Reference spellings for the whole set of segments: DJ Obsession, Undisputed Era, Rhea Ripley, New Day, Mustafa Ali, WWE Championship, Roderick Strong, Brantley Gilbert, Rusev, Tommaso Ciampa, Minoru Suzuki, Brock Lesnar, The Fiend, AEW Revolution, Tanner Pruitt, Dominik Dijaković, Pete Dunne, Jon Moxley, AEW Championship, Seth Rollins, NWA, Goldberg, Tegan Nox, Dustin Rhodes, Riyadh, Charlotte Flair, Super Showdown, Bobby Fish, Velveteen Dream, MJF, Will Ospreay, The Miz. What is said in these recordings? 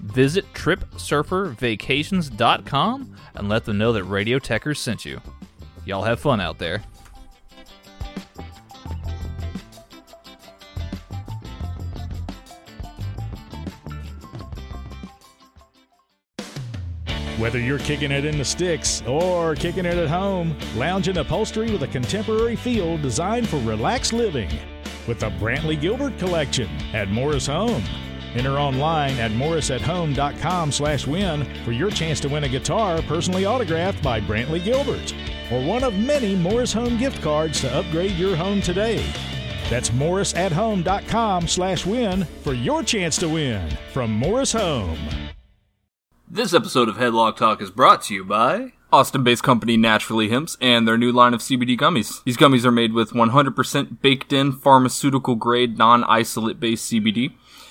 Visit TripSurferVacations.com and let them know that Radio Techers sent you. Y'all have fun out there. Whether you're kicking it in the sticks or kicking it at home, lounge and upholstery with a contemporary feel designed for relaxed living with the Brantley Gilbert Collection at Morris Home. Enter online at morrisathome.com/win for your chance to win a guitar personally autographed by Brantley Gilbert or one of many Morris Home gift cards to upgrade your home today. That's morrisathome.com/win for your chance to win from Morris Home. This episode of Headlock Talk is brought to you by Austin-based company Naturally Hemp's and their new line of CBD gummies. These gummies are made with 100% baked-in, pharmaceutical-grade, non-isolate-based CBD.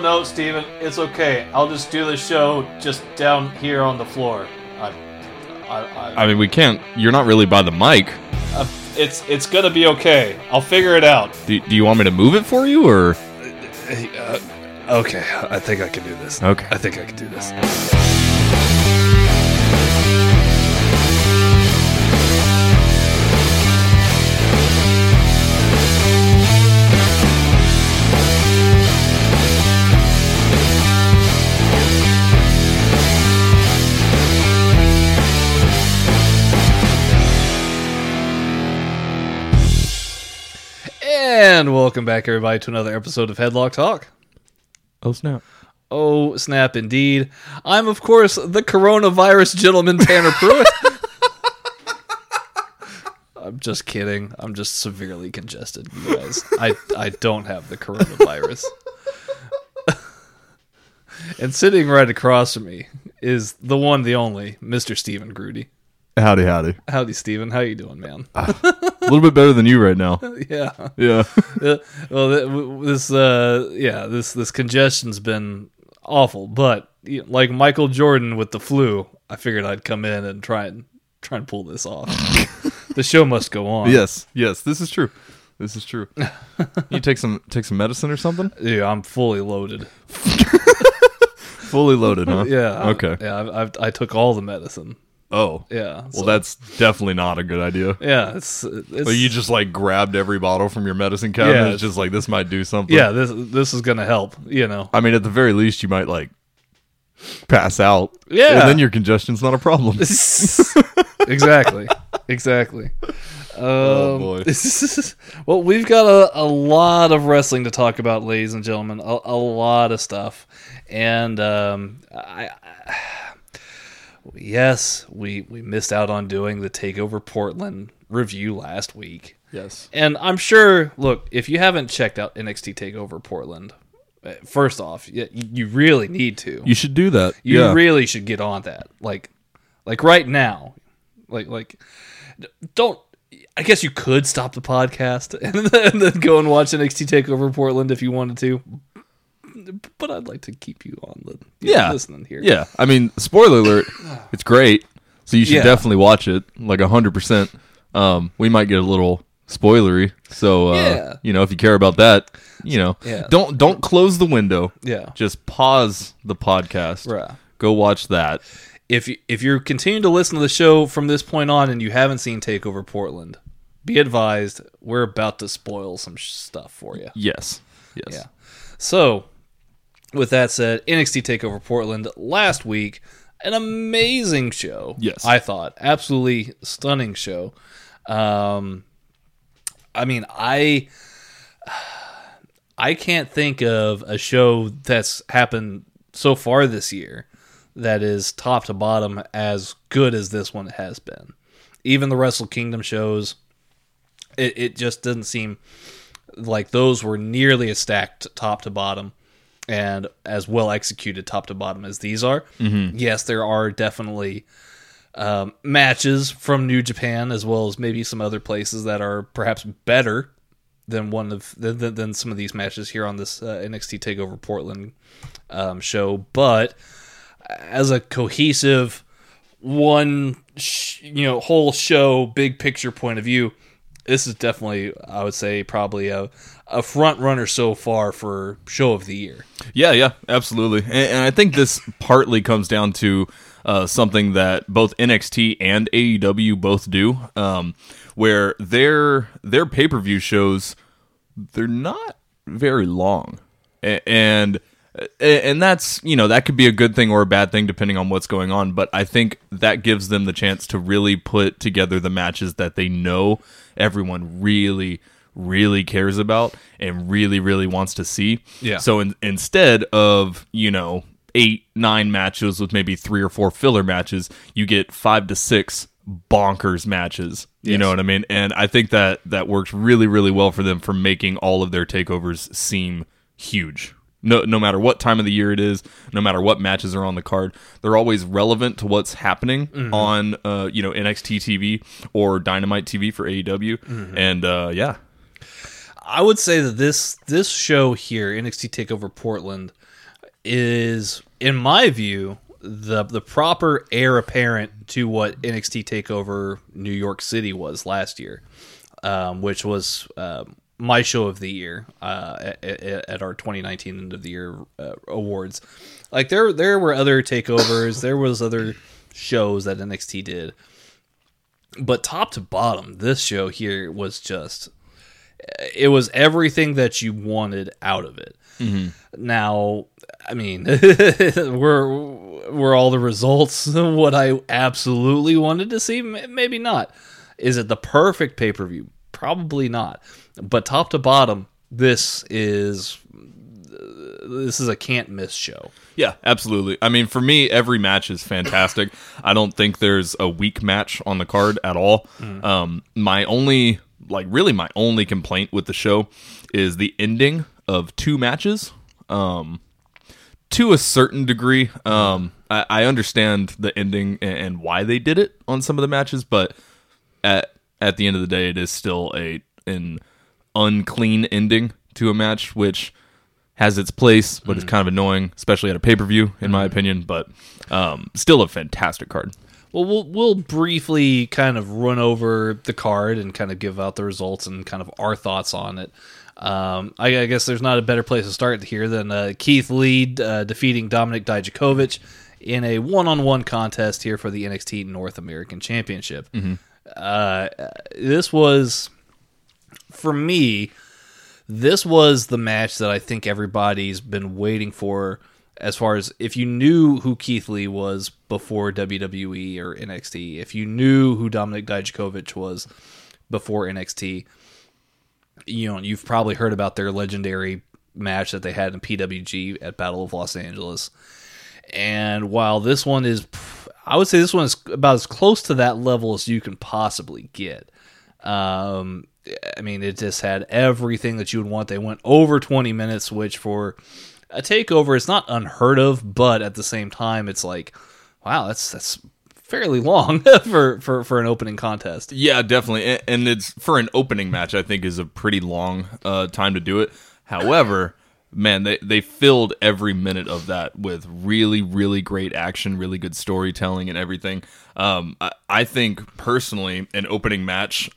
No, Steven, it's okay. I'll just do the show just down here on the floor. I mean, we can't. You're not really by the mic. It's gonna be okay. I'll figure it out. Do you want me to move it for you, or? Okay, I think I can do this. Okay. I think I can do this. And welcome back, everybody, to another episode of Headlock Talk. Oh, snap. Oh, snap, indeed. I'm, of course, the coronavirus gentleman, Tanner Pruitt. I'm just kidding. I'm just severely congested, you guys. I don't have the coronavirus. And sitting right across from me is the one, the only, Mr. Stephen Grudy. Howdy, howdy. Howdy, Steven. How you doing, man? A little bit better than you right now. Yeah. Well, this congestion's been awful, but like Michael Jordan with the flu, I figured I'd come in and try and pull this off. The show must go on. Yes, this is true. You take some medicine or something? Yeah, I'm fully loaded. Fully loaded, huh? Yeah. Okay. I took all the medicine. Oh. Yeah. Well, so that's definitely not a good idea. Yeah. But you just like grabbed every bottle from your medicine cabinet. Yeah, it's just like, this might do something. Yeah, this is going to help, you know. I mean, at the very least, you might like pass out. Yeah. And then your congestion's not a problem. Exactly. Oh, boy. Well, we've got a lot of wrestling to talk about, ladies and gentlemen. A lot of stuff. And Yes, we missed out on doing the TakeOver Portland review last week. Yes. And I'm sure, look, if you haven't checked out NXT TakeOver Portland, first off, you really need to. You should do that. You really should get on that. Like right now. Like don't, I guess you could stop the podcast and then go and watch NXT TakeOver Portland if you wanted to. But I'd like to keep you on listening here. Yeah, I mean, spoiler alert, it's great, so you should definitely watch it, like 100%. We might get a little spoilery. So, you know, if you care about that, you know, don't close the window. Yeah. Just pause the podcast. Right. Go watch that. If you're continuing to listen to the show from this point on and you haven't seen TakeOver Portland, be advised, we're about to spoil some stuff for you. Yes. Yes. Yeah. So, with that said, NXT TakeOver Portland last week, an amazing show. Yes. I thought. Absolutely stunning show. I mean, I can't think of a show that's happened so far this year that is top to bottom as good as this one has been. Even the Wrestle Kingdom shows, it just doesn't seem like those were nearly as stacked top to bottom and as well executed top to bottom as these are. Mm-hmm. Yes, there are definitely matches from New Japan as well as maybe some other places that are perhaps better than than some of these matches here on this NXT TakeOver Portland show, but as a cohesive whole show, big picture point of view, this is definitely, I would say, probably a front runner so far for show of the year. Yeah, absolutely. And I think this partly comes down to something that both NXT and AEW both do, where their pay-per-view shows, they're not very long. And that's, you know, that could be a good thing or a bad thing depending on what's going on, but I think that gives them the chance to really put together the matches that they know everyone really, really cares about and really, really wants to see. Yeah. So instead of, you know, 8-9 matches with maybe 3 or 4 filler matches, you get 5 to 6 bonkers matches. You know what I mean? And I think that works really, really well for them for making all of their takeovers seem huge. No matter what time of the year it is, no matter what matches are on the card, they're always relevant to what's happening on NXT TV or Dynamite TV for AEW. Mm-hmm. And I would say that this show here, NXT TakeOver Portland, is, in my view, the proper heir apparent to what NXT TakeOver New York City was last year, which was my show of the year at our 2019 end of the year awards. Like there were other takeovers, there was other shows that NXT did, but top to bottom, this show here was just, it was everything that you wanted out of it. Mm-hmm. Now, I mean, were all the results what I absolutely wanted to see? Maybe not. Is it the perfect pay-per-view? Probably not. But top to bottom, this is a can't miss show. Yeah, absolutely. I mean, for me, every match is fantastic. I don't think there's a weak match on the card at all. Mm. My only complaint with the show is the ending of 2 matches. To a certain degree, I understand the ending and why they did it on some of the matches, but at the end of the day, it is still an unclean ending to a match, which has its place, but is kind of annoying, especially at a pay-per-view, in my opinion, but still a fantastic card. Well, we'll briefly kind of run over the card and kind of give out the results and kind of our thoughts on it. I guess there's not a better place to start here than Keith Lee defeating Dominik Dijaković in a one-on-one contest here for the NXT North American Championship. Mm-hmm. This was, for me, this was the match that I think everybody's been waiting for, as far as if you knew who Keith Lee was before WWE or NXT, if you knew who Dominik Dijaković was before NXT, you know, you've probably heard about their legendary match that they had in PWG at Battle of Los Angeles. And while this one is, I would say this one is about as close to that level as you can possibly get. I mean, it just had everything that you would want. They went over 20 minutes, which for a takeover is not unheard of, but at the same time, it's like, wow, that's fairly long for an opening contest. Yeah, definitely. And it's for an opening match, I think, is a pretty long time to do it. However, man, they filled every minute of that with really, really great action, really good storytelling and everything. I think, personally, an opening match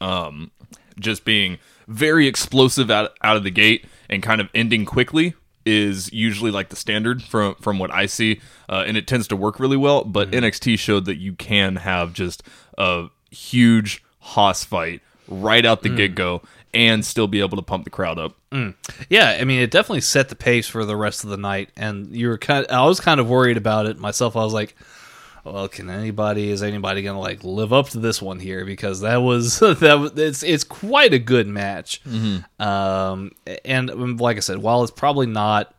just being very explosive out of the gate and kind of ending quickly is usually like the standard from what I see, and it tends to work really well. But NXT showed that you can have just a huge hoss fight right out the get-go and still be able to pump the crowd up. Yeah, I mean, it definitely set the pace for the rest of the night, and you were I was kind of worried about it myself. I was like, well, is anybody going to like live up to this one here? Because it's quite a good match. Mm-hmm. And like I said, while it's probably not,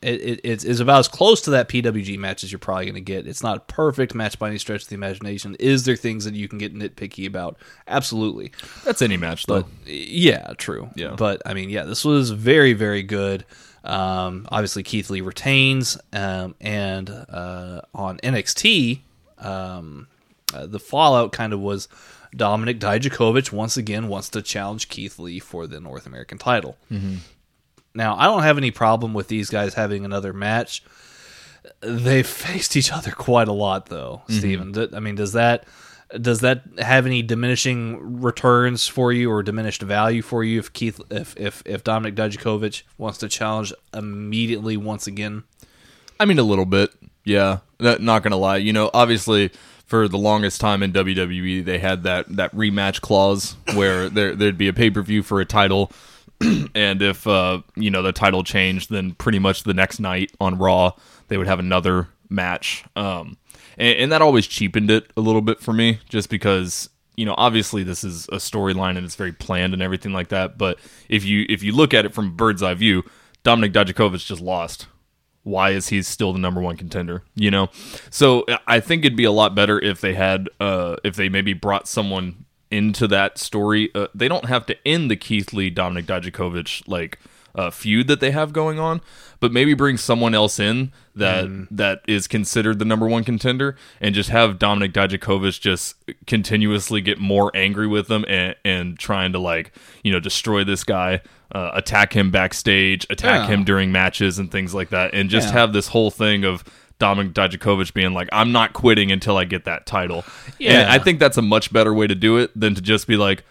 it's about as close to that PWG match as you're probably going to get. It's not a perfect match by any stretch of the imagination. Is there things that you can get nitpicky about? Absolutely. That's any match, though. But, yeah, true. Yeah. But, I mean, yeah, this was very, very good. Obviously, Keith Lee retains, and on NXT, the fallout kind of was Dominik Dijaković once again wants to challenge Keith Lee for the North American title. Mm-hmm. Now, I don't have any problem with these guys having another match. They faced each other quite a lot, though, Steven. Mm-hmm. I mean, does that have any diminishing returns for you or diminished value for you if Dominik Dijaković wants to challenge immediately once again? I mean, a little bit, yeah. Not going to lie. You know, obviously, for the longest time in WWE, they had that rematch clause where there'd be a pay-per-view for a title. And if the title changed, then pretty much the next night on Raw they would have another match, and that always cheapened it a little bit for me, just because, you know, obviously this is a storyline and it's very planned and everything like that. But if you look at it from bird's eye view, Dominik Dijaković just lost. Why is he still the number one contender? You know, so I think it'd be a lot better if they had if they maybe brought someone into that story. They don't have to end the Keith Lee Dominik Dijaković feud that they have going on, but maybe bring someone else in that is considered the number one contender, and just have Dominik Dijaković just continuously get more angry with them and trying to destroy this guy, attack him backstage, attack him during matches and things like that, and just have this whole thing of Dominik Dijaković being like, I'm not quitting until I get that title. Yeah. And I think that's a much better way to do it than to just be like,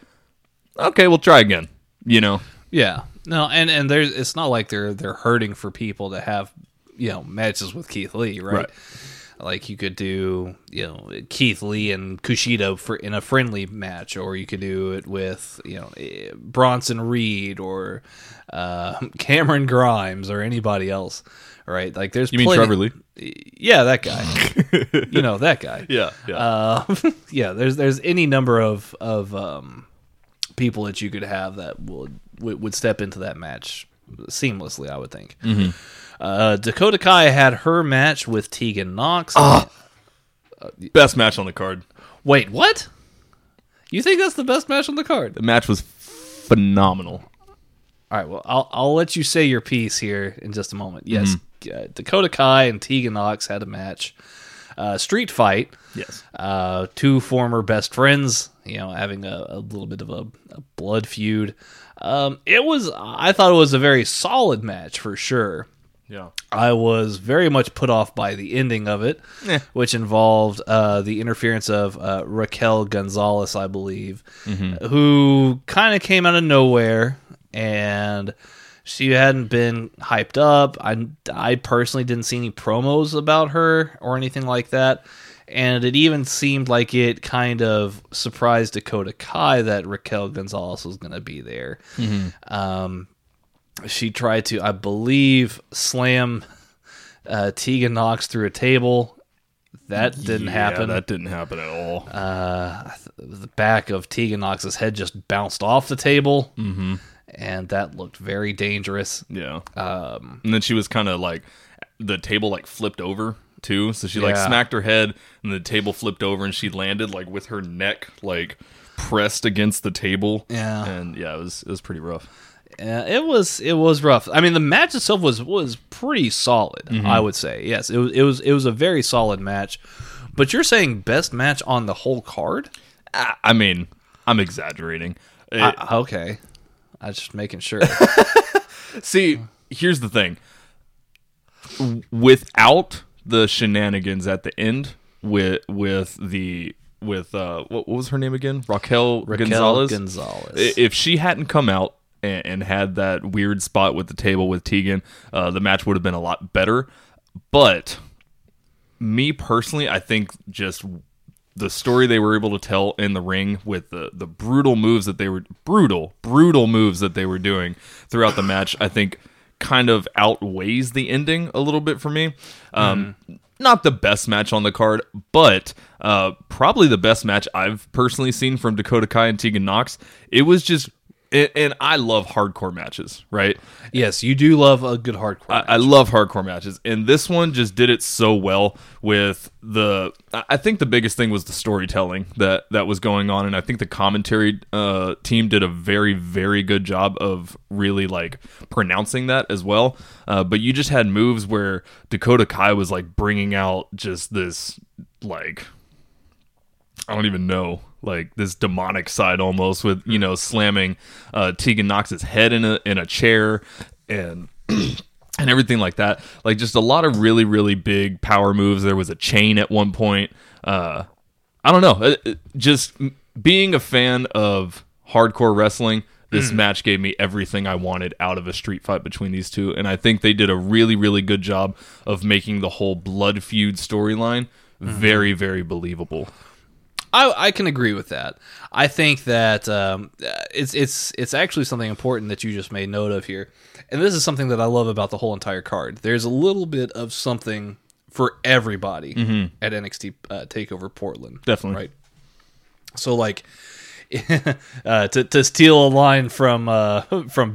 okay, we'll try again, you know? Yeah. No, and it's not like they're hurting for people to have, you know, matches with Keith Lee, right? Like you could do, you know, Keith Lee and Kushida in a friendly match, or you could do it with, you know, Bronson Reed or Cameron Grimes or anybody else. Right, like there's. You mean Trevor Lee? Yeah, that guy. You know that guy. Yeah. Yeah. There's any number of people that you could have that would step into that match seamlessly, I would think. Mm-hmm. Dakota Kai had her match with Tegan Nox. Best match on the card. Wait, what? You think that's the best match on the card? The match was phenomenal. All right, well, I'll let you say your piece here in just a moment. Yes, Dakota Kai and Tegan Nox had a match, street fight. Yes, two former best friends, you know, having a little bit of a blood feud. I thought it was a very solid match for sure. Yeah, I was very much put off by the ending of it, which involved the interference of Raquel Gonzalez, I believe, who kind of came out of nowhere. And she hadn't been hyped up. I personally didn't see any promos about her or anything like that. And it even seemed like it kind of surprised Dakota Kai that Raquel Gonzalez was going to be there. Mm-hmm. She tried to, I believe, slam Tegan Nox through a table. That didn't happen. That didn't happen at all. The back of Tegan Nox's head just bounced off the table. Mm-hmm. And that looked very dangerous. Yeah. And then she was kind of like, the table like flipped over too. So she like smacked her head and the table flipped over and she landed like with her neck like pressed against the table. Yeah. And yeah, it was pretty rough. It was rough. I mean, the match itself was pretty solid, I would say. Yes, it was a very solid match. But you're saying best match on the whole card? I mean, I'm exaggerating. Okay. I'm just making sure. See, here's the thing. Without the shenanigans at the end with the with what was her name again? Raquel Gonzalez. If she hadn't come out and had that weird spot with the table with Tegan, the match would have been a lot better. But me personally, I think just the story they were able to tell in the ring with the brutal moves that they were doing throughout the match, I think kind of outweighs the ending a little bit for me. Not the best match on the card, but probably the best match I've personally seen from Dakota Kai and Tegan Nox. It was just... And I love hardcore matches, right? Yes, you do love a good hardcore match. I love hardcore matches. And this one just did it so well with the... I think the biggest thing was the storytelling that was going on. And I think the commentary team did a very, very good job of really like pronouncing that as well. But you just had moves where Dakota Kai was like bringing out just this like... I don't even know. Like this demonic side almost with, you know, slamming Tegan Nox's head in a chair and and everything like that. Like just a lot of really, really big power moves. There was a chain at one point. I don't know. Just being a fan of hardcore wrestling, this match gave me everything I wanted out of a street fight between these two. And I think they did a really, really good job of making the whole blood feud storyline very, very believable. I can agree with that. I think that it's actually something important that you just made note of here. And this is something that I love about the whole entire card. There's a little bit of something for everybody at NXT TakeOver Portland. Definitely. Right? So, like, to steal a line from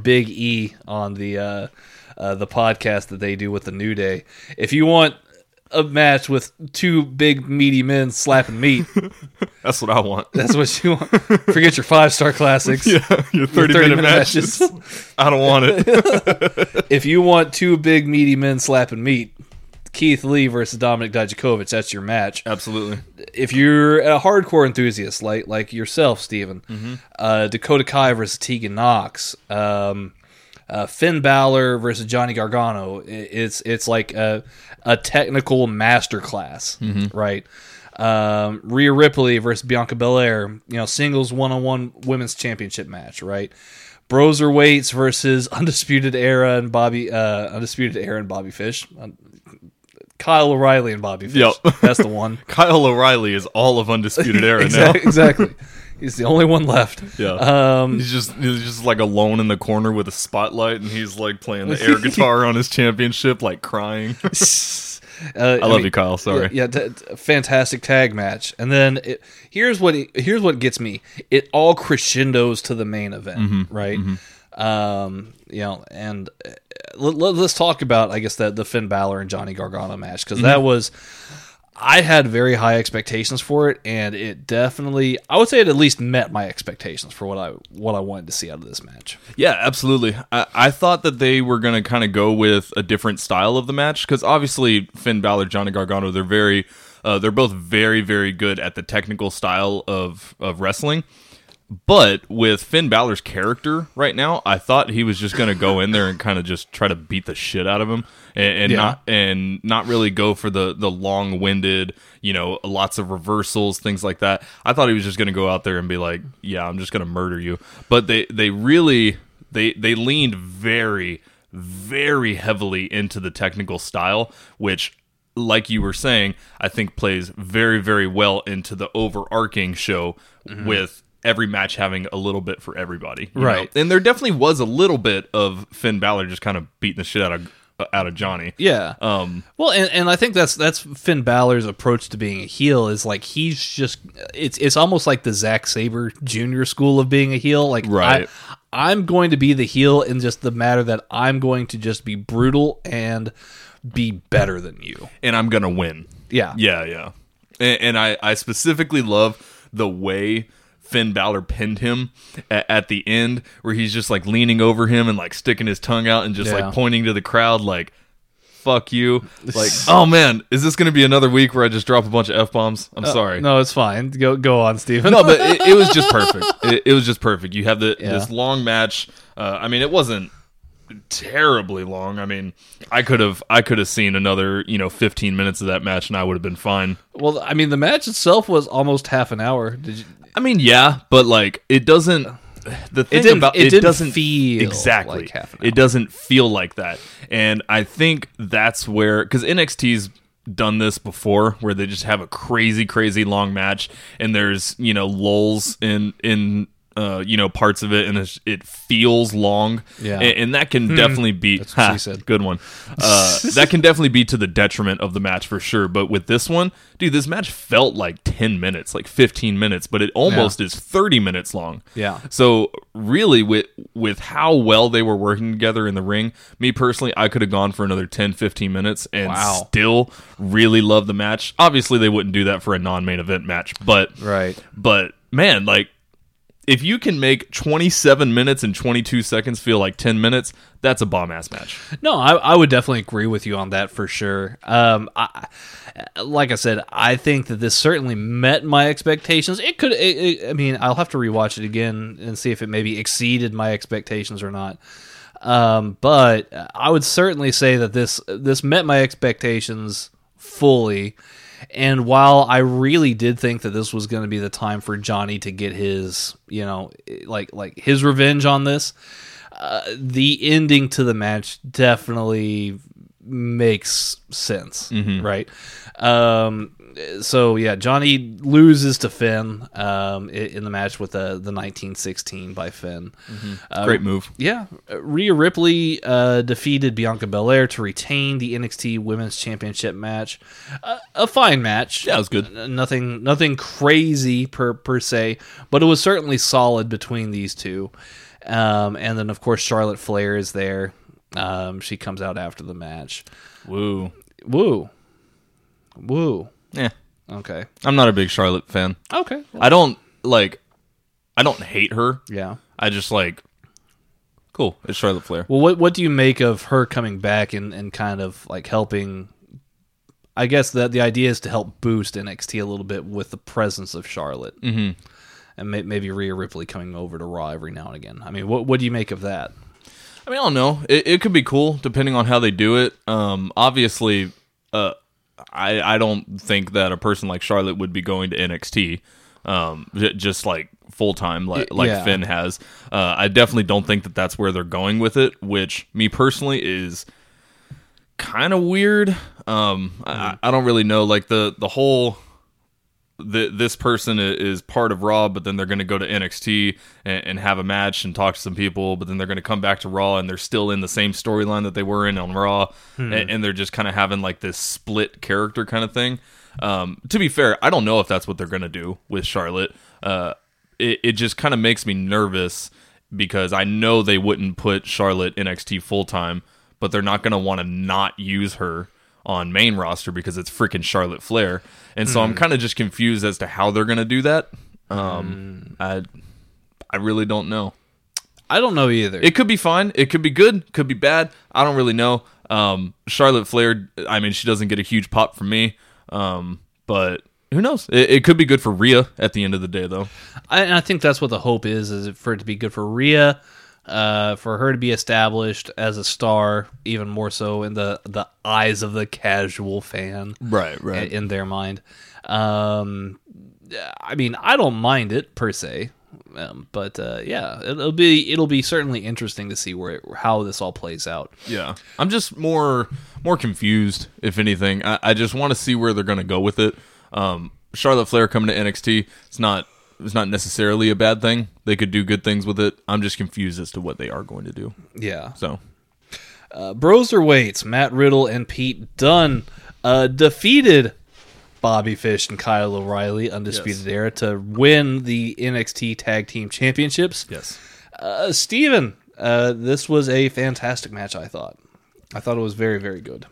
Big E on the podcast that they do with The New Day, if you want... a match with two big meaty men slapping meat. That's what I want. That's what you want. Forget your 5-star classics. Yeah, your 30-minute matches. I don't want it. If you want two big meaty men slapping meat, Keith Lee versus Dominik Dijaković, that's your match. Absolutely. If you're a hardcore enthusiast like yourself, Steven, Dakota Kai versus Tegan Nox, Finn Balor versus Johnny Gargano. It's like a technical masterclass, right? Rhea Ripley versus Bianca Belair, you know, singles 1-on-1 women's championship match, right? Broserweights versus Undisputed Era and Bobby Fish. Kyle O'Reilly and Bobby Fish. Yep. That's the one. Kyle O'Reilly is all of Undisputed Era now. Exactly. He's the only one left. Yeah, he's just like alone in the corner with a spotlight, and he's like playing the air guitar on his championship, like crying. I mean, you, Kyle. Sorry. Yeah, fantastic tag match. And then here's what gets me. It all crescendos to the main event, right? You know, and let's talk about, I guess, the Finn Balor and Johnny Gargano match, because that was. I had very high expectations for it, and it definitely, I would say it at least met my expectations for what I wanted to see out of this match. Yeah, absolutely. I thought that they were going to kind of go with a different style of the match, because obviously Finn Balor, Johnny Gargano, they're both very, very good at the technical style of wrestling. But with Finn Balor's character right now, I thought he was just going to go in there and kind of just try to beat the shit out of him, and not really go for the long-winded, you know, lots of reversals, things like that. I thought he was just going to go out there and be like, "Yeah, I'm just going to murder you." But they really leaned very, very heavily into the technical style, which, like you were saying, I think plays very, very well into the overarching show with. Every match having a little bit for everybody, right? Know? And there definitely was a little bit of Finn Balor just kind of beating the shit out of Johnny. Yeah. Well, and I think that's Finn Balor's approach to being a heel, is like he's just it's almost like the Zack Sabre Jr. school of being a heel. Like, right. I'm going to be the heel in just the matter that I'm going to just be brutal and be better than you, and I'm gonna win. Yeah. Yeah. Yeah. And I specifically love the way Finn Balor pinned him at the end, where he's just like leaning over him and like sticking his tongue out and just like pointing to the crowd like, fuck you. Like, oh man, is this going to be another week where I just drop a bunch of F-bombs? I'm sorry. No, it's fine. Go on, Steven. No, but it was just perfect. It was just perfect. You have this long match. I mean, it wasn't terribly long. I mean, I could have seen another, 15 minutes of that match and I would have been fine. Well, I mean, the match itself was almost half an hour. Yeah, but it doesn't. The thing it doesn't feel exactly like half an hour. It doesn't feel like that, and I think that's where, because NXT's done this before, where they just have a crazy long match, and there's lulls in parts of it, and it feels long, and that can definitely be that's what she said. Good one. That can definitely be to the detriment of the match for sure. But with this one, dude, this match felt like 10 minutes, like 15 minutes, but it almost is 30 minutes long. Yeah. So really, with how well they were working together in the ring, me personally, I could have gone for another 10-15 minutes and still really love the match. Obviously, they wouldn't do that for a non-main event match, but man, if you can make 27 minutes and 22 seconds feel like 10 minutes, that's a bomb-ass match. No, I would definitely agree with you on that for sure. Like I said, I think that this certainly met my expectations. I'll have to rewatch it again and see if it maybe exceeded my expectations or not. But I would certainly say that this met my expectations fully. And while I really did think that this was going to be the time for Johnny to get his, his revenge on this, the ending to the match definitely makes sense, right? Johnny loses to Finn in the match with the 1916 by Finn. Great move. Yeah. Rhea Ripley defeated Bianca Belair to retain the NXT Women's Championship match. A fine match. Yeah, it was good. Nothing crazy per se, but it was certainly solid between these two. And then, of course, Charlotte Flair is there. She comes out after the match. Woo. Yeah. Okay. I'm not a big Charlotte fan. Okay. Well. I don't hate her. Yeah. I just cool. It's Charlotte Flair. Well, what do you make of her coming back and kind of helping? I guess that the idea is to help boost NXT a little bit with the presence of Charlotte, and maybe Rhea Ripley coming over to Raw every now and again. I mean, what do you make of that? I mean, I don't know. It could be cool depending on how they do it. Obviously, I don't think that a person like Charlotte would be going to NXT just full-time Finn has. I definitely don't think that that's where they're going with it, which me personally is kind of weird. I don't really know. This person is part of Raw, but then they're going to go to NXT and have a match and talk to some people, but then they're going to come back to Raw and they're still in the same storyline that they were in on Raw, and they're just kind of having this split character kind of thing. To be fair, I don't know if that's what they're going to do with Charlotte. It just kind of makes me nervous because I know they wouldn't put Charlotte NXT full-time, but they're not going to want to not use her on main roster because it's freaking Charlotte Flair. And so I'm kind of just confused as to how they're going to do that. I really don't know. I don't know either. It could be fine. It could be good. Could be bad. I don't really know. Charlotte Flair, I mean, she doesn't get a huge pop from me. But who knows? It could be good for Rhea at the end of the day, though. I think that's what the hope is for it to be good for Rhea. For her to be established as a star, even more so in the eyes of the casual fan, right, in their mind. I mean, I don't mind it per se, it'll be certainly interesting to see how this all plays out. Yeah, I'm just more confused, if anything. I just want to see where they're going to go with it. Charlotte Flair coming to NXT, it's not necessarily a bad thing. They could do good things with it. I'm just confused as to what they are going to do. Yeah. So, Broserweights, Matt Riddle and Pete Dunne defeated Bobby Fish and Kyle O'Reilly, Undisputed Era, to win the NXT Tag Team Championships. Yes. Steven, this was a fantastic match, I thought. I thought it was very, very good.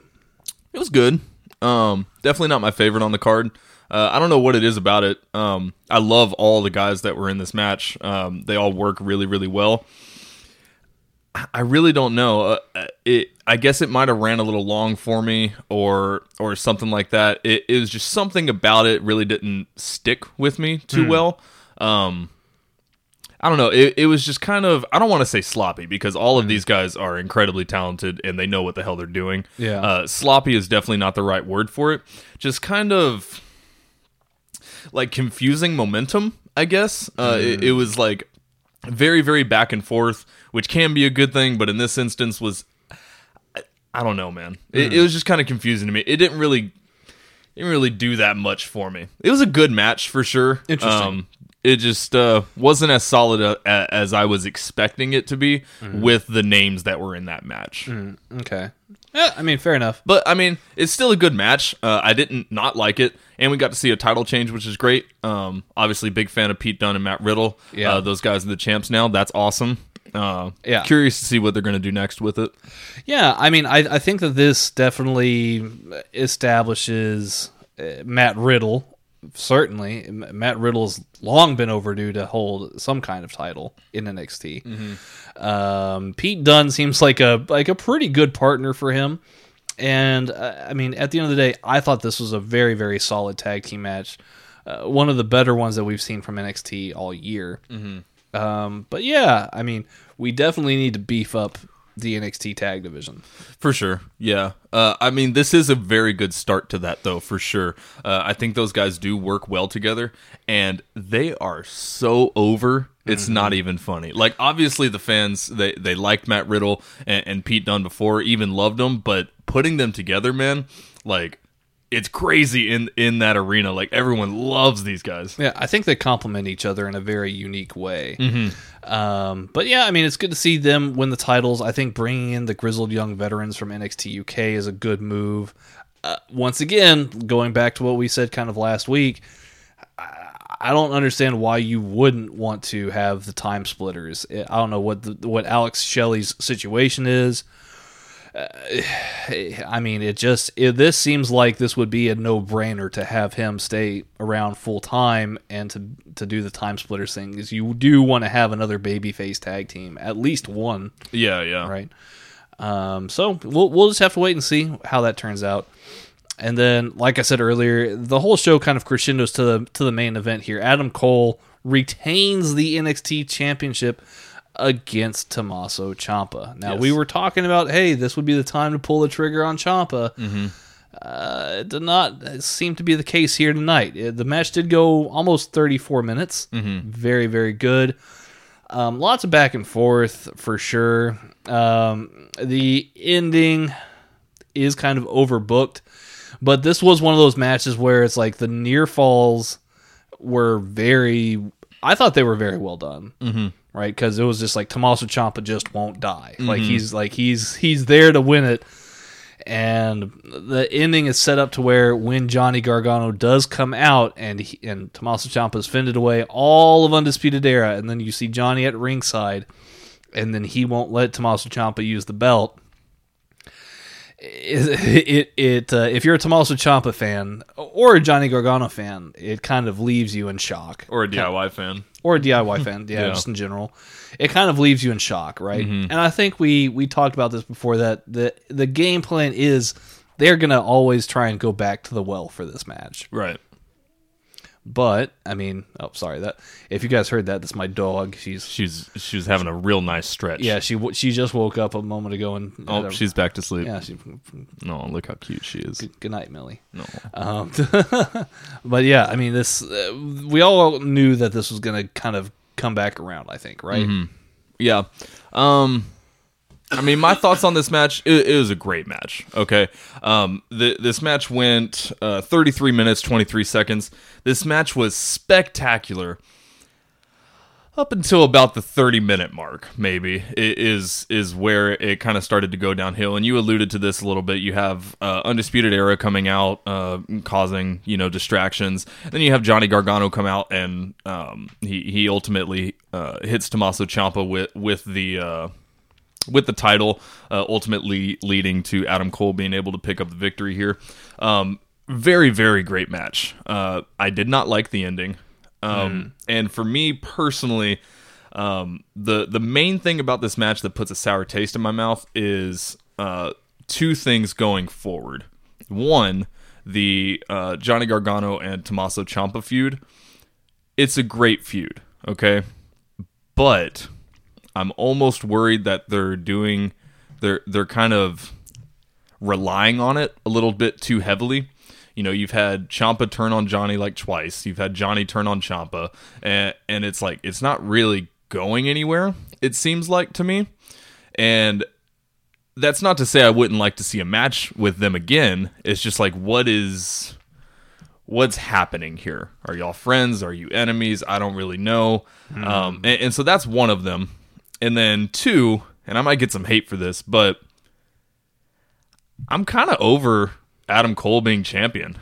It was good. Definitely not my favorite on the card. I don't know what it is about it. I love all the guys that were in this match. They all work really, really well. I really don't know. I guess it might have ran a little long for me, or something like that. It was just something about it really didn't stick with me too well. I don't know. It was just kind of, I don't want to say sloppy, because all of these guys are incredibly talented and they know what the hell they're doing. Yeah. Sloppy is definitely not the right word for it. Just kind of like confusing momentum, I guess. It was like very, very back and forth, which can be a good thing, but in this instance was, I don't know, man. It was just kind of confusing to me. It didn't really do that much for me. It was a good match for sure. Interesting. It just wasn't as solid as I was expecting it to be with the names that were in that match. Okay. Yeah, I mean, fair enough. But, I mean, it's still a good match. I didn't not like it. And we got to see a title change, which is great. Obviously, big fan of Pete Dunne and Matt Riddle. Yeah. Those guys are the champs now. That's awesome. Yeah. Curious to see what they're going to do next with it. Yeah, I mean, I think that this definitely establishes Matt Riddle. Certainly, Matt Riddle's long been overdue to hold some kind of title in NXT. Mm-hmm. Pete Dunne seems like a pretty good partner for him. And I mean, at the end of the day, I thought this was a very, very solid tag team match. One of the better ones that we've seen from NXT all year. Mm-hmm. But yeah, I mean, we definitely need to beef up the NXT tag division. For sure, yeah. I mean, this is a very good start to that, though, for sure. I think those guys do work well together, and they are so over, it's not even funny. Like, obviously, the fans, they liked Matt Riddle and Pete Dunne before, even loved them, but putting them together, man, like, it's crazy in that arena. Like, everyone loves these guys. Yeah, I think they complement each other in a very unique way. Mm-hmm. But yeah, I mean, it's good to see them win the titles. I think bringing in the grizzled young veterans from NXT UK is a good move. Once again, going back to what we said kind of last week, I don't understand why you wouldn't want to have the time splitters. I don't know what Alex Shelley's situation is. I mean, this seems like this would be a no-brainer to have him stay around full-time and to do the time splitters thing, because you do want to have another babyface tag team, at least one. Yeah. Right? So we'll just have to wait and see how that turns out. And then, like I said earlier, the whole show kind of crescendos to the main event here. Adam Cole retains the NXT Championship against Tommaso Ciampa. Now, we were talking about, hey, this would be the time to pull the trigger on Ciampa. Mm-hmm. It did not seem to be the case here tonight. The match did go almost 34 minutes. Mm-hmm. Very, very good. Lots of back and forth, for sure. The ending is kind of overbooked, but this was one of those matches where it's like the near falls were I thought they were very well done. Mm-hmm. Right, because it was just like Tommaso Ciampa just won't die. Mm-hmm. Like he's there to win it, and the ending is set up to where when Johnny Gargano does come out and Tommaso Ciampa is fended away all of Undisputed Era, and then you see Johnny at ringside, and then he won't let Tommaso Ciampa use the belt. If you're a Tommaso Ciampa fan or a Johnny Gargano fan, it kind of leaves you in shock. Or a DIY fan. Yeah, just in general. It kind of leaves you in shock, right? Mm-hmm. And I think we talked about this before, that the game plan is they're going to always try and go back to the well for this match. Right. But, I mean, if you guys heard that, that's my dog. She was having a real nice stretch. Yeah, she just woke up a moment ago. She's back to sleep. Yeah, look how cute she is. Good night, Millie. No. But yeah, I mean, this we all knew that this was going to kind of come back around, I think, right? Mm-hmm. Yeah. I mean, my thoughts on this match, it was a great match, okay? This match went 33 minutes, 23 seconds. This match was spectacular up until about the 30-minute mark, maybe, is where it kind of started to go downhill. And you alluded to this a little bit. You have Undisputed Era coming out, causing distractions. And then you have Johnny Gargano come out, and he ultimately hits Tommaso Ciampa with the title, ultimately leading to Adam Cole being able to pick up the victory here. Very, very great match. I did not like the ending. And for me personally, the main thing about this match that puts a sour taste in my mouth is two things going forward. One, the Johnny Gargano and Tommaso Ciampa feud. It's a great feud, okay? But I'm almost worried that they're kind of relying on it a little bit too heavily. You know, you've had Ciampa turn on Johnny like twice. You've had Johnny turn on Ciampa, and it's like it's not really going anywhere, it seems like to me. And that's not to say I wouldn't like to see a match with them again. It's just like, what's happening here? Are y'all friends? Are you enemies? I don't really know. And so that's one of them. And then two, and I might get some hate for this, but I'm kind of over Adam Cole being champion.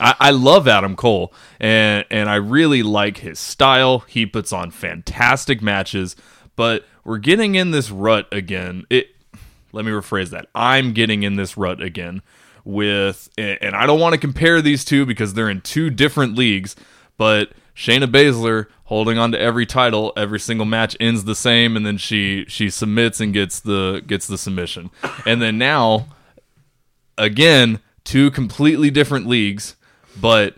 I love Adam Cole, and I really like his style. He puts on fantastic matches, but we're getting in this rut again. Let me rephrase that. I'm getting in this rut again with, and I don't want to compare these two because they're in two different leagues, but Shayna Baszler holding on to every title, every single match ends the same, and then she submits and gets the submission. And then now, again, two completely different leagues, but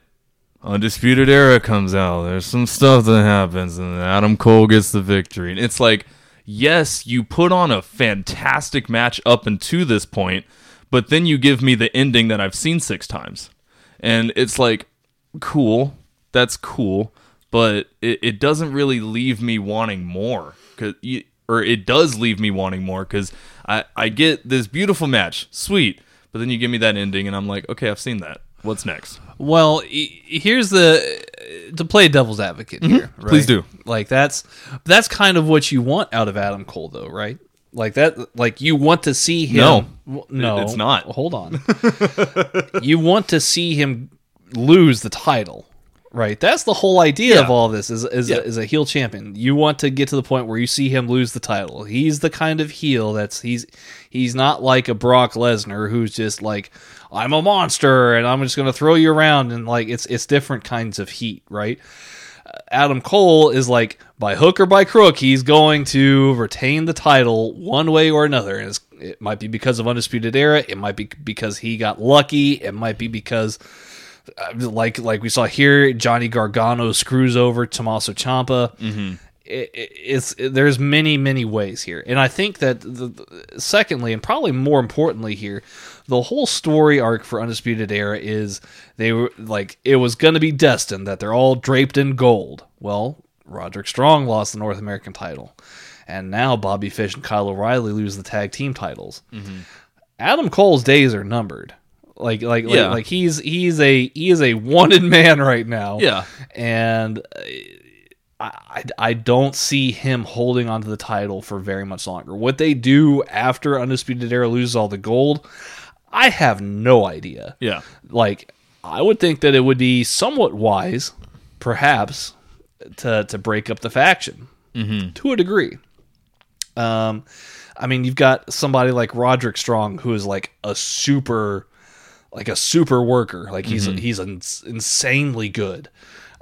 Undisputed Era comes out. There's some stuff that happens, and Adam Cole gets the victory. And it's like, yes, you put on a fantastic match up until this point, but then you give me the ending that I've seen 6 times. And it's like, cool, that's cool, but it doesn't really leave me wanting more. Or it does leave me wanting more, because I get this beautiful match, sweet, but then you give me that ending, and I'm like, okay, I've seen that. What's next? Well, here's to play devil's advocate here. Right? Please do. Like that's kind of what you want out of Adam Cole, though, right? Like that. Like you want to see him. No, it's not. Hold on. You want to see him lose the title, right? That's the whole idea of all this. Is a heel champion. You want to get to the point where you see him lose the title. He's the kind of heel he's not like a Brock Lesnar who's just like, I'm a monster and I'm just going to throw you around, and like it's different kinds of heat, right? Adam Cole is like, by hook or by crook, he's going to retain the title one way or another. And it might be because of Undisputed Era, it might be because he got lucky, it might be because like we saw here, Johnny Gargano screws over Tommaso Ciampa. Mm-hmm. There's many, many ways here. And I think that, secondly, and probably more importantly here, the whole story arc for Undisputed Era is they were like, it was going to be destined that they're all draped in gold. Well, Roderick Strong lost the North American title, and now Bobby Fish and Kyle O'Reilly lose the tag team titles. Mm-hmm. Adam Cole's days are numbered. Like he is a wanted man right now. Yeah, and I don't see him holding onto the title for very much longer. What they do after Undisputed Era loses all the gold, I have no idea. Yeah. Like, I would think that it would be somewhat wise, perhaps, to break up the faction. Mm-hmm. To a degree. I mean, you've got somebody like Roderick Strong, who is like a super worker. Like, he's insanely good.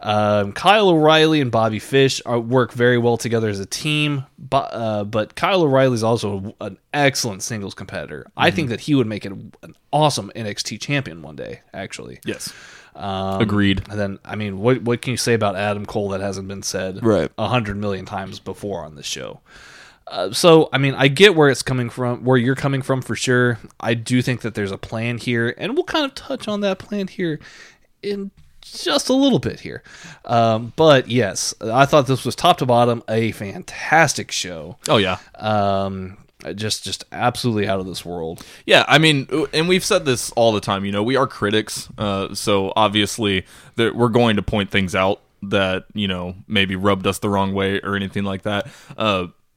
Kyle O'Reilly and Bobby Fish work very well together as a team, but Kyle O'Reilly is also an excellent singles competitor. Mm-hmm. I think that he would make an awesome NXT champion one day, actually. Yes. Agreed. And then, I mean, what can you say about Adam Cole that hasn't been said 100 million times before on this show? So, I mean, I get where it's coming from, where you're coming from for sure. I do think that there's a plan here, and we'll kind of touch on that plan here in just a little bit here. But yes, I thought this was top to bottom a fantastic show. Oh yeah. Just absolutely out of this world. Yeah, I mean, and we've said this all the time, you know, we are critics. So obviously that we're going to point things out that, you know, maybe rubbed us the wrong way or anything like that.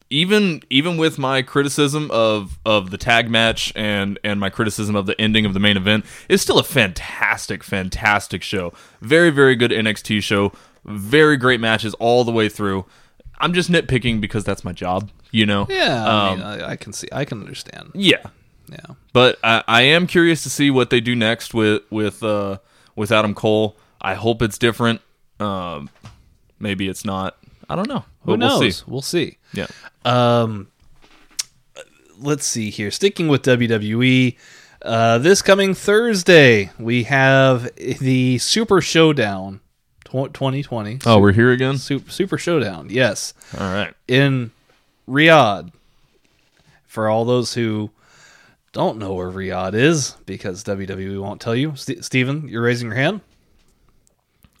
Even with my criticism of the tag match and my criticism of the ending of the main event, it's still a fantastic, fantastic show. Very, very good NXT show. Very great matches all the way through. I'm just nitpicking because that's my job, you know? Yeah, I mean, I can see. I can understand. Yeah. But I am curious to see what they do next with Adam Cole. I hope it's different. Maybe it's not. I don't know. Who knows? We'll see. Yeah. Let's see here. Sticking with WWE, this coming Thursday, we have the Super Showdown 2020. Oh, we're here again? Super Showdown, yes. All right. In Riyadh. For all those who don't know where Riyadh is, because WWE won't tell you. Steven, you're raising your hand?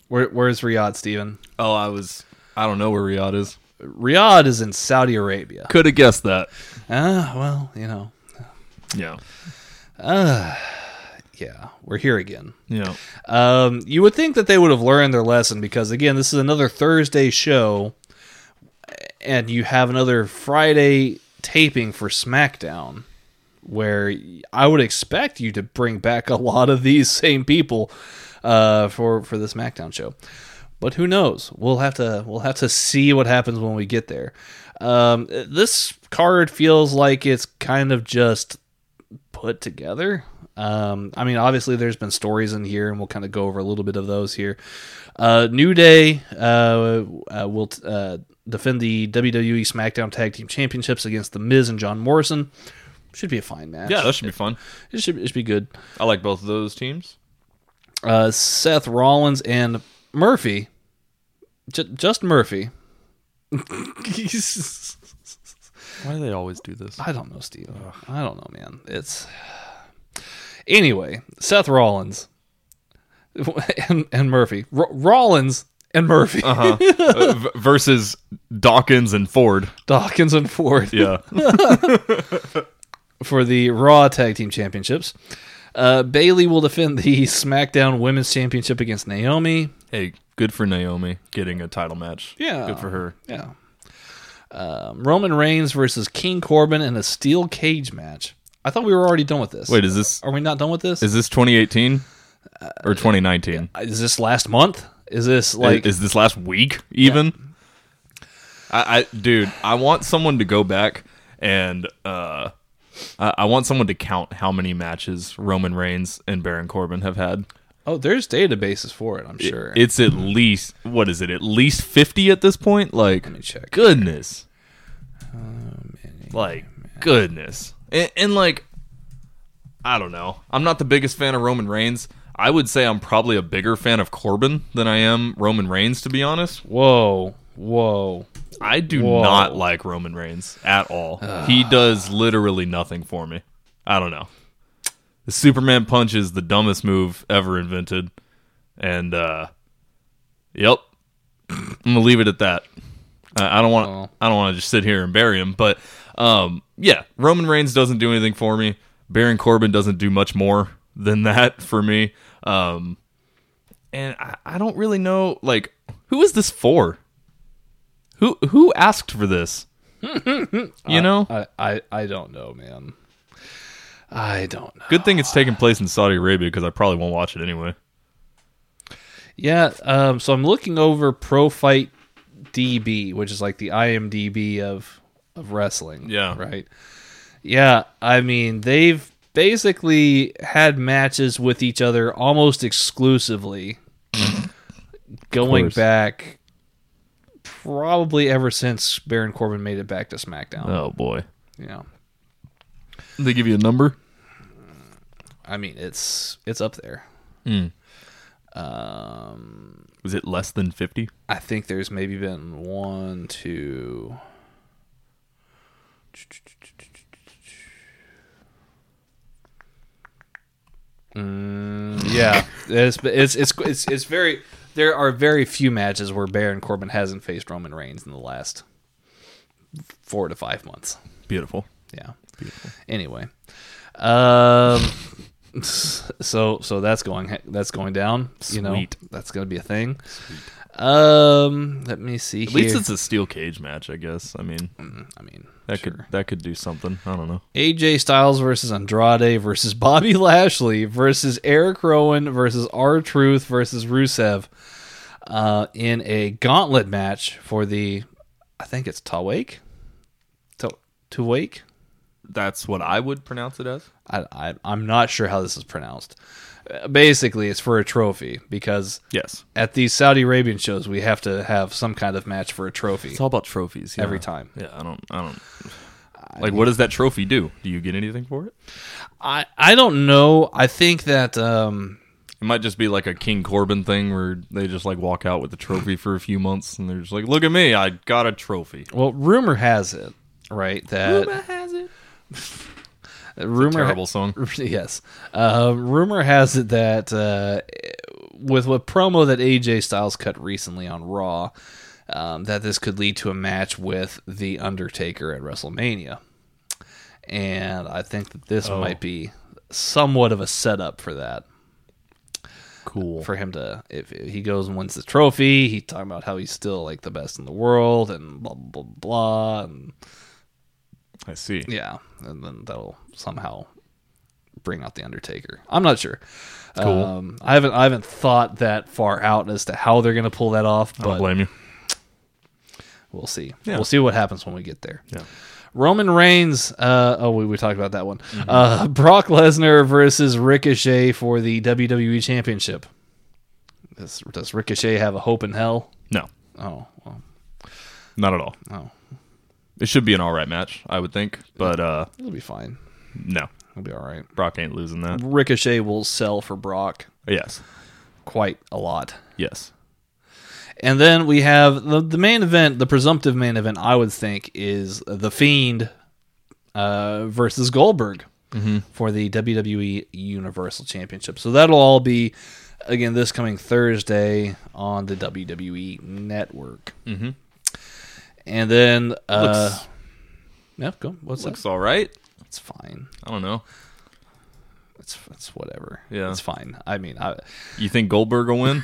Where is Riyadh, Steven? Oh, I don't know where Riyadh is. Riyadh is in Saudi Arabia. Could have guessed that. Well, you know. Yeah. Yeah, we're here again. Yeah. You would think that they would have learned their lesson because, again, this is another Thursday show, and you have another Friday taping for SmackDown, where I would expect you to bring back a lot of these same people for the SmackDown show. But who knows? We'll have to see what happens when we get there. This card feels like it's kind of just put together. I mean, obviously there's been stories in here, and we'll kind of go over a little bit of those here. New Day will defend the WWE SmackDown Tag Team Championships against The Miz and John Morrison. Should be a fine match. Yeah, that should be fun. It should be good. I like both of those teams. Seth Rollins and Murphy, just Murphy. Why do they always do this? I don't know, Steve. Ugh. I don't know, man. It's anyway. Seth Rollins and Murphy. Rollins and Murphy versus Dawkins and Ford. Yeah. For the Raw Tag Team Championships. Bayley will defend the SmackDown Women's Championship against Naomi. Hey, good for Naomi getting a title match. Yeah. Good for her. Yeah. Roman Reigns versus King Corbin in a steel cage match. I thought we were already done with this. Wait, are we not done with this? Is this 2018 or 2019? Is this last month? Is this like? Is this last week even? Yeah. Dude, I want someone to go back and I want someone to count how many matches Roman Reigns and Baron Corbin have had. Oh, there's databases for it, I'm sure. It's at least, what is it, at least 50 at this point? Like, let me check. Goodness. Goodness. And, like, I don't know. I'm not the biggest fan of Roman Reigns. I would say I'm probably a bigger fan of Corbin than I am Roman Reigns, to be honest. Whoa. I do not like Roman Reigns at all. He does literally nothing for me. I don't know. The Superman punch is the dumbest move ever invented. And, yep. I'm going to leave it at that. I don't want to just sit here and bury him. But, yeah, Roman Reigns doesn't do anything for me. Baron Corbin doesn't do much more than that for me. And I don't really know, like, who is this for? Who asked for this? You know? I don't know, man. I don't know. Good thing it's taking place in Saudi Arabia, because I probably won't watch it anyway. Yeah, so I'm looking over Pro Fight DB, which is like the IMDb of wrestling. Yeah. Right? Yeah, I mean, they've basically had matches with each other almost exclusively going back probably ever since Baron Corbin made it back to SmackDown. Oh, boy. Yeah. They give you a number? I mean, it's up there. Mm. Was it less than 50? I think there's maybe been 1, 2... Yeah. It's very... There are very few matches where Baron Corbin hasn't faced Roman Reigns in the last 4 to 5 months. Beautiful. Yeah. Beautiful. Anyway, so that's going down. Sweet. You know, that's going to be a thing. Sweet. Let me see. At least it's a steel cage match, I guess. I mean, that could do something. I don't know. AJ Styles versus Andrade versus Bobby Lashley versus Eric Rowan versus R-Truth versus Rusev in a gauntlet match for the, I think it's Tawake. Tawake. That's what I would pronounce it as. I'm not sure how this is pronounced. Basically, it's for a trophy because yes, at these Saudi Arabian shows, we have to have some kind of match for a trophy. It's all about trophies. Yeah. Every time. Yeah, I don't. Like, what does that trophy do? Do you get anything for it? I don't know. I think that might just be like a King Corbin thing where they just like walk out with the trophy for a few months and they're just like, look at me, I got a trophy. Well, rumor has it, right? That rumor has it. Rumor, terrible song. Yes. Rumor has it that with a promo that AJ Styles cut recently on Raw, that this could lead to a match with The Undertaker at WrestleMania. And I think that this might be somewhat of a setup for that. Cool. For him to, if he goes and wins the trophy, he's talking about how he's still like the best in the world and blah, blah, blah. And I see. Yeah. And then that'll somehow bring out The Undertaker. I'm not sure. Cool. I haven't thought that far out as to how they're going to pull that off, but I don't blame you. We'll see. Yeah. We'll see what happens when we get there. Yeah. Roman Reigns, we talked about that one. Mm-hmm. Brock Lesnar versus Ricochet for the WWE Championship. Does Ricochet have a hope in hell? No. Oh, well. Not at all. Oh. It should be an all right match, I would think, but it'll be fine. No, it'll be all right. Brock ain't losing that. Ricochet will sell for Brock. Yes, quite a lot. Yes. And then we have the main event, the presumptive main event, I would think, is The Fiend versus Goldberg for the WWE Universal Championship. So that'll all be, again, this coming Thursday on the WWE Network. Mm-hmm. And then... Looks all right. It's fine. I don't know. It's whatever. Yeah. It's fine. I mean, you think Goldberg will win?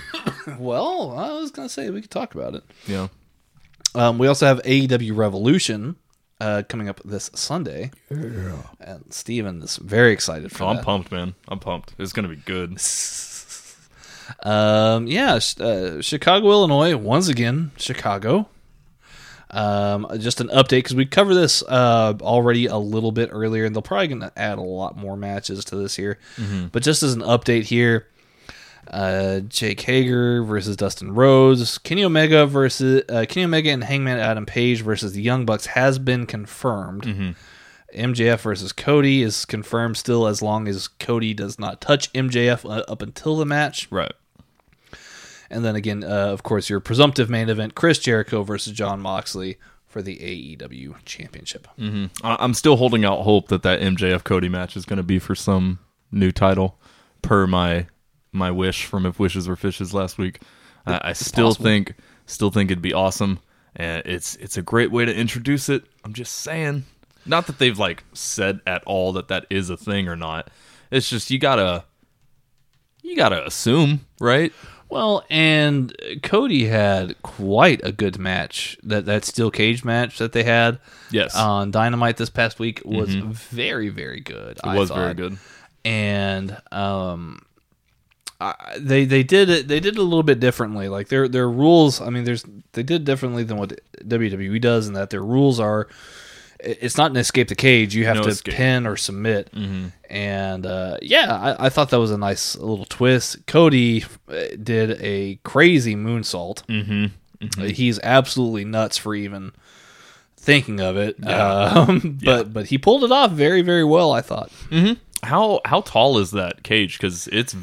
Well, I was going to say we could talk about it. Yeah. We also have AEW Revolution coming up this Sunday. Yeah. And Steven is very excited for that. I'm pumped, man. I'm pumped. It's going to be good. Chicago, Illinois. Once again, Chicago. Just an update, because we covered this already a little bit earlier, and they're probably going to add a lot more matches to this here. Mm-hmm. But just as an update here, Jake Hager versus Dustin Rhodes, Kenny Omega and Hangman Adam Page versus the Young Bucks has been confirmed. Mm-hmm. MJF versus Cody is confirmed still, as long as Cody does not touch MJF up until the match. Right. And then again, of course, your presumptive main event, Chris Jericho versus Jon Moxley for the AEW Championship. Mm-hmm. I'm still holding out hope that MJF-Cody match is going to be for some new title, per my wish from If Wishes Were Fishes last week. I still think it'd be awesome, and it's a great way to introduce it. I'm just saying. Not that they've like said at all that is a thing or not. It's just you gotta assume, right? Well, and Cody had quite a good match. That steel cage match that they had on Dynamite this past week was very, very good. I thought very good. And they did it a little bit differently. Like their rules, I mean, they did differently than what WWE does, in that their rules are, it's not an escape the cage. You have to pin or submit. Mm-hmm. And I thought that was a nice little twist. Cody did a crazy moonsault. Mm-hmm. Mm-hmm. He's absolutely nuts for even thinking of it. Yeah. But he pulled it off very, very well, I thought. Mm-hmm. How tall is that cage? Because it's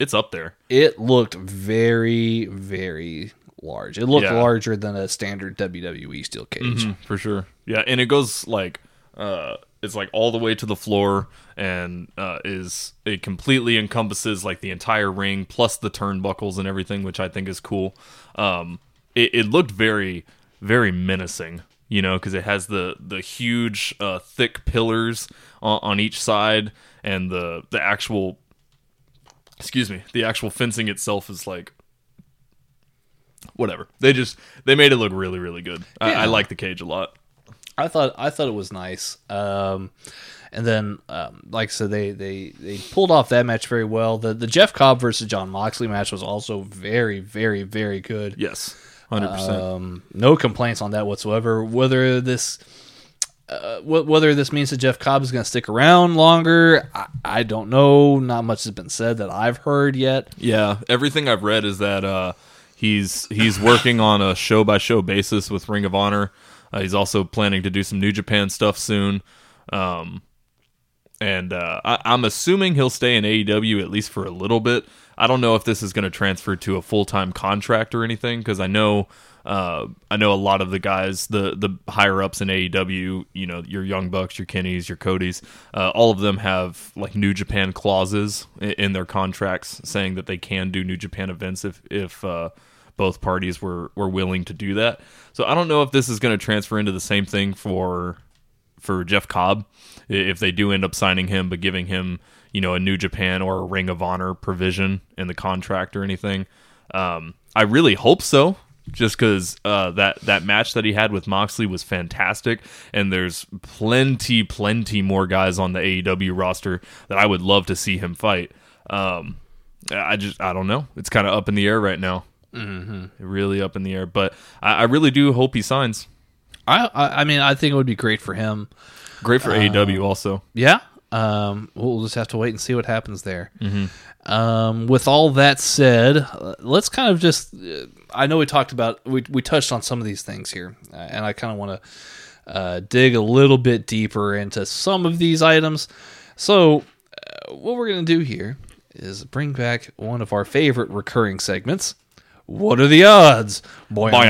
it's up there. It looked very, very large. It looked larger than a standard WWE steel cage. Mm-hmm, for sure. Yeah, and it goes like it's like all the way to the floor, and it completely encompasses like the entire ring plus the turnbuckles and everything, which I think is cool. It looked very, very menacing, you know, because it has the huge thick pillars on each side, and the actual fencing itself is like, whatever. They made it look really, really good. Yeah. I like the cage a lot. I thought it was nice. And then, like I said, they pulled off that match very well. The Jeff Cobb versus Jon Moxley match was also very, very, very good. Yes, 100%. No complaints on that whatsoever. Whether this means that Jeff Cobb is going to stick around longer, I don't know. Not much has been said that I've heard yet. Yeah, everything I've read is that he's working on a show-by-show basis with Ring of Honor. He's also planning to do some New Japan stuff soon. And I'm assuming he'll stay in AEW at least for a little bit. I don't know if this is going to transfer to a full-time contract or anything, because I know a lot of the guys, the higher-ups in AEW, you know, your Young Bucks, your Kennys, your Codys, all of them have, like, New Japan clauses in their contracts saying that they can do New Japan events if both parties were willing to do that. So I don't know if this is going to transfer into the same thing for Jeff Cobb, if they do end up signing him but giving him, you know, a New Japan or a Ring of Honor provision in the contract or anything. I really hope so, just because that match that he had with Moxley was fantastic, and there's plenty more guys on the AEW roster that I would love to see him fight. I don't know. It's kind of up in the air right now. Mm-hmm. Really up in the air, but I really do hope he signs. I mean, I think it would be great for him. Great for AEW also. Yeah. We'll just have to wait and see what happens there. Mm-hmm. With all that said, let's kind of just... I know we touched on some of these things here, and I kind of want to dig a little bit deeper into some of these items. So what we're going to do here is bring back one of our favorite recurring segments. What are the odds? Boing.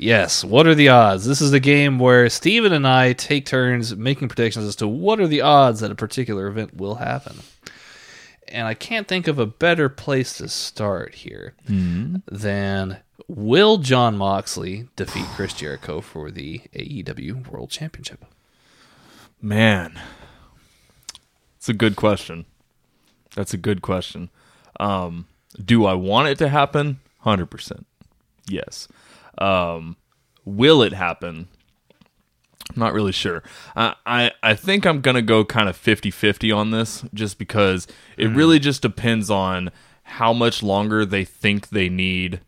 Yes, what are the odds? This is the game where Steven and I take turns making predictions as to what are the odds that a particular event will happen. And I can't think of a better place to start here than, will Jon Moxley defeat Chris Jericho for the AEW World Championship? Man, it's a good question. That's a good question. Do I want it to happen? 100%. Yes. Will it happen? I'm not really sure. I think I'm going to go kind of 50-50 on this, just because it really just depends on how much longer they think they need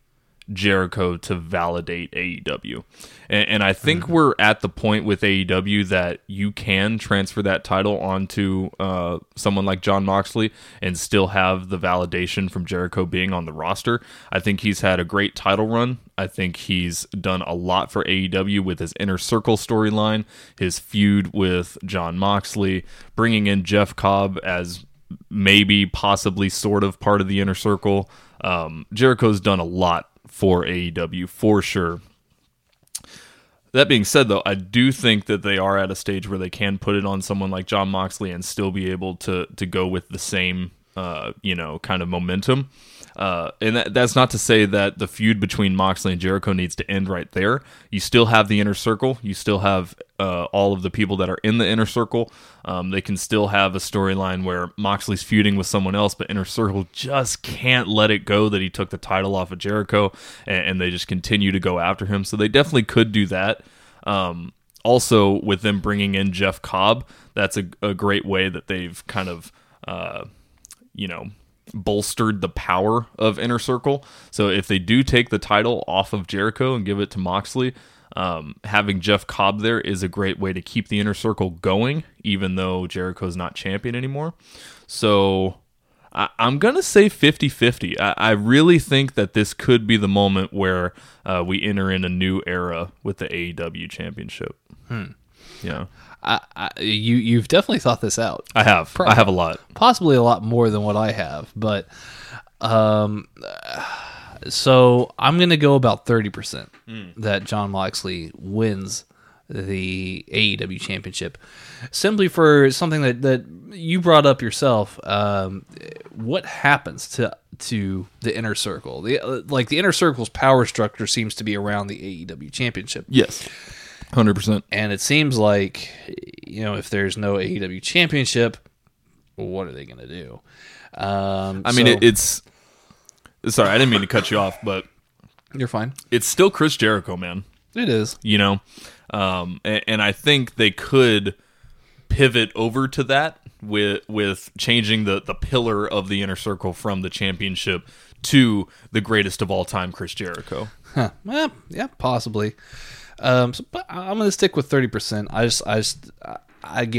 Jericho to validate AEW. And I think we're at the point with AEW that you can transfer that title onto someone like Jon Moxley and still have the validation from Jericho being on the roster. I think he's had a great title run. I think he's done a lot for AEW with his Inner Circle storyline, his feud with Jon Moxley, bringing in Jeff Cobb as maybe, possibly, sort of part of the Inner Circle. Jericho's done a lot for AEW, for sure. That being said, though, I do think that they are at a stage where they can put it on someone like Jon Moxley and still be able to go with the same, kind of momentum. And that's not to say that the feud between Moxley and Jericho needs to end right there. You still have the Inner Circle. You still have all of the people that are in the Inner Circle. They can still have a storyline where Moxley's feuding with someone else, but Inner Circle just can't let it go that he took the title off of Jericho, and they just continue to go after him. So they definitely could do that. Also, with them bringing in Jeff Cobb, that's a great way that they've kind of, bolstered the power of Inner Circle. So if they do take the title off of Jericho and give it to Moxley, having Jeff Cobb there is a great way to keep the Inner Circle going, even though Jericho's not champion anymore. So I'm going to say 50-50. I really think that this could be the moment where we enter in a new era with the AEW Championship. Yeah. You've definitely thought this out. I have. Probably. I have a lot. Possibly a lot more than what I have, but so I'm going to go about 30% that Jon Moxley wins the AEW Championship, simply for something that you brought up yourself. What happens to the Inner Circle? The Inner Circle's power structure seems to be around the AEW Championship. Yes. 100%. And it seems like, if there's no AEW Championship, what are they going to do? Sorry, I didn't mean to cut you off, but... You're fine. It's still Chris Jericho, man. It is. And I think they could pivot over to that with changing the pillar of the Inner Circle from the championship to the greatest of all time, Chris Jericho. Huh. Well, yeah, possibly. But I'm going to stick with 30%.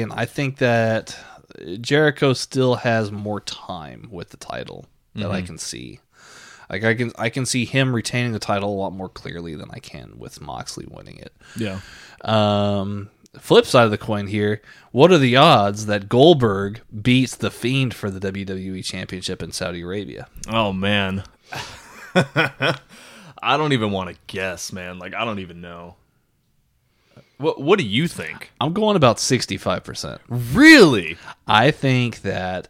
I think that Jericho still has more time with the title that I can see. Like I can see him retaining the title a lot more clearly than I can with Moxley winning it. Yeah. flip side of the coin here, what are the odds that Goldberg beats The Fiend for the WWE Championship in Saudi Arabia? Oh, man. I don't even want to guess, man. Like, I don't even know. What do you think? I'm going about 65%. Really? I think that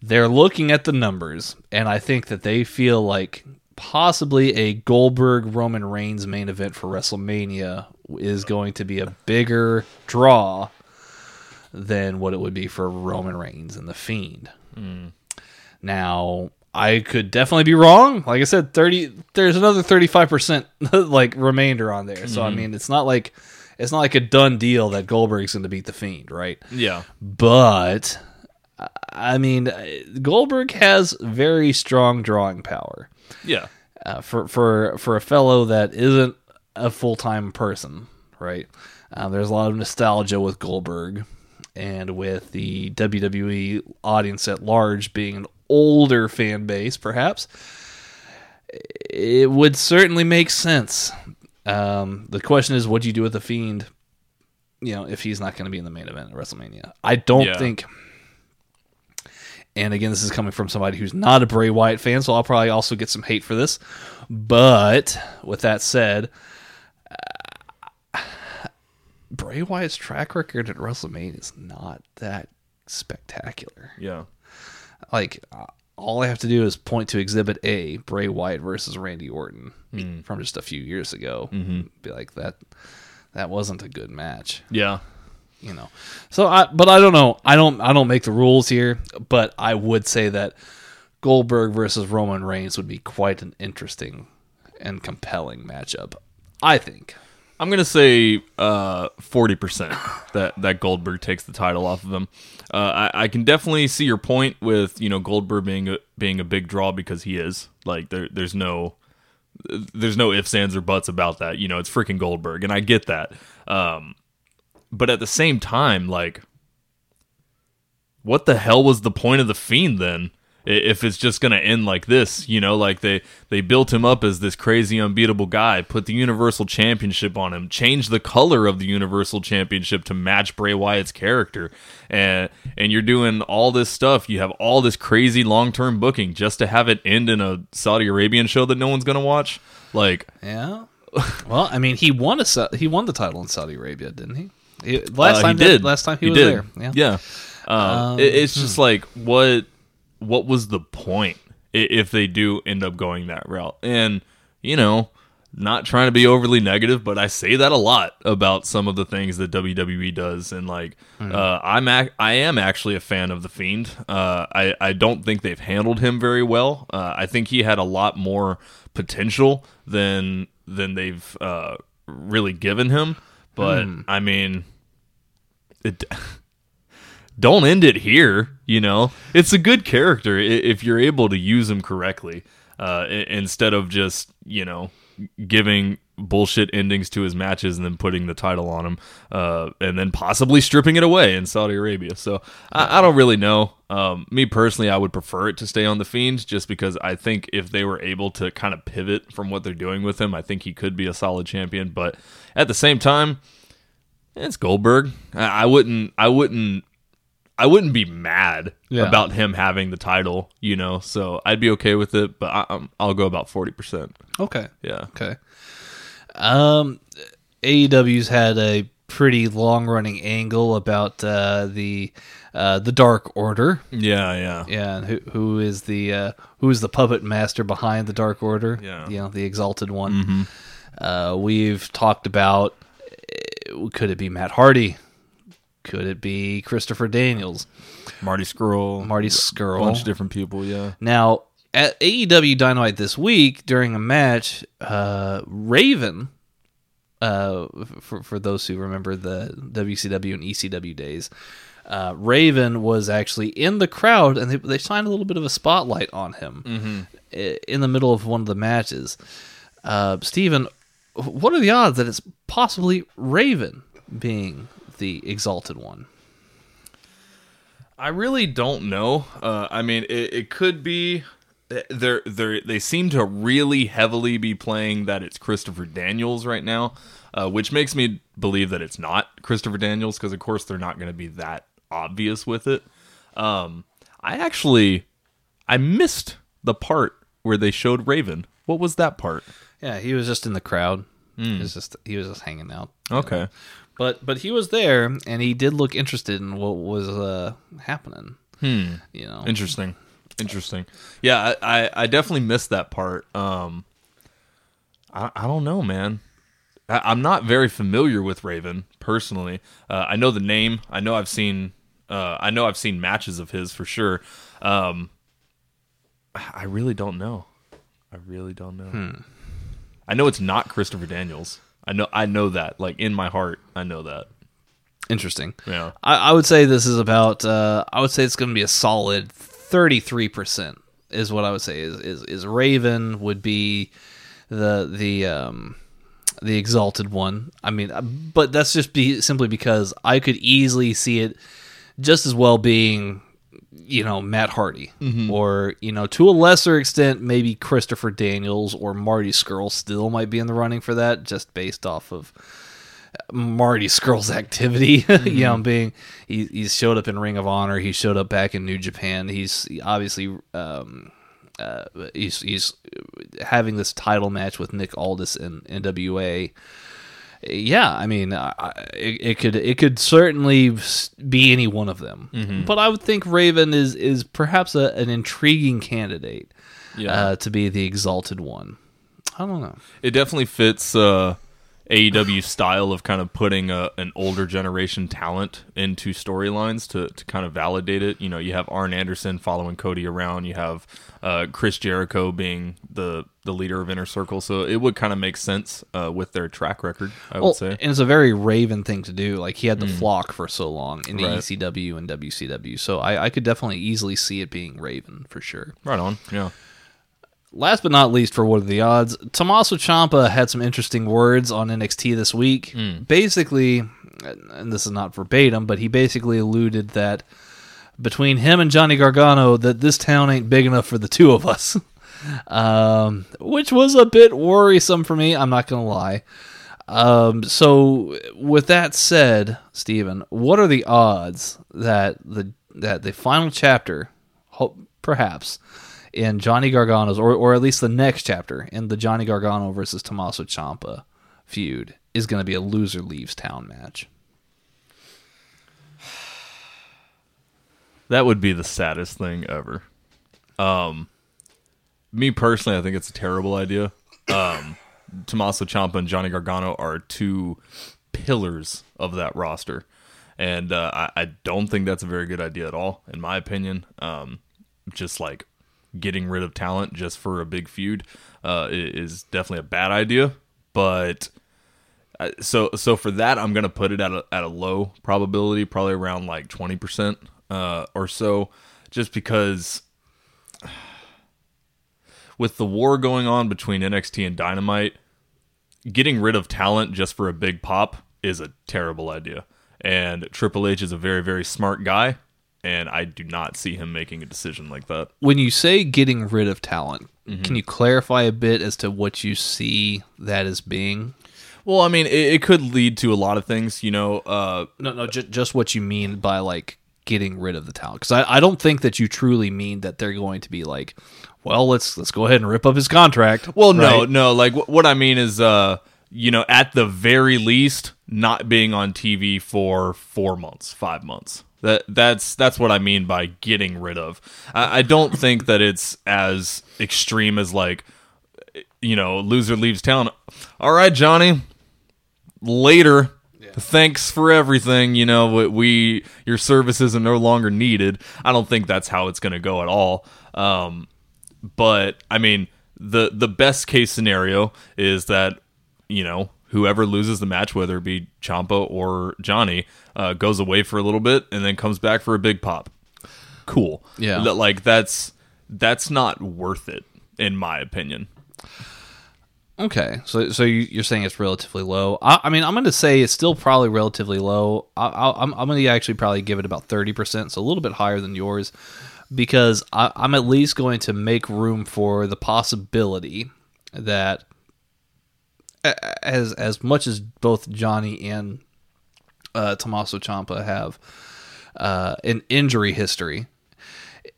they're looking at the numbers, and I think that they feel like possibly a Goldberg-Roman Reigns main event for WrestleMania is going to be a bigger draw than what it would be for Roman Reigns and The Fiend. Mm. Now, I could definitely be wrong. Like I said, there's another 35% like remainder on there. Mm-hmm. So I mean, it's not like a done deal that Goldberg's going to beat The Fiend, right? Yeah. But I mean, Goldberg has very strong drawing power. Yeah. For a fellow that isn't a full-time person, right? There's a lot of nostalgia with Goldberg and with the WWE audience at large being an older fan base, perhaps. It would certainly make sense. The question is, what do you do with The Fiend, you know, if he's not going to be in the main event at WrestleMania? I don't think... And again, this is coming from somebody who's not a Bray Wyatt fan, so I'll probably also get some hate for this. But with that said, Bray Wyatt's track record at WrestleMania is not that spectacular. Yeah. Like, all I have to do is point to Exhibit A, Bray Wyatt versus Randy Orton from just a few years ago. Mm-hmm. Be like, that wasn't a good match. Yeah. You know, so but I don't know. I don't make the rules here, but I would say that Goldberg versus Roman Reigns would be quite an interesting and compelling matchup. I think I'm going to say 40% that Goldberg takes the title off of him. I can definitely see your point with, you know, Goldberg being a big draw because he is, like, there's no ifs, ands, or buts about that. You know, it's freaking Goldberg, and I get that. But at the same time, like, what the hell was the point of The Fiend then? If it's just going to end like this, you know, like they built him up as this crazy unbeatable guy, put the Universal Championship on him, changed the color of the Universal Championship to match Bray Wyatt's character. And you're doing all this stuff. You have all this crazy long-term booking just to have it end in a Saudi Arabian show that no one's going to watch. Like, yeah. Well, I mean, he won the title in Saudi Arabia, didn't he? Last time he was there. Yeah. It's just like, what was the point if they do end up going that route? And, you know, not trying to be overly negative, but I say that a lot about some of the things that WWE does. And, like, I am actually a fan of The Fiend. I don't think they've handled him very well. I think he had a lot more potential than they've really given him. But, I mean... Don't end it here, you know? It's a good character if you're able to use him correctly, instead of just, you know, giving bullshit endings to his matches and then putting the title on him, and then possibly stripping it away in Saudi Arabia. So, I don't really know. Me personally, I would prefer it to stay on The Fiend, just because I think if they were able to kind of pivot from what they're doing with him, I think he could be a solid champion. But at the same time, it's Goldberg. I wouldn't be mad about him having the title, you know, so I'd be okay with it, but I'll go about 40%. Okay. Yeah. Okay. AEW's had a pretty long-running angle about the Dark Order. Yeah. Yeah, and who is the puppet master behind the Dark Order? Yeah. You know, the Exalted One. Mm-hmm. We've talked about, could it be Matt Hardy? Could it be Christopher Daniels? Marty Scurll. A bunch of different people, yeah. Now, at AEW Dynamite this week, during a match, Raven, for those who remember the WCW and ECW days, Raven was actually in the crowd, and they shined a little bit of a spotlight on him in the middle of one of the matches. Steven, what are the odds that it's possibly Raven being... the Exalted One? I really don't know. I mean, it could be. They seem to really heavily be playing that it's Christopher Daniels right now. which makes me believe that it's not Christopher Daniels, because of course they're not going to be that obvious with it. I missed the part where they showed Raven. What was that part? Yeah, he was just in the crowd. Mm. He was just hanging out. Okay. Know? But he was there, and he did look interested in what was happening. Hmm. You know, interesting. Yeah, I definitely missed that part. I don't know, man. I'm not very familiar with Raven personally. I know the name. I know I've seen matches of his for sure. I really don't know. Hmm. I know it's not Christopher Daniels. I know that. Like, in my heart, I know that. Interesting. Yeah. I would say this is about... I would say it's going to be a solid 33% is what I would say. Is Raven would be the exalted one. I mean, but that's just simply because I could easily see it just as well being... you know, Matt Hardy, mm-hmm. or, you know, to a lesser extent, maybe Christopher Daniels or Marty Scurll still might be in the running for that, just based off of Marty Scurll's activity. Mm-hmm. You know, he's showed up in Ring of Honor. He showed up back in New Japan. He's obviously, he's having this title match with Nick Aldis in NWA. Yeah, I mean, it could certainly be any one of them, mm-hmm. but I would think Raven is perhaps an intriguing candidate to be the exalted one. I don't know. It definitely fits AEW's style of kind of putting an older generation talent into storylines to kind of validate it. You know, you have Arn Anderson following Cody around. You have Chris Jericho being the leader of Inner Circle, so it would kind of make sense with their track record, I would say. And it's a very Raven thing to do. Like, he had the Flock for so long in the ECW and WCW, so I could definitely easily see it being Raven for sure. Right on, yeah. Last but not least, for what are the odds, Tommaso Ciampa had some interesting words on NXT this week. Mm. Basically, and this is not verbatim, but he basically alluded that between him and Johnny Gargano, that this town ain't big enough for the two of us. Which was a bit worrisome for me, I'm not going to lie. So, with that said, Steven, what are the odds that the final chapter, perhaps, in Johnny Gargano's, or at least the next chapter, in the Johnny Gargano versus Tommaso Ciampa feud, is going to be a loser leaves town match? That would be the saddest thing ever. Me personally, I think it's a terrible idea. Tommaso Ciampa and Johnny Gargano are two pillars of that roster. And I don't think that's a very good idea at all, in my opinion. Just like getting rid of talent just for a big feud is definitely a bad idea. But so for that, I'm going to put it at a low probability, probably around like 20% or so, just because... with the war going on between NXT and Dynamite, getting rid of talent just for a big pop is a terrible idea. And Triple H is a very, very smart guy, and I do not see him making a decision like that. When you say getting rid of talent, mm-hmm. can you clarify a bit as to what you see that as being? Well, I mean, it could lead to a lot of things, you know. Just what you mean by, like, getting rid of the talent. Because I don't think that you truly mean that they're going to be like... well, let's go ahead and rip up his contract. Well, no. Like, what I mean is, you know, at the very least, not being on TV for 4 months, 5 months. That's what I mean by getting rid of. I don't think that it's as extreme as, like, you know, loser leaves town. All right, Johnny, later. Thanks for everything, you know, your services are no longer needed. I don't think that's how it's going to go at all. But, I mean, the best case scenario is that, you know, whoever loses the match, whether it be Ciampa or Johnny, goes away for a little bit and then comes back for a big pop. Cool. Yeah. Like, that's not worth it, in my opinion. Okay. So you're saying it's relatively low. I mean, I'm going to say it's still probably relatively low. I'm going to actually probably give it about 30%, so a little bit higher than yours. Because I'm at least going to make room for the possibility that as much as both Johnny and Tommaso Ciampa have an injury history,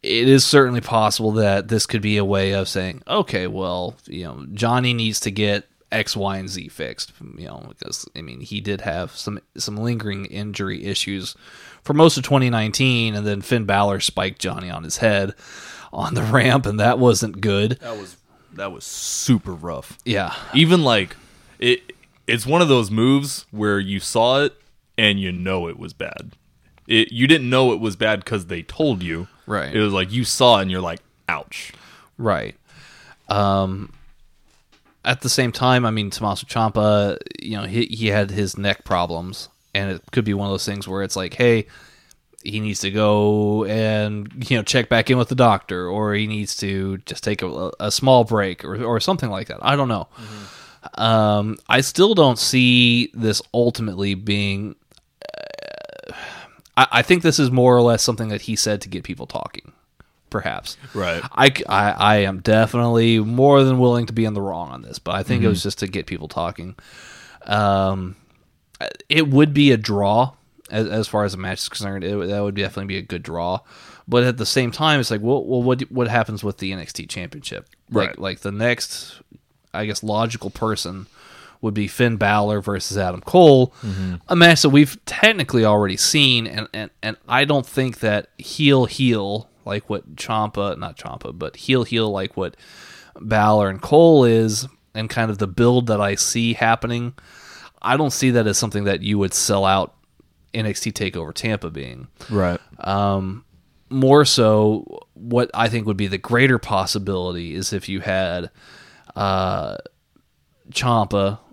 it is certainly possible that this could be a way of saying, okay, well, you know, Johnny needs to get X, Y, and Z fixed, you know, because I mean, he did have some lingering injury issues for most of 2019, and then Finn Balor spiked Johnny on his head on the ramp, and that wasn't good. That was super rough. Yeah, even like it's one of those moves where you saw it and you know it was bad. You didn't know it was bad because they told you. Right. It was like you saw it and you're like, ouch. Right. At the same time, I mean, Tommaso Ciampa, you know, he had his neck problems, and it could be one of those things where it's like, hey, he needs to go and, you know, check back in with the doctor, or he needs to just take a small break or something like that. I don't know. Mm-hmm. I still don't see this ultimately being... I think this is more or less something that he said to get people talking, perhaps. Right. I am definitely more than willing to be in the wrong on this, but I think it was just to get people talking. It would be a draw as far as the match is concerned. That would definitely be a good draw. But at the same time, it's like, well, what happens with the NXT Championship? Right. Like the next, I guess, logical person would be Finn Balor versus Adam Cole, a match that we've technically already seen, and I don't think that heel like what heel like what Balor and Cole is, and kind of the build that I see happening, I don't see that as something that you would sell out NXT TakeOver Tampa being. Right. More so, what I think would be the greater possibility is if you had Ciampa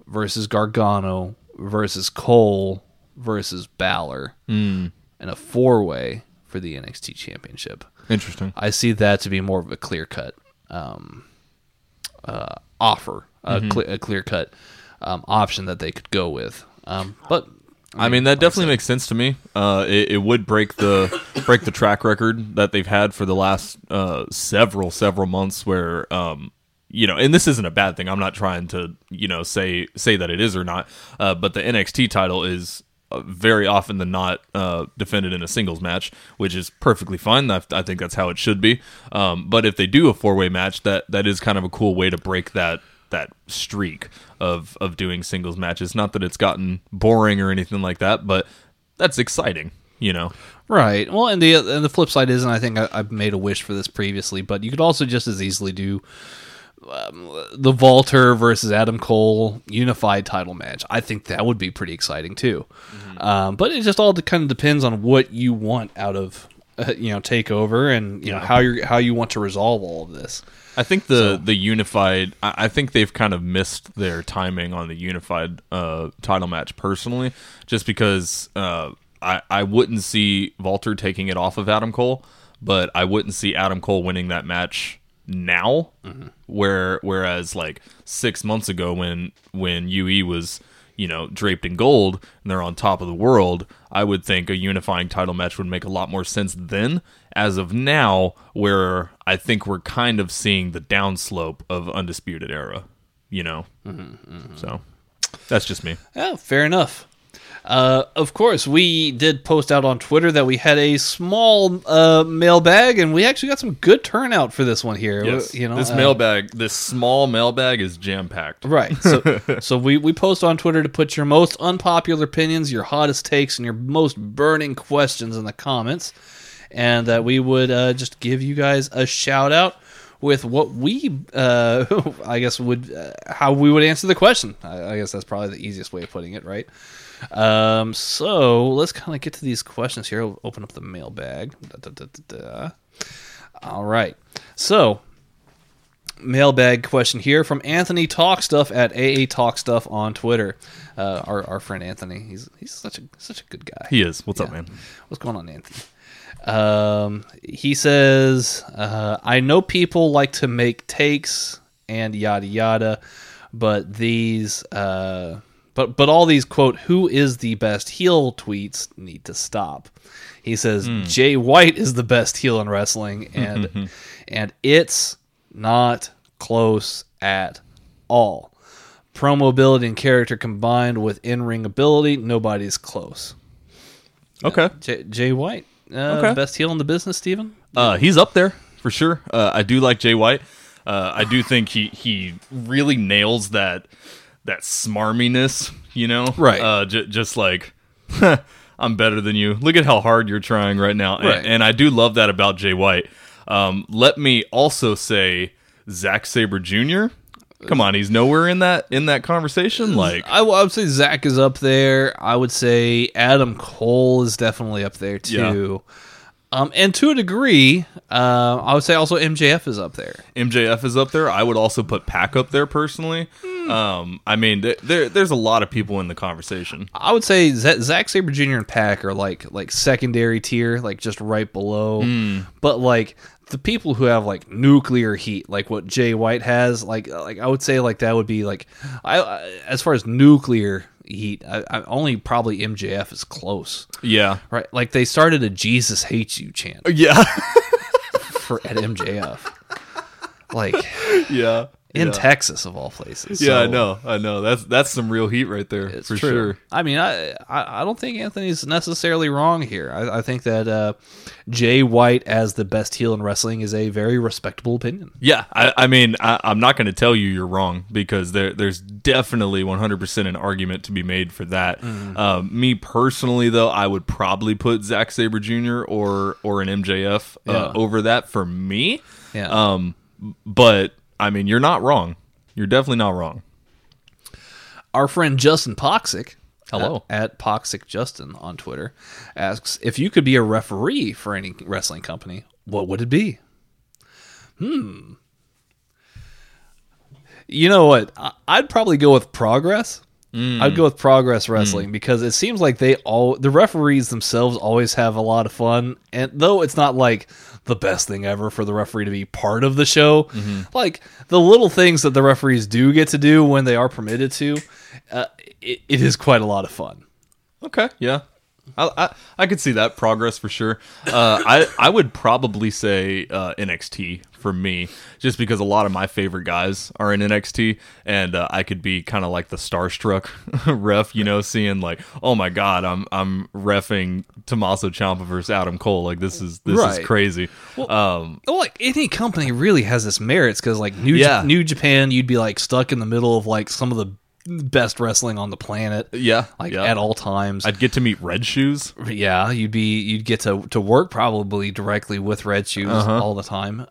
versus Gargano versus Cole versus Balor in a four-way for the NXT Championship. Interesting. I see that to be more of a clear-cut offer, a clear-cut option that they could go with. But I mean that definitely makes sense to me. It would break the track record that they've had for the last several months, where you know, and this isn't a bad thing. I'm not trying to, you know, say that it is or not. But the NXT title is very often than not defended in a singles match, which is perfectly fine. I think that's how it should be. But if they do a four-way match, that is kind of a cool way to break that streak of doing singles matches. Not that it's gotten boring or anything like that, but that's exciting, you know. Right. Well, and the flip side is, and I think I've made a wish for this previously, but you could also just as easily do the Walter versus Adam Cole unified title match. I think that would be pretty exciting too. But it just all kind of depends on what you want out of you know, TakeOver, and you know how you want to resolve all of this. I think the unified, I think they've kind of missed their timing on the unified title match personally, just because I wouldn't see Walter taking it off of Adam Cole, but I wouldn't see Adam Cole winning that match now, whereas like 6 months ago when UE was, you know, draped in gold and they're on top of the world, I would think a unifying title match would make a lot more sense then. As of now, where I think we're kind of seeing the downslope of Undisputed Era, you know. So that's just me. Yeah, fair enough. Of course, we did post out on Twitter that we had a small mailbag, and we actually got some good turnout for this one here. Yes. You know, this mailbag, this small mailbag is jam-packed. Right. So, we post on Twitter to put your most unpopular opinions, your hottest takes, and your most burning questions in the comments, and that we would just give you guys a shout-out with what we, I guess, would how we would answer the question. I guess that's probably the easiest way of putting it, right? So let's kind of get to these questions here. We'll open up the mailbag. All right. So mailbag question here from Anthony Talkstuff at AA Talkstuff on Twitter. Our friend Anthony, he's such a good guy. He is. What's up, man? What's going on, Anthony? He says, I know people like to make takes and yada, yada, but these, But all these, quote, who is the best heel tweets need to stop. He says, Jay White is the best heel in wrestling, and it's not close at all. Promo ability and character combined with in-ring ability, nobody's close. Okay. Jay White, okay. Best heel in the business, Steven? He's up there, for sure. I do like Jay White. I do think he really nails that smarminess, you know? Right. Just like, I'm better than you. Look at how hard you're trying right now. Right. And I do love that about Jay White. Let me also say Zack Sabre Jr., come on, he's nowhere in that conversation. Like I would say Zach is up there. I would say Adam Cole is definitely up there too. Yeah. And to a degree, I would say also MJF is up there. I would also put Pac up there personally. I mean, there's a lot of people in the conversation. I would say Zack Sabre Jr. and Pac are like secondary tier, like just right below. But like the people who have like nuclear heat, like what Jay White has, like I would say like that would be like as far as nuclear heat, I only probably MJF is close. Yeah, right. Like they started a "Jesus hates you" chant. Yeah, at MJF. Like, yeah, in Texas of all places. So, yeah, I know. That's some real heat right there. It's for true. Sure. I mean, I don't think Anthony's necessarily wrong here. I think that Jay White as the best heel in wrestling is a very respectable opinion. Yeah, I mean, I'm not going to tell you you're wrong because there's definitely 100% an argument to be made for that. Me personally, though, I would probably put Zack Sabre Jr. or an MJF over that for me. Yeah. But I mean, you're not wrong. You're definitely not wrong. Our friend Justin Poxic, hello, at Poxic Justin on Twitter, asks, if you could be a referee for any wrestling company, what would it be? You know what? I'd probably go with Progress. I'd go with Progress Wrestling because it seems like the referees themselves always have a lot of fun. And though it's not like the best thing ever for the referee to be part of the show, like the little things that the referees do get to do when they are permitted to, it is quite a lot of fun. Okay. Yeah. I could see that. Progress for sure. I would probably say NXT for me, just because a lot of my favorite guys are in NXT, and I could be kind of like the starstruck ref, you know, seeing like, oh my god, I'm reffing Tommaso Ciampa versus Adam Cole, like this is crazy. Well, like any company really has this merits because like New Japan, you'd be like stuck in the middle of like some of the best wrestling on the planet. Yeah. Like at all times. I'd get to meet Red Shoes. Yeah. You'd get to work probably directly with Red Shoes all the time.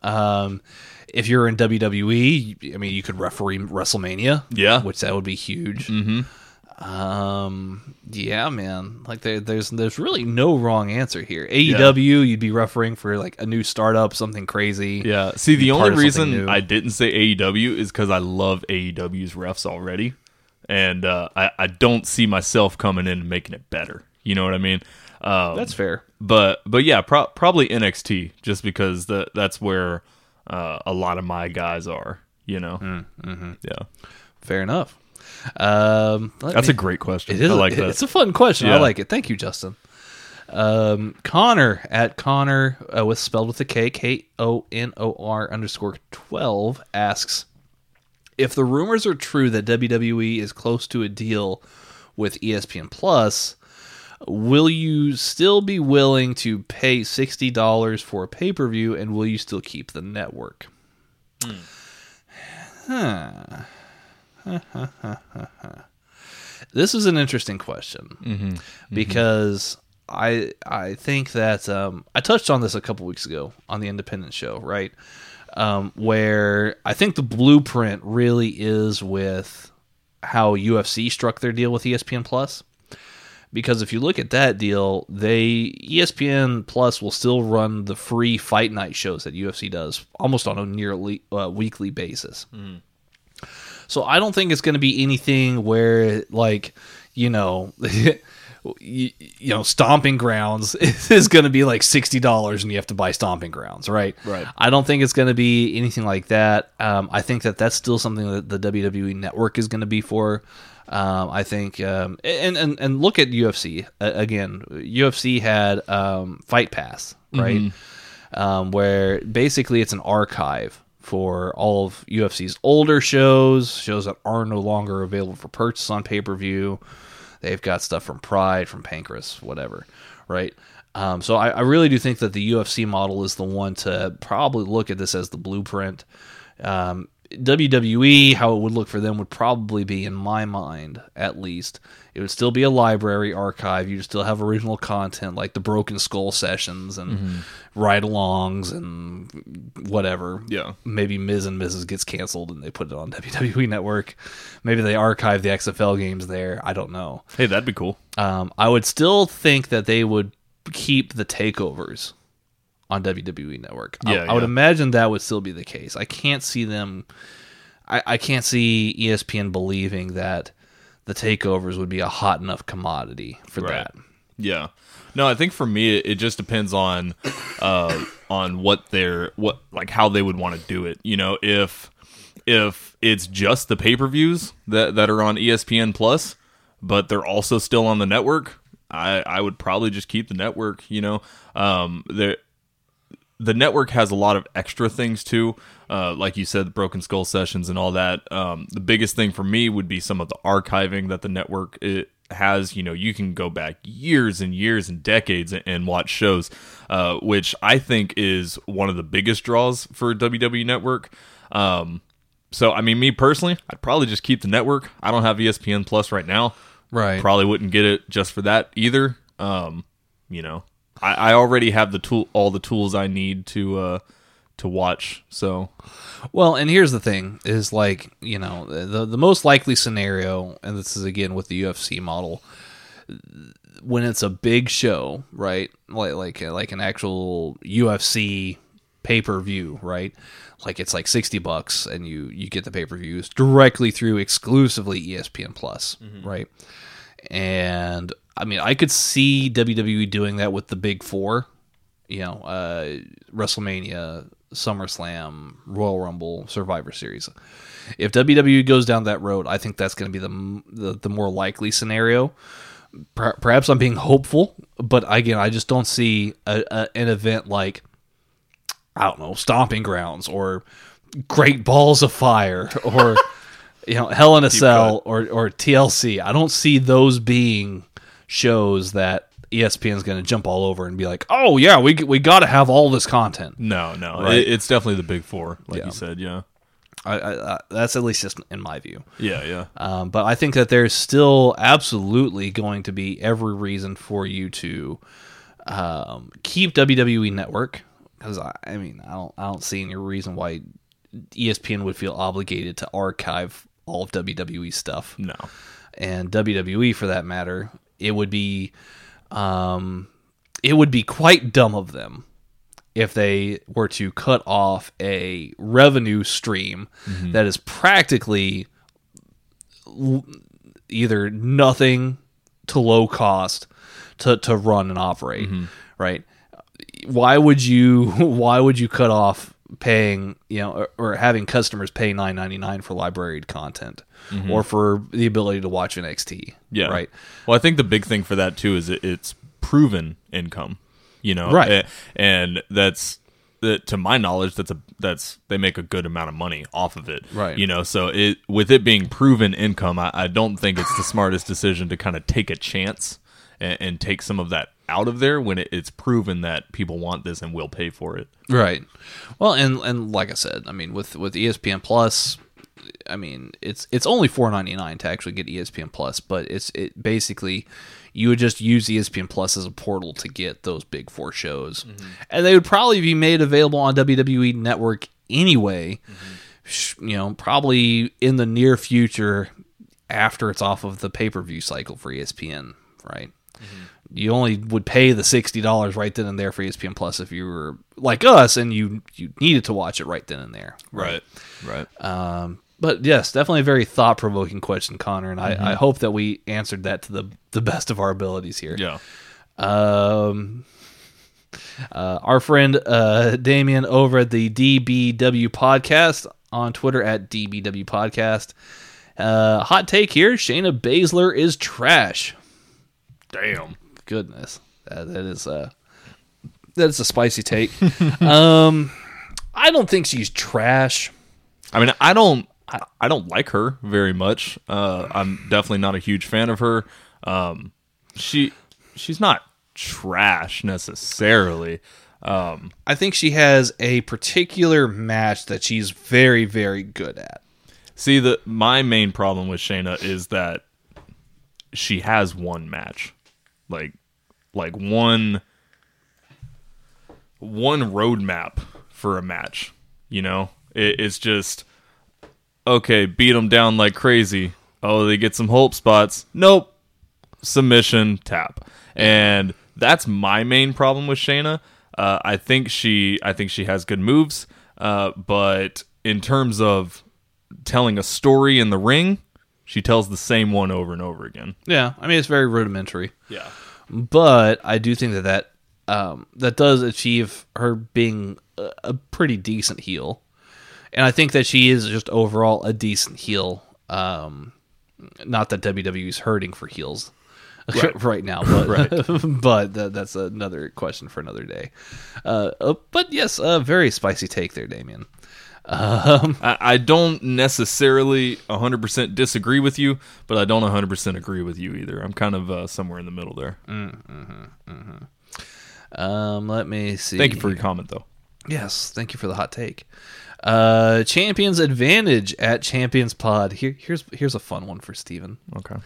If you're in WWE, I mean, you could referee WrestleMania. Yeah. Which that would be huge. Yeah, man. Like there's really no wrong answer here. AEW, you'd be refereeing for like a new startup, something crazy. Yeah. See, the only reason I didn't say AEW is because I love AEW's refs already. And I don't see myself coming in and making it better. You know what I mean? That's fair. But yeah, probably NXT, just because that's where a lot of my guys are, you know? Yeah. Fair enough. That's a great question. It is, I like that. It's a fun question. Yeah. I like it. Thank you, Justin. Connor, at Connor, with spelled with a K, KONOR_12, asks, if the rumors are true that WWE is close to a deal with ESPN Plus, will you still be willing to pay $60 for a pay-per-view, and will you still keep the network? This is an interesting question because I think that I touched on this a couple weeks ago on the Independent Show, right? Where I think the blueprint really is with how UFC struck their deal with ESPN Plus, because if you look at that deal, ESPN Plus will still run the free fight night shows that UFC does almost on a nearly weekly basis. So I don't think it's going to be anything where like, you know, you know, Stomping Grounds is going to be like $60 and you have to buy Stomping Grounds, right? Right. I don't think it's going to be anything like that. I think that that's still something that the WWE Network is going to be for. I think, and look at UFC again. UFC had Fight Pass, right? Where basically it's an archive for all of UFC's older shows, shows that are no longer available for purchase on pay-per-view. They've got stuff from Pride, from Pancras, whatever, right? So I really do think that the UFC model is the one to probably look at this as the blueprint. WWE, how it would look for them, would probably be, in my mind, at least, it would still be a library archive. You'd still have original content like the Broken Skull sessions and ride-alongs and whatever. Yeah. Maybe Ms. and Mrs. gets canceled and they put it on WWE Network. Maybe they archive the XFL games there. I don't know. Hey, that'd be cool. I would still think that they would keep the takeovers on WWE Network. I would imagine that would still be the case. I can't see them... I can't see ESPN believing that the takeovers would be a hot enough commodity for that. Yeah. No, I think for me, it just depends on what they're... like, how they would want to do it. You know, if it's just the pay-per-views that are on ESPN Plus, but they're also still on the network, I would probably just keep the network, you know. The network has a lot of extra things, too. Like you said, the Broken Skull sessions and all that. The biggest thing for me would be some of the archiving that the network has. You know, you can go back years and years and decades and watch shows, which I think is one of the biggest draws for WWE Network. So, I mean, me personally, I'd probably just keep the network. I don't have ESPN Plus right now. Right. Probably wouldn't get it just for that either. You know. I already have all the tools I need to watch. So, well, and here's the thing: is like, you know, the most likely scenario, and this is again with the UFC model, when it's a big show, right? Like an actual UFC pay per view, right? Like it's like $60, and you get the pay per views directly through exclusively ESPN Plus, right? And I mean, I could see WWE doing that with the big four, you know, WrestleMania, SummerSlam, Royal Rumble, Survivor Series. If WWE goes down that road, I think that's going to be the more likely scenario. Perhaps I'm being hopeful, but again, I just don't see an event like, I don't know, Stomping Grounds or Great Balls of Fire or you know, Hell in a Cell or TLC. I don't see those being shows that ESPN is going to jump all over and be like, oh yeah, we got to have all this content. No, right? It's definitely the big four, like you said. Yeah, I that's at least just in my view. Yeah. But I think that there's still absolutely going to be every reason for you to keep WWE Network, because I mean, I don't see any reason why ESPN would feel obligated to archive all of WWE stuff. No, and WWE for that matter. It would be quite dumb of them if they were to cut off a revenue stream that is practically either nothing to low cost to run and operate, right? Why would you cut off paying, you know, or having customers pay $9.99 for libraried content or for the ability to watch NXT? Yeah. Right. Well, I think the big thing for that too is it's proven income, you know, right? And that's to my knowledge, that's they make a good amount of money off of it, right? You know, so with it being proven income, I don't think it's the smartest decision to kind of take a chance and take some of that out of there when it's proven that people want this and will pay for it. Right. Well, and like I said, I mean, with ESPN Plus, I mean, it's only $4.99 to actually get ESPN Plus, but it basically you would just use ESPN Plus as a portal to get those big four shows. And they would probably be made available on WWE Network anyway, you know, probably in the near future after it's off of the pay-per-view cycle for ESPN, right? You only would pay the $60 right then and there for ESPN Plus if you were like us and you needed to watch it right then and there. Right. But yes, definitely a very thought-provoking question, Connor, and I hope that we answered that to the best of our abilities here. Yeah. Our friend Damien over at the DBW Podcast on Twitter at DBW Podcast. Hot take here, Shayna Baszler is trash. Damn. Goodness, that is a spicy take. I don't think she's trash. I mean, I don't like her very much. I'm definitely not a huge fan of her. She's not trash necessarily. I think she has a particular match that she's very, very good at. See, my main problem with Shayna is that she has one match, like one roadmap for a match. You know, it's just okay. Beat them down like crazy. Oh, they get some hold spots. Nope, submission tap, and that's my main problem with Shayna. I think she has good moves, but in terms of telling a story in the ring, she tells the same one over and over again. Yeah, I mean, it's very rudimentary. Yeah, but I do think that does achieve her being a pretty decent heel, and I think that she is just overall a decent heel. Not that WWE is hurting for heels. Right now, but, right. But that's another question for another day. But yes, a very spicy take there, Damien. I don't necessarily 100% disagree with you, but I don't 100% agree with you either. I'm kind of somewhere in the middle there. Let me see. Thank you for your comment, though. Yes, thank you for the hot take. Champions Advantage at Champions Pod. Here's a fun one for Steven. Okay.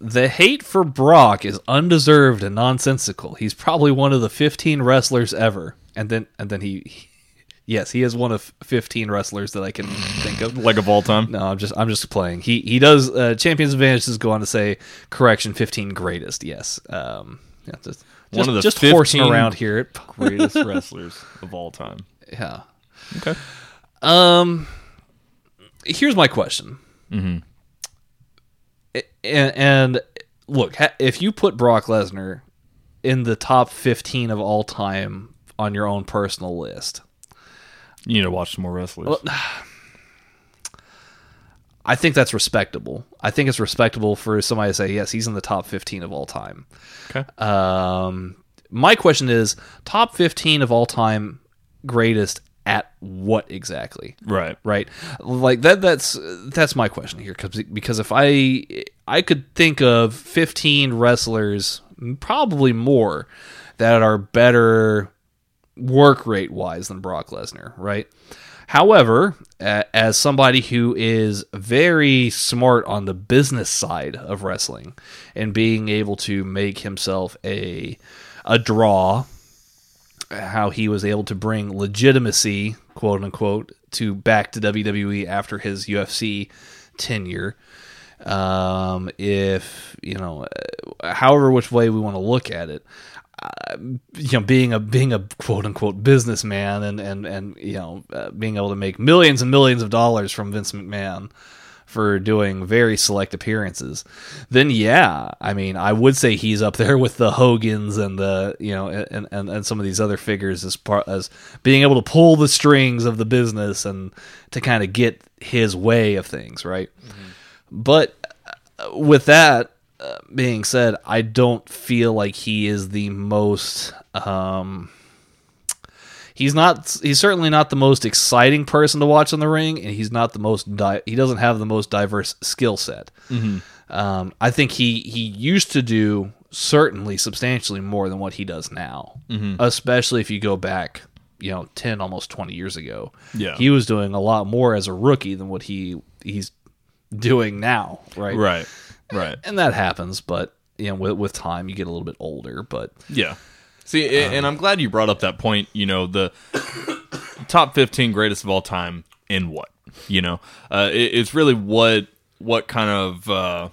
The hate for Brock is undeserved and nonsensical. He's probably one of the 15 wrestlers ever. And then he is one of 15 wrestlers that I can think of. Like of all time? No, I'm just playing. He does Champions Advantage does go on to say correction 15 greatest. Yes. One of the just 15 horsing around here greatest wrestlers of all time. Yeah. Okay. Here's my question. Mm-hmm. And look, if you put Brock Lesnar in the top 15 of all time on your own personal list, you need to watch some more wrestlers. Well, I think that's respectable. I think it's respectable for somebody to say, yes, he's in the top 15 of all time. Okay. My question is, top 15 of all time greatest at what exactly? Right. Like that's my question here, because if I could think of 15 wrestlers, probably more, that are better work rate wise than Brock Lesnar, right? However, as somebody who is very smart on the business side of wrestling and being able to make himself a draw, how he was able to bring legitimacy, quote unquote, back to WWE after his UFC tenure. If, you know, however which way we want to look at it, you know, being a quote unquote businessman and you know, being able to make millions and millions of dollars from Vince McMahon for doing very select appearances, then yeah, I mean, I would say he's up there with the Hogans and the, you know, and some of these other figures as being able to pull the strings of the business and to kind of get his way of things, right? Mm-hmm. But with that being said, I don't feel like he is the most. He's certainly not the most exciting person to watch in the ring, and he's not the most. He doesn't have the most diverse skill set. Mm-hmm. I think he used to do certainly substantially more than what he does now, mm-hmm. especially if you go back, you know, 10, almost 20 years ago. Yeah, he was doing a lot more as a rookie than what he's doing now. Right. And that happens, but you know, with time, you get a little bit older. But yeah. See, and I'm glad you brought up that point, you know, the top 15 greatest of all time in what, you know, it's really what kind of,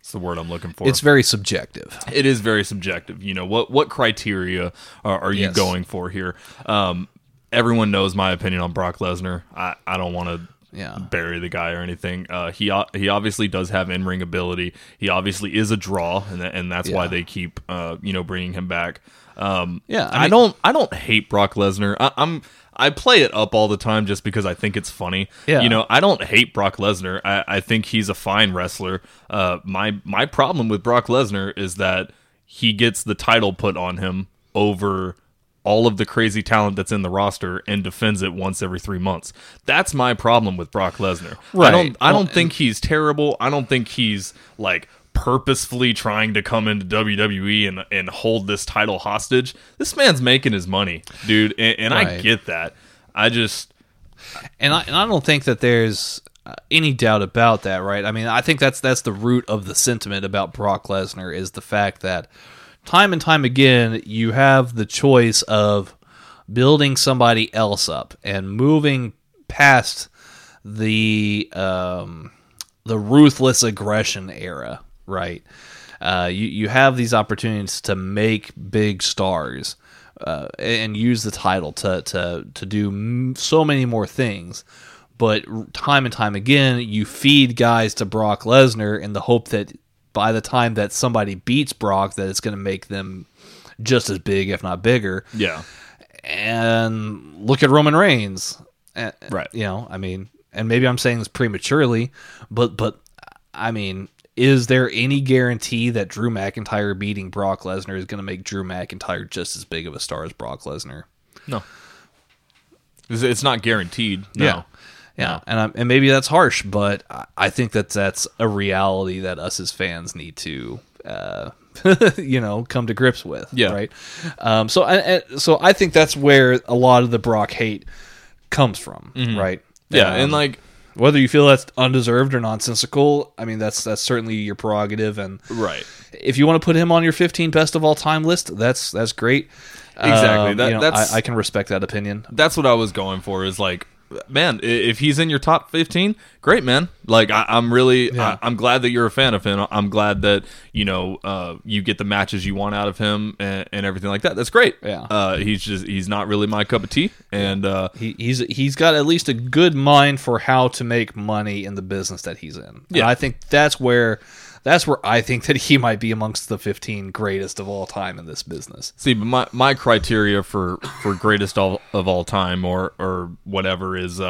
what's the word I'm looking for? It's very subjective. It is very subjective. You know, what criteria are you going for here? Everyone knows my opinion on Brock Lesnar. I don't want to. Yeah. Bury the guy or anything. He obviously does have in-ring ability. He obviously is a draw, and that's why they keep you know, bringing him back. I don't hate Brock Lesnar. I play it up all the time just because I think it's funny. Yeah. You know, I don't hate Brock Lesnar. I think he's a fine wrestler. My problem with Brock Lesnar is that he gets the title put on him over all of the crazy talent that's in the roster and defends it once every 3 months. That's my problem with Brock Lesnar. Right. I don't think he's terrible. I don't think he's like purposefully trying to come into WWE and hold this title hostage. This man's making his money, dude, and right. I get that. I don't think that there's any doubt about that, right? I mean, I think that's the root of the sentiment about Brock Lesnar is the fact that time and time again, you have the choice of building somebody else up and moving past the ruthless aggression era, right? You have these opportunities to make big stars and use the title to do so many more things. But time and time again, you feed guys to Brock Lesnar in the hope that by the time that somebody beats Brock, that it's going to make them just as big, if not bigger. Yeah. And look at Roman Reigns. Right. You know, I mean, and maybe I'm saying this prematurely, but I mean, is there any guarantee that Drew McIntyre beating Brock Lesnar is going to make Drew McIntyre just as big of a star as Brock Lesnar? No. It's not guaranteed. No. Yeah. Yeah, and maybe that's harsh, but I think that that's a reality that us as fans need to, you know, come to grips with. Yeah, right. So I think that's where a lot of the Brock hate comes from, mm-hmm. right? Yeah, and like whether you feel that's undeserved or nonsensical, I mean that's certainly your prerogative, and right. If you want to put him on your 15 best of all time list, that's great. Exactly. I can respect that opinion. That's what I was going for. Is like. Man, if he's in your top 15, great, man. Like, I'm glad that you're a fan of him. I'm glad that, you know, you get the matches you want out of him and everything like that. That's great. Yeah. He's not really my cup of tea. And he's got at least a good mind for how to make money in the business that he's in. Yeah. And I think that's where I think that he might be amongst the 15 greatest of all time in this business. See, my criteria for greatest of all time or whatever is,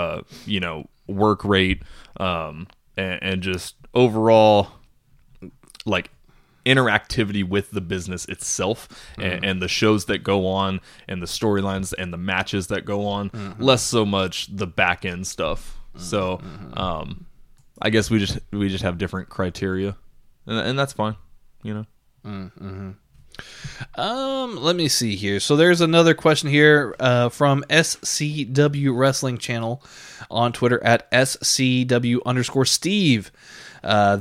you know, work rate and just overall, like, interactivity with the business itself mm-hmm. and the shows that go on and the storylines and the matches that go on, mm-hmm. less so much the back end stuff. Mm-hmm. So I guess we just have different criteria. And that's fine, you know. Mm-hmm. Let me see here. So there's another question here from SCW Wrestling Channel on Twitter at SCW_Steve.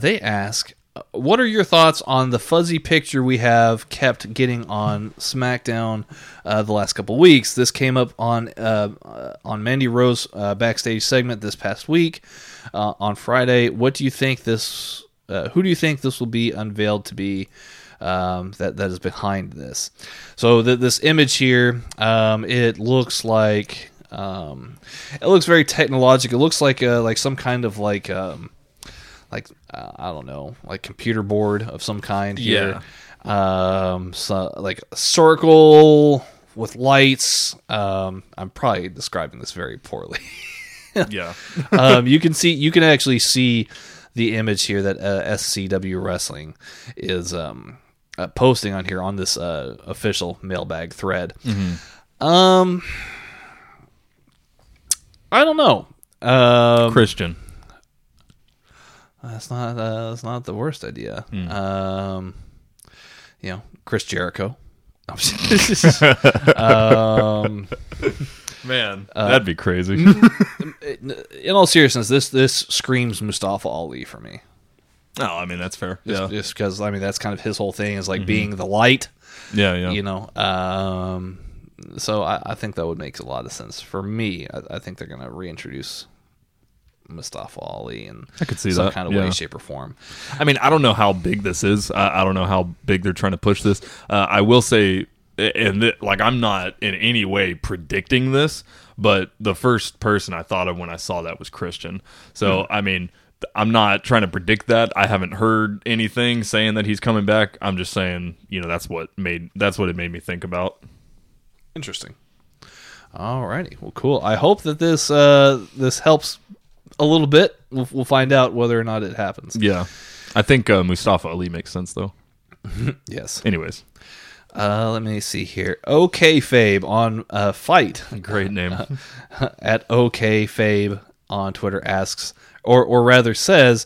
They ask, what are your thoughts on the fuzzy picture we have kept getting on SmackDown the last couple weeks? This came up on Mandy Rose's backstage segment this past week on Friday. What do you think this... who do you think this will be unveiled to be that is behind this? So this image here, it looks like it looks very technologic. It looks like some kind of like I don't know, like computer board of some kind here. Yeah. So like a circle with lights. I'm probably describing this very poorly. Yeah. You can actually see. The image here that SCW Wrestling is posting on here on this official mailbag thread. Mm-hmm. I don't know. Christian. That's not the worst idea. Mm. You know, Chris Jericho. Man, that'd be crazy. In all seriousness, this screams Mustafa Ali for me. No, I mean, that's fair. Yeah. Just because, I mean, that's kind of his whole thing is like mm-hmm. being the light. Yeah, yeah. You know, so I think that would make a lot of sense for me. I think they're going to reintroduce Mustafa Ali in some kind of way, shape, or form. I mean, I don't know how big this is. I don't know how big they're trying to push this. I will say... And like, I'm not in any way predicting this, but the first person I thought of when I saw that was Christian. So, mm-hmm. I mean, I'm not trying to predict that. I haven't heard anything saying that he's coming back. I'm just saying, you know, that's what it made me think about. Interesting. All righty. Well, cool. I hope that this this helps a little bit. We'll find out whether or not it happens. Yeah, I think Mustafa Ali makes sense though. Yes. Anyways. Let me see here. OK Fabe on Fight. Great name. At OK Fabe on Twitter asks, or rather says,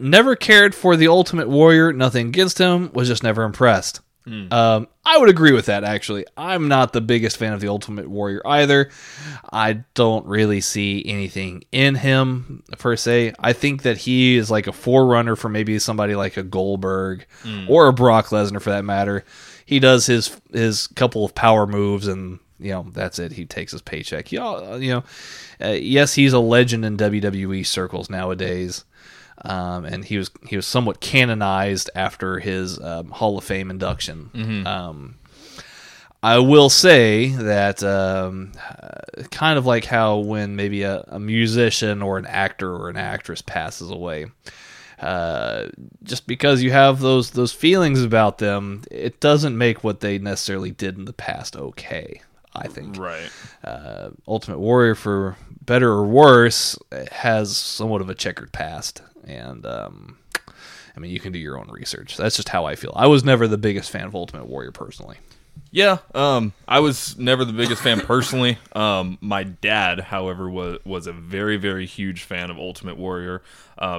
never cared for the Ultimate Warrior. Nothing against him. Was just never impressed. I would agree with that, actually. I'm not the biggest fan of the Ultimate Warrior either. I don't really see anything in him, per se. I think that he is like a forerunner for maybe somebody like a Goldberg or a Brock Lesnar, for that matter. He does his couple of power moves, and you know, that's it. He takes his paycheck. Yes, he's a legend in WWE circles nowadays. And he was somewhat canonized after his Hall of Fame induction. Mm-hmm. I will say that kind of like how when maybe a musician or an actor or an actress passes away, just because you have those feelings about them, it doesn't make what they necessarily did in the past okay, I think. Right. Ultimate Warrior, for better or worse, has somewhat of a checkered past. And, I mean, you can do your own research. That's just how I feel. I was never the biggest fan of Ultimate Warrior personally. Yeah, I was never the biggest fan personally. My dad, however, was a very, very huge fan of Ultimate Warrior.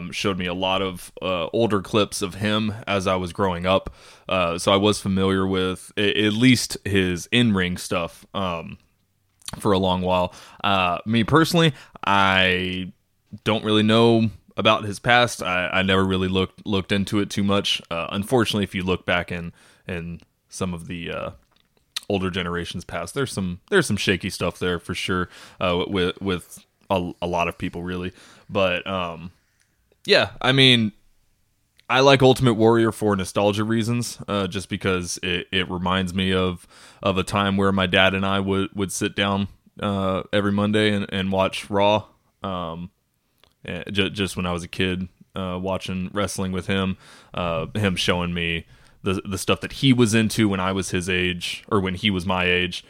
Showed me a lot of older clips of him as I was growing up. So I was familiar with at least his in-ring stuff for a long while. Me personally, I don't really know about his past. I never really looked into it too much. Unfortunately, if you look back in some of the older generations past, there's some shaky stuff there for sure, with a lot of people, really. But yeah, I mean, I like Ultimate Warrior for nostalgia reasons, just because it reminds me of a time where my dad and I would sit down every Monday and watch Raw. Just when I was a kid, watching wrestling with him, him showing me the stuff that he was into when I was his age, or when he was my age.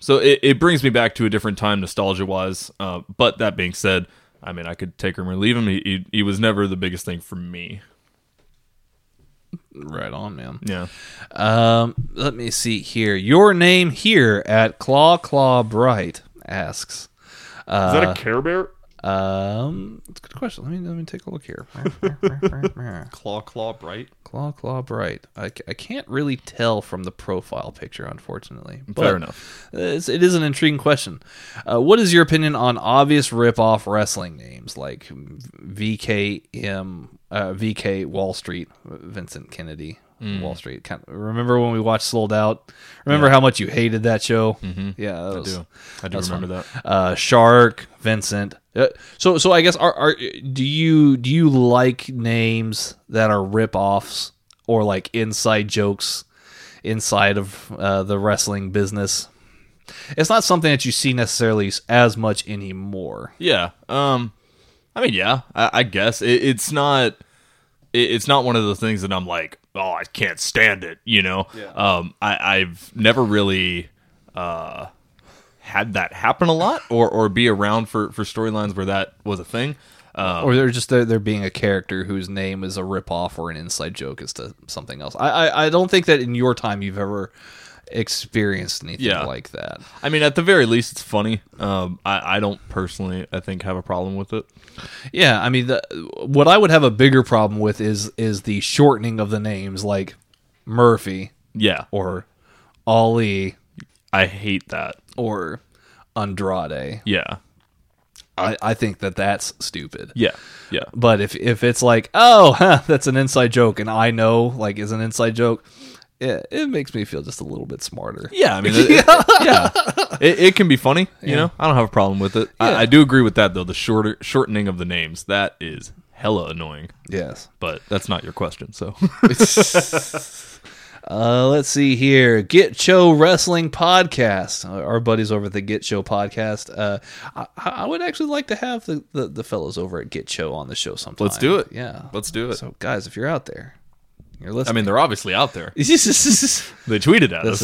So it brings me back to a different time, nostalgia-wise. But that being said, I mean, I could take him or leave him. He was never the biggest thing for me. Right on, man. Yeah. Let me see here. Your name here at Claw Bright asks, is that a Care Bear? It's a good question. Let me take a look here. Claw Bright. Claw Bright. I can't really tell from the profile picture, unfortunately. But fair enough. It is an intriguing question. What is your opinion on obvious rip-off wrestling names like VK Wall Street, Vincent Kennedy? Wall Street. Kind of, remember when we watched Sold Out? Remember how much you hated that show? Mm-hmm. Yeah, I do remember fun. That. Shark, Vincent. So I guess do you like names that are rip-offs or like inside jokes inside of the wrestling business? It's not something that you see necessarily as much anymore. Yeah. I mean, yeah. I guess it's not. It's not one of the things that I'm like, oh, I can't stand it, you know? Yeah. I've never really had that happen a lot or be around for storylines where that was a thing. Or they're just there being a character whose name is a ripoff or an inside joke as to something else. I don't think that in your time you've ever experienced anything like that. I mean, at the very least, it's funny. I don't personally, I think, have a problem with it. Yeah, I mean, what I would have a bigger problem with is the shortening of the names, like Murphy, or Ali. I hate that. Or Andrade. Yeah. I think that's stupid. Yeah. But if it's like, that's an inside joke, and I know, like, is an inside joke. Yeah, it makes me feel just a little bit smarter. Yeah, I mean, it can be funny, you know? I don't have a problem with it. Yeah. I do agree with that, though, the shortening of the names. That is hella annoying. Yes. But that's not your question, so. Let's see here. Get Show Wrestling Podcast. Our buddies over at the Get Show Podcast. I would actually like to have the fellows over at Get Show on the show sometime. Let's do it. Yeah. Let's do it. So, guys, if you're out there. I mean, they're obviously out there. They tweeted at us.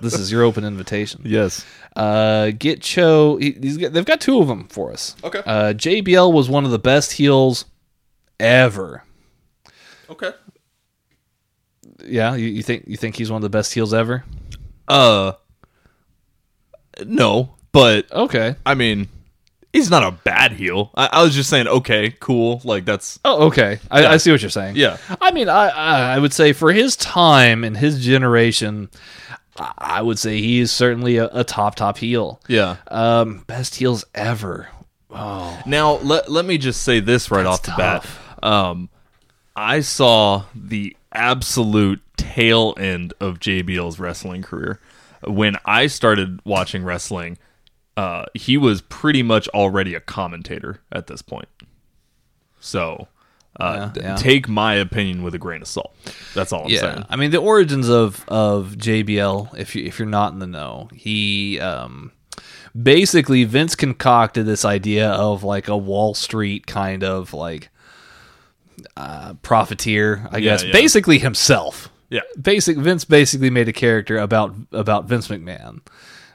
This is your open invitation. Yes. Get Cho. They've got two of them for us. Okay. JBL was one of the best heels ever. Okay. Yeah, you think he's one of the best heels ever? No, but okay. I mean, he's not a bad heel. I was just saying, okay, cool, like that's. Oh, okay. Yeah. I see what you're saying. Yeah. I mean, I would say for his time and his generation, I would say he is certainly a top heel. Yeah. Best heels ever. Oh. Now let me just say this right off the bat. I saw the absolute tail end of JBL's wrestling career. When I started watching wrestling, he was pretty much already a commentator at this point. So take my opinion with a grain of salt. That's all I'm saying. I mean, the origins of JBL, if you're not in the know, he basically Vince concocted this idea of like a Wall Street kind of like profiteer, I guess. Yeah. Basically himself. Yeah. Vince basically made a character about Vince McMahon.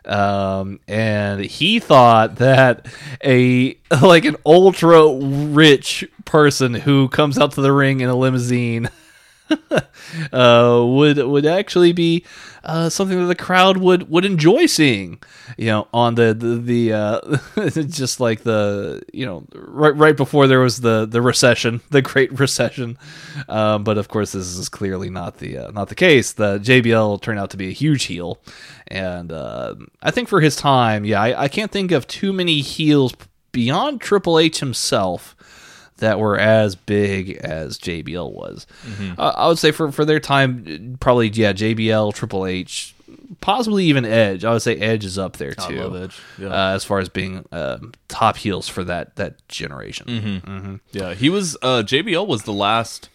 And he thought that an ultra rich person who comes out to the ring in a limousine would actually be something that the crowd would enjoy seeing, you know, on the just like the, you know, right before there was the recession, the Great Recession. But of course, this is clearly not the case. The JBL turned out to be a huge heel, and I think for his time, I can't think of too many heels beyond Triple H himself that were as big as JBL was. Mm-hmm. I would say for their time, probably, JBL, Triple H, possibly even Edge. I would say Edge is up there, too. I love Edge. Yeah. As far as being top heels for that generation. Mm-hmm. Mm-hmm. Yeah, he was, JBL was the last,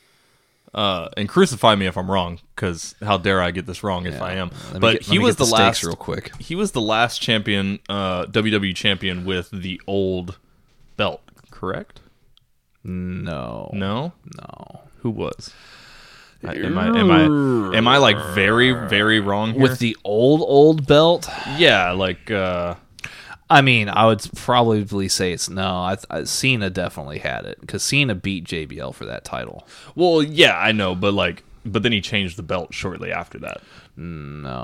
and crucify me if I'm wrong, because how dare I get this wrong if I am. But he was the last, real quick. He was the last champion, WWE champion with the old belt, correct? No. Who was? Am I like very, very wrong here? With the old belt? Yeah, like. I mean, I would probably say it's no. Cena definitely had it because Cena beat JBL for that title. Well, yeah, I know, but then he changed the belt shortly after that. No.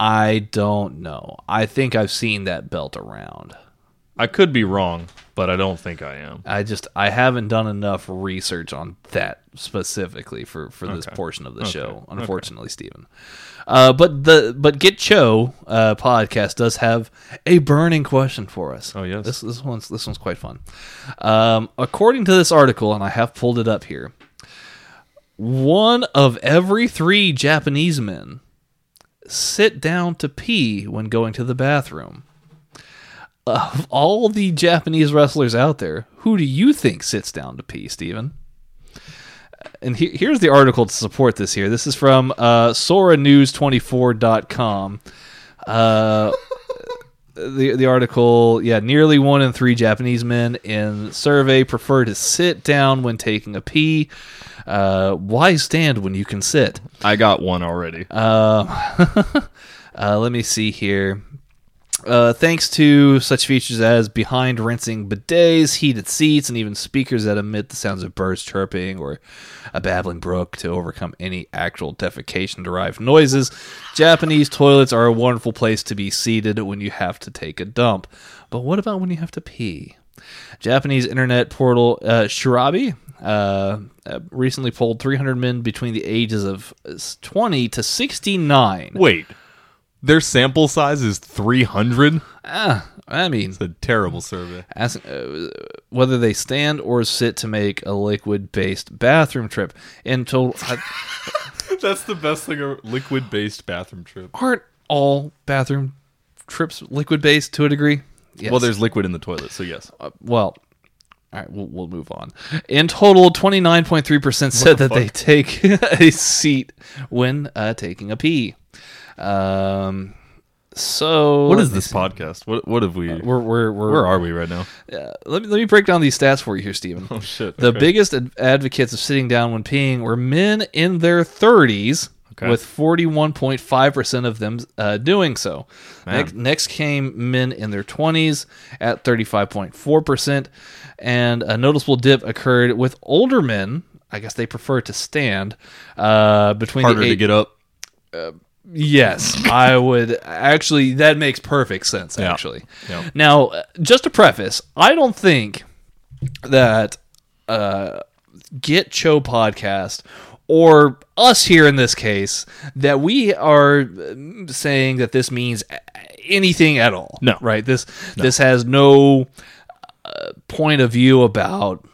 I don't know. I think I've seen that belt around. I could be wrong, but I don't think I am. I haven't done enough research on that specifically for this portion of the show, unfortunately, Steven. But Get Cho podcast does have a burning question for us. Oh yes, this one's quite fun. According to this article, and I have pulled it up here, one of every 3 Japanese men sit down to pee when going to the bathroom. Of all the Japanese wrestlers out there, who do you think sits down to pee, Steven? And here's the article to support this here. This is from soranews24.com. The article, nearly 1 in 3 Japanese men in survey prefer to sit down when taking a pee. Why stand when you can sit? I got one already. Let me see here. Thanks to such features as behind rinsing bidets, heated seats, and even speakers that emit the sounds of birds chirping or a babbling brook to overcome any actual defecation-derived noises, Japanese toilets are a wonderful place to be seated when you have to take a dump. But what about when you have to pee? Japanese internet portal Shirabi recently polled 300 men between the ages of 20 to 69. Wait, their sample size is 300? I mean, it's a terrible survey. Asking, whether they stand or sit to make a liquid-based bathroom trip. In total, that's the best thing, a liquid-based bathroom trip. Aren't all bathroom trips liquid-based to a degree? Yes. Well, there's liquid in the toilet, so yes. All right, we'll move on. In total, 29.3% said that they take a seat when taking a pee. So what is this podcast? What have we? Where are we right now? Let me break down these stats for you here, Steven. Oh shit! The biggest advocates of sitting down when peeing were men in their 30s. okay, with 41.5% of them doing so. Next came men in their 20s at 35.4%, and a noticeable dip occurred with older men. I guess they prefer to stand between harder the to get up. Yes, I would. Actually, that makes perfect sense, actually. Yeah. Yeah. Now, just to preface, I don't think that Get Cho podcast, or us here in this case, that we are saying that this means anything at all. No. Right? This has no point of view about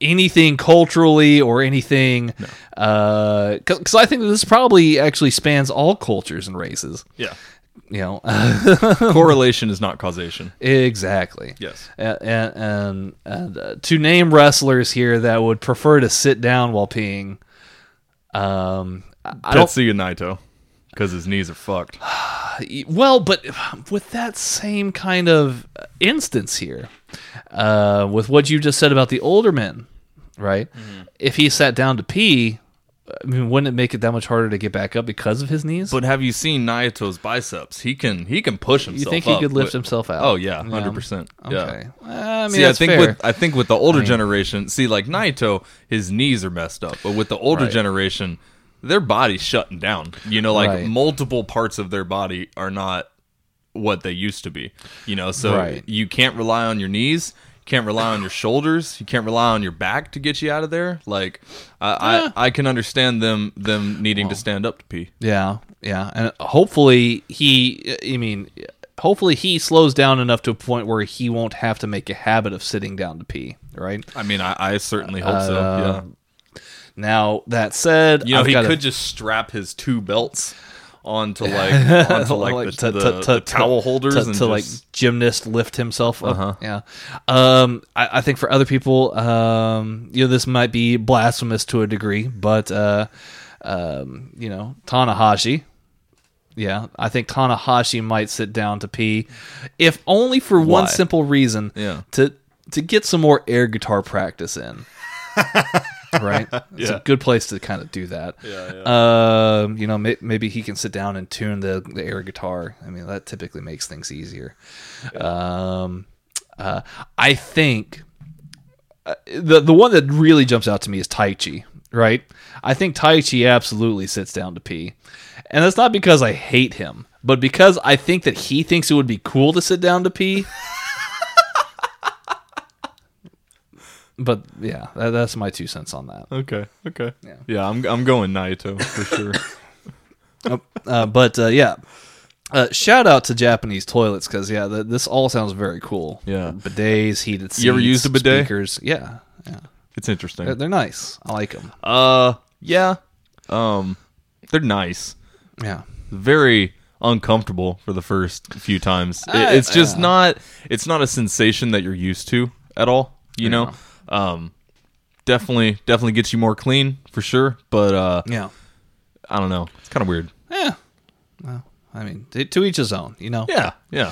anything culturally or anything, because I think that this probably actually spans all cultures and races. Yeah, you know, correlation is not causation. Exactly. Yes. And to name wrestlers here that would prefer to sit down while peeing, Tetsuya Naito, because his knees are fucked. Well, but with that same kind of instance here. With what you just said about the older men, right? Mm-hmm. If he sat down to pee, I mean, wouldn't it make it that much harder to get back up because of his knees? But have you seen Naito's biceps? He can push himself. You think he could lift himself out? Oh yeah, 100%. Okay. Yeah. I mean, that's fair. I think with the older generation, like Naito, his knees are messed up, but with the older generation, their body's shutting down. You know, like multiple parts of their body are not what they used to be, you know, so you can't rely on your knees, you can't rely on your shoulders, you can't rely on your back to get you out of there. Like I can understand them needing to stand up to pee. Yeah. And hopefully he slows down enough to a point where he won't have to make a habit of sitting down to pee. Right. I mean, I certainly hope so. Yeah. Now that said, you know, he could just strap his two belts onto the towel holders and like gymnast lift himself up. Uh-huh. Yeah. I think for other people, you know, this might be blasphemous to a degree, but you know, Tanahashi. Yeah, I think Tanahashi might sit down to pee, if only for one simple reason, to get some more air guitar practice in. Right? It's a good place to kind of do that. Yeah. You know, maybe he can sit down and tune the air guitar. I mean, that typically makes things easier. Yeah. I think the one that really jumps out to me is Taichi, right? I think Taichi absolutely sits down to pee. And that's not because I hate him, but because I think that he thinks it would be cool to sit down to pee. But yeah, that's my 2 cents on that. Okay. Yeah, I'm going Naito for sure. Shout out to Japanese toilets, because this all sounds very cool. Yeah, bidets, heated seats. You ever used a bidet? Speakers. Yeah. It's interesting. They're nice. I like them. They're nice. Yeah, very uncomfortable for the first few times. It's just not a sensation that you're used to at all. You know, definitely gets you more clean for sure. But I don't know. It's kind of weird. Yeah. Well, I mean, to each his own. You know. Yeah.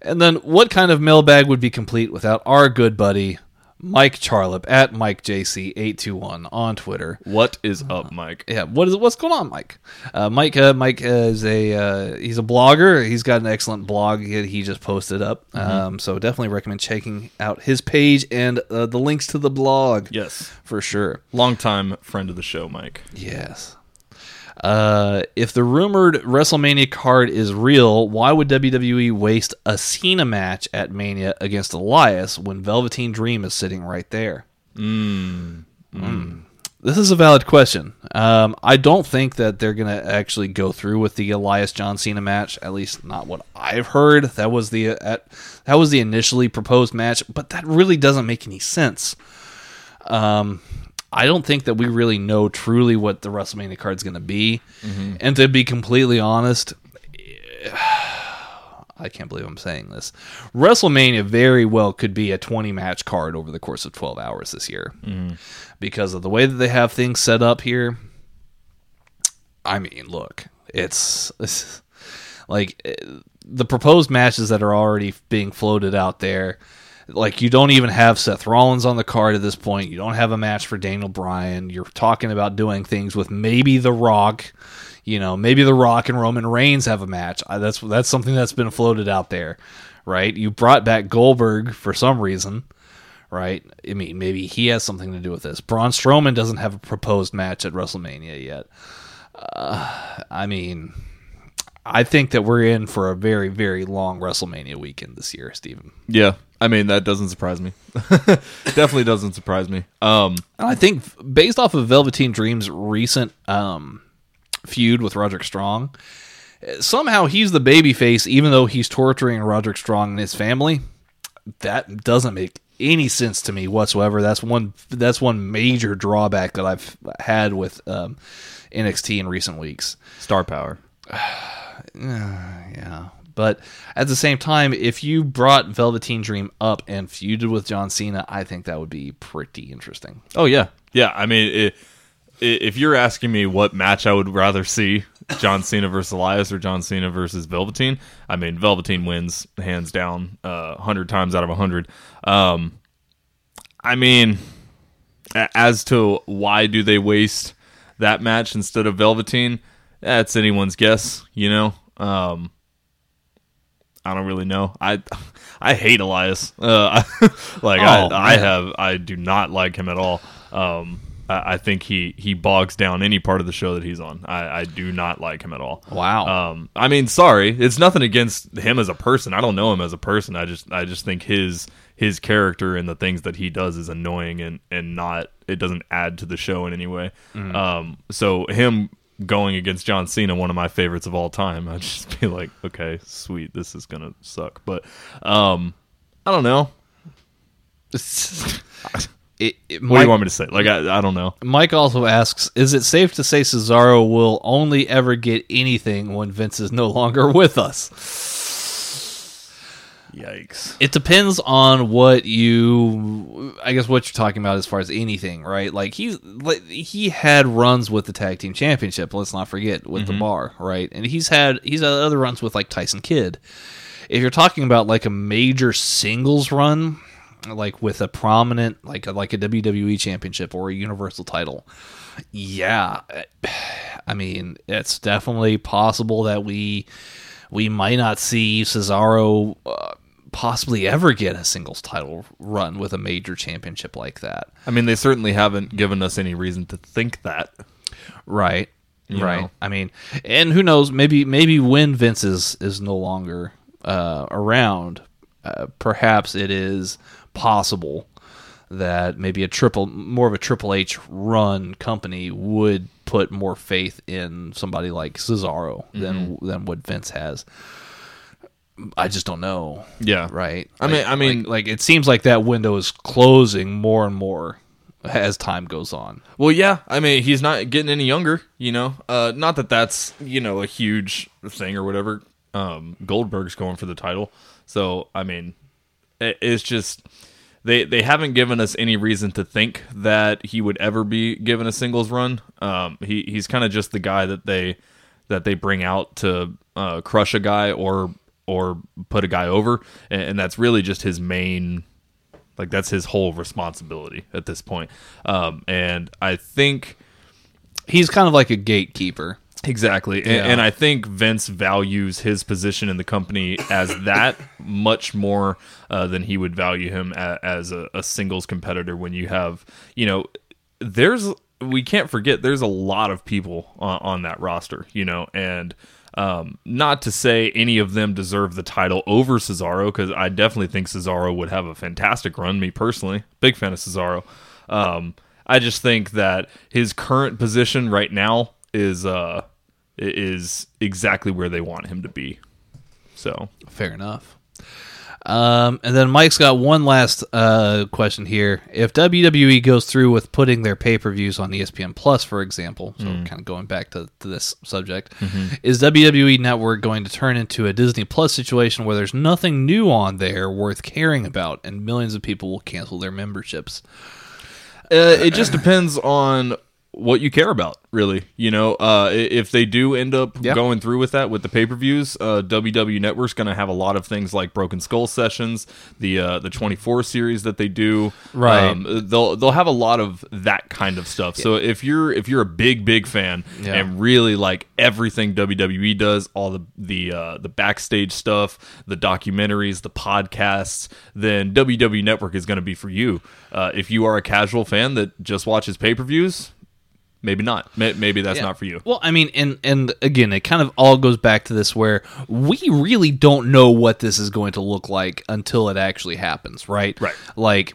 And then, what kind of mailbag would be complete without our good buddy Mike Charlip at MikeJC821 on Twitter? What is up, Mike? Yeah. What's going on, Mike? Mike is he's a blogger. He's got an excellent blog that he just posted up. Mm-hmm. So definitely recommend checking out his page and the links to the blog. Yes, for sure. Longtime friend of the show, Mike. Yes. If the rumored WrestleMania card is real, why would WWE waste a Cena match at Mania against Elias when Velveteen Dream is sitting right there? This is a valid question. I don't think that they're going to actually go through with the Elias John Cena match, at least not what I've heard. That was the initially proposed match, but that really doesn't make any sense. I don't think that we really know truly what the WrestleMania card's going to be. Mm-hmm. And to be completely honest, I can't believe I'm saying this. WrestleMania very well could be a 20-match card over the course of 12 hours this year. Mm-hmm. Because of the way that they have things set up here. I mean, look, it's like the proposed matches that are already being floated out there. Like, you don't even have Seth Rollins on the card at this point. You don't have a match for Daniel Bryan. You're talking about doing things with maybe The Rock. You know, maybe The Rock and Roman Reigns have a match. That's something that's been floated out there, right? You brought back Goldberg for some reason, right? I mean, maybe he has something to do with this. Braun Strowman doesn't have a proposed match at WrestleMania yet. I mean, I think that we're in for a very, very long WrestleMania weekend this year, Steven. Yeah. I mean, that doesn't surprise me. Definitely doesn't surprise me. And I think based off of Velveteen Dream's recent feud with Roderick Strong, somehow he's the babyface, even though he's torturing Roderick Strong and his family. That doesn't make any sense to me whatsoever. That's one major drawback that I've had with NXT in recent weeks. Star power. Yeah. But at the same time, if you brought Velveteen Dream up and feuded with John Cena, I think that would be pretty interesting. Oh, yeah. Yeah, I mean, if you're asking me what match I would rather see, John Cena versus Elias or John Cena versus Velveteen, I mean, Velveteen wins hands down 100 times out of 100. I mean, as to why do they waste that match instead of Velveteen, that's anyone's guess, you know? I don't really know. I hate Elias. I do not like him at all. I think he bogs down any part of the show that he's on. I do not like him at all. Wow. I mean, sorry, it's nothing against him as a person. I don't know him as a person. I just think his character and the things that he does is annoying and not, it doesn't add to the show in any way. Mm. So him going against John Cena, one of my favorites of all time, I'd just be like, okay, sweet, this is gonna suck. But I don't know. What do you want me to say? Like, I don't know. Mike also asks, is it safe to say Cesaro will only ever get anything when Vince is no longer with us? Yikes. It depends on what you're talking about as far as anything, right? Like, he had runs with the Tag Team Championship, let's not forget, with the Bar, right? And he's had other runs with, like, Tyson Kidd. If you're talking about, like, a major singles run, like, with a prominent, like a WWE Championship or a Universal title, yeah, I mean, it's definitely possible that we might not see Cesaro possibly ever get a singles title run with a major championship like that. I mean, they certainly haven't given us any reason to think that. Right. You know. I mean, and who knows, maybe when Vince is no longer around, perhaps it is possible that maybe more of a Triple H run company would put more faith in somebody like Cesaro than what Vince has. I just don't know. Yeah, right. I mean, it seems like that window is closing more and more as time goes on. Well, yeah. I mean, he's not getting any younger. You know, not that that's, you know, a huge thing or whatever. Goldberg's going for the title, so I mean, it's just. They haven't given us any reason to think that he would ever be given a singles run. He's kind of just the guy that they bring out to crush a guy or put a guy over, and that's really just his main, like, that's his whole responsibility at this point. And I think he's kind of like a gatekeeper. Exactly, yeah. And I think Vince values his position in the company as that much more than he would value him as a singles competitor. When you have, you know, we can't forget there's a lot of people on that roster, you know, and not to say any of them deserve the title over Cesaro, because I definitely think Cesaro would have a fantastic run. Me personally, big fan of Cesaro. I just think that his current position right now is exactly where they want him to be. So fair enough. And then Mike's got one last question here. If WWE goes through with putting their pay-per-views on ESPN Plus, for example, so kind of going back to this subject, is WWE Network going to turn into a Disney Plus situation where there's nothing new on there worth caring about and millions of people will cancel their memberships? It just depends on what you care about, really. You know, if they do end up going through with that with the pay-per-views, WWE Network's going to have a lot of things like Broken Skull Sessions, the 24 series that they do. Right. They'll have a lot of that kind of stuff. Yeah. So if you're a big fan and really like everything WWE does, all the backstage stuff, the documentaries, the podcasts, then WWE Network is going to be for you. If you are a casual fan that just watches pay-per-views, maybe not. Maybe that's not for you. Well, I mean, and again, it kind of all goes back to this where we really don't know what this is going to look like until it actually happens, right? Right. Like,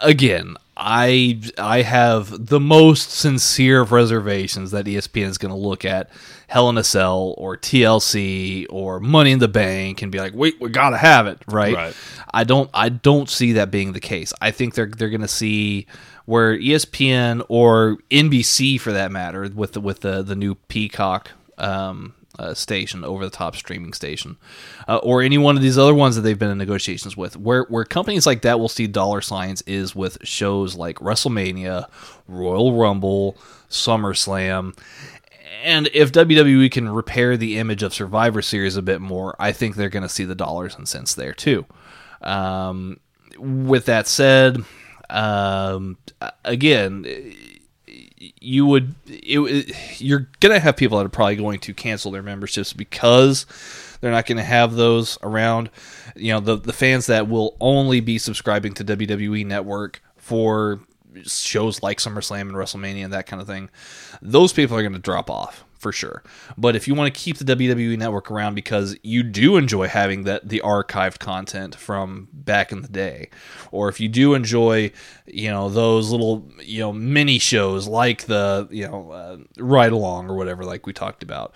again, I have the most sincere of reservations that ESPN is going to look at Hell in a Cell or TLC or Money in the Bank and be like, wait, we got to have it, right? Right. I don't see that being the case. I think they're going to see where ESPN or NBC, for that matter, with the new Peacock station, over-the-top streaming station, or any one of these other ones that they've been in negotiations with, where companies like that will see dollar signs is with shows like WrestleMania, Royal Rumble, SummerSlam. And if WWE can repair the image of Survivor Series a bit more, I think they're going to see the dollars and cents there, too. With that said, again, you're going to have people that are probably going to cancel their memberships because they're not going to have those around. You know, the fans that will only be subscribing to WWE Network for shows like SummerSlam and WrestleMania and that kind of thing, those people are going to drop off for sure. But if you want to keep the WWE Network around because you do enjoy having the archived content from back in the day, or if you do enjoy, you know, those little, you know, mini shows like the, you know, Ride Along or whatever, like we talked about,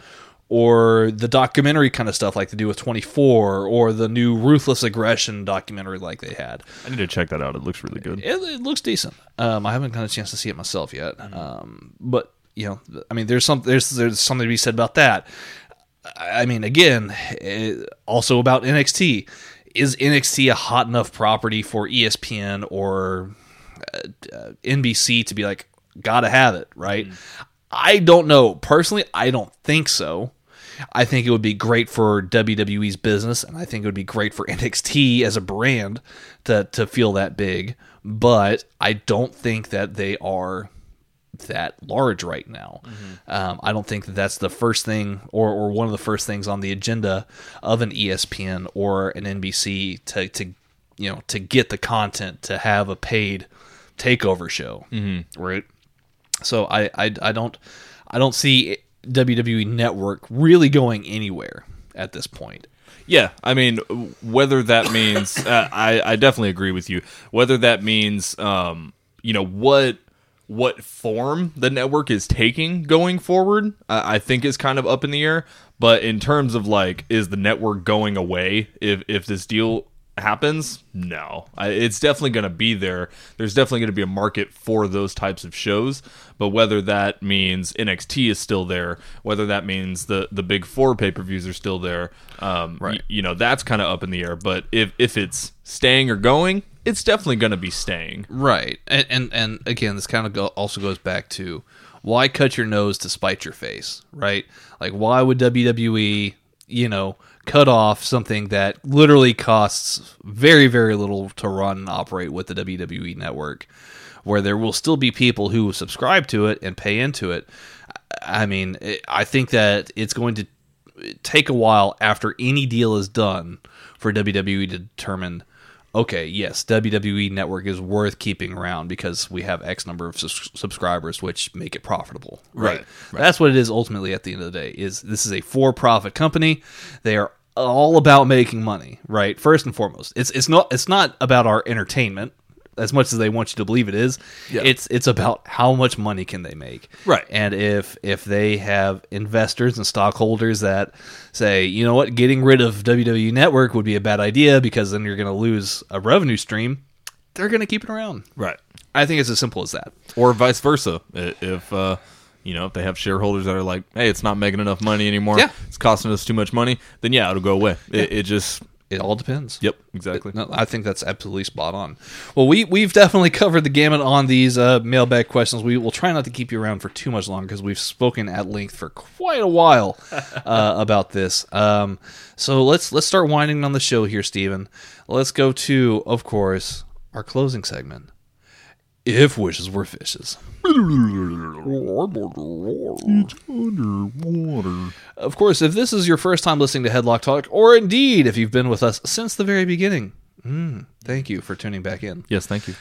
or the documentary kind of stuff like they do with 24, or the new Ruthless Aggression documentary like they had. I need to check that out. It looks really good. It looks decent. I haven't got a chance to see it myself yet. But, you know, I mean, there's something to be said about that. I mean, again, also about NXT. Is NXT a hot enough property for ESPN or NBC to be like, gotta have it, right? I don't know. Personally, I don't think so. I think it would be great for WWE's business, and I think it would be great for NXT as a brand to feel that big, but I don't think that they are that large right now. Mm-hmm. I don't think that's the first thing or one of the first things on the agenda of an ESPN or an NBC to get the content to have a paid takeover show, right? So I don't see WWE Network really going anywhere at this point. Yeah, I mean, whether that means I definitely agree with you. Whether that means you know, what form the network is taking going forward, I think is kind of up in the air. But in terms of like, is the network going away if this deal happens? No, it's definitely going to be there. There's definitely going to be a market for those types of shows, but whether that means NXT is still there, whether that means the big four pay-per-views are still there, right. You know, that's kind of up in the air. But if it's staying or going, it's definitely going to be staying, right? And again, this kind of also goes back to why cut your nose to spite your face, right? Like, why would WWE, you know, cut off something that literally costs very, very little to run and operate with the WWE Network, where there will still be people who subscribe to it and pay into it. I mean, I think that it's going to take a while after any deal is done for WWE to determine, okay, yes, WWE Network is worth keeping around because we have X number of subscribers, which make it profitable. Right. That's what it is ultimately at the end of the day. Is this is a for-profit company. They are all about making money, right? First and foremost. It's not about our entertainment as much as they want you to believe it is. Yeah. It's about how much money can they make. Right. And if they have investors and stockholders that say, you know what, getting rid of WWE Network would be a bad idea because then you're going to lose a revenue stream, they're going to keep it around. Right. I think it's as simple as that. Or vice versa. If they have shareholders that are like, hey, it's not making enough money anymore, it's costing us too much money, then it'll go away. It just It all depends. Yep, exactly. No, I think that's absolutely spot on. Well, we've definitely covered the gamut on these mailbag questions. We will try not to keep you around for too much longer because we've spoken at length for quite a while about this. So let's start winding on the show here, Stephen. Let's go to, of course, our closing segment. If wishes were fishes. It's underwater. Of course, if this is your first time listening to Headlock Talk, or indeed if you've been with us since the very beginning, thank you for tuning back in. Yes, thank you.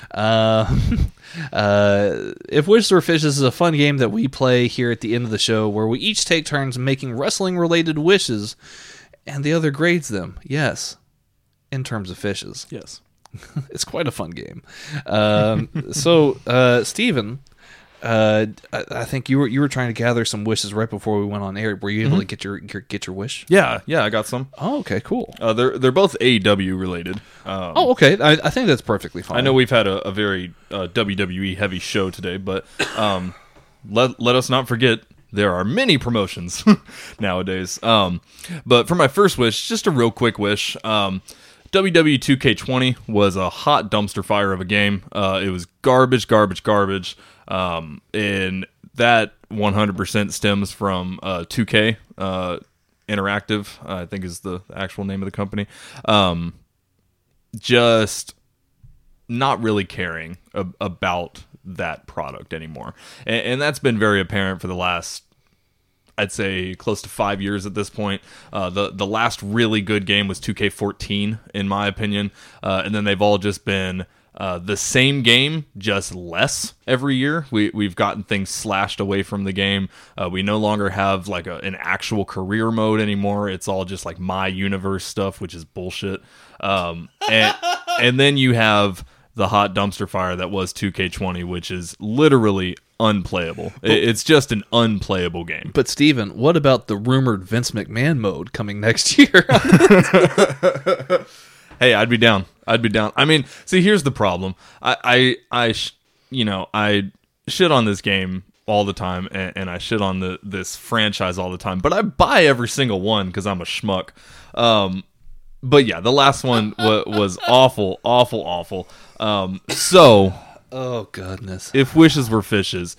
If Wishes Were Fishes is a fun game that we play here at the end of the show where we each take turns making wrestling-related wishes and the other grades them. Yes, in terms of fishes. Yes. It's quite a fun game. So, Stephen, I think you were trying to gather some wishes right before we went on air. Were you able to get your wish? Yeah, I got some. Oh, okay, cool. They're both AEW related. Okay. I think that's perfectly fine. I know we've had a very WWE heavy show today, but let us not forget there are many promotions nowadays. But for my first wish, just a real quick wish. WWE 2K20 was a hot dumpster fire of a game. It was garbage. And that 100% stems from 2K Interactive, I think is the actual name of the company. Just not really caring about that product anymore. And that's been very apparent for the last, I'd say, close to 5 years at this point. The last really good game was 2K14, in my opinion. And then they've all just been the same game, just less every year. We've gotten things slashed away from the game. We no longer have like an actual career mode anymore. It's all just like my universe stuff, which is bullshit. And then you have the hot dumpster fire that was 2K20, which is literally unplayable. It's just an unplayable game. But Steven, what about the rumored Vince McMahon mode coming next year? Hey, I'd be down. I mean, see, here's the problem. I shit on this game all the time, and I shit on this franchise all the time, but I buy every single one because I'm a schmuck. But yeah, the last one was awful. So... Oh, goodness. If wishes were fishes,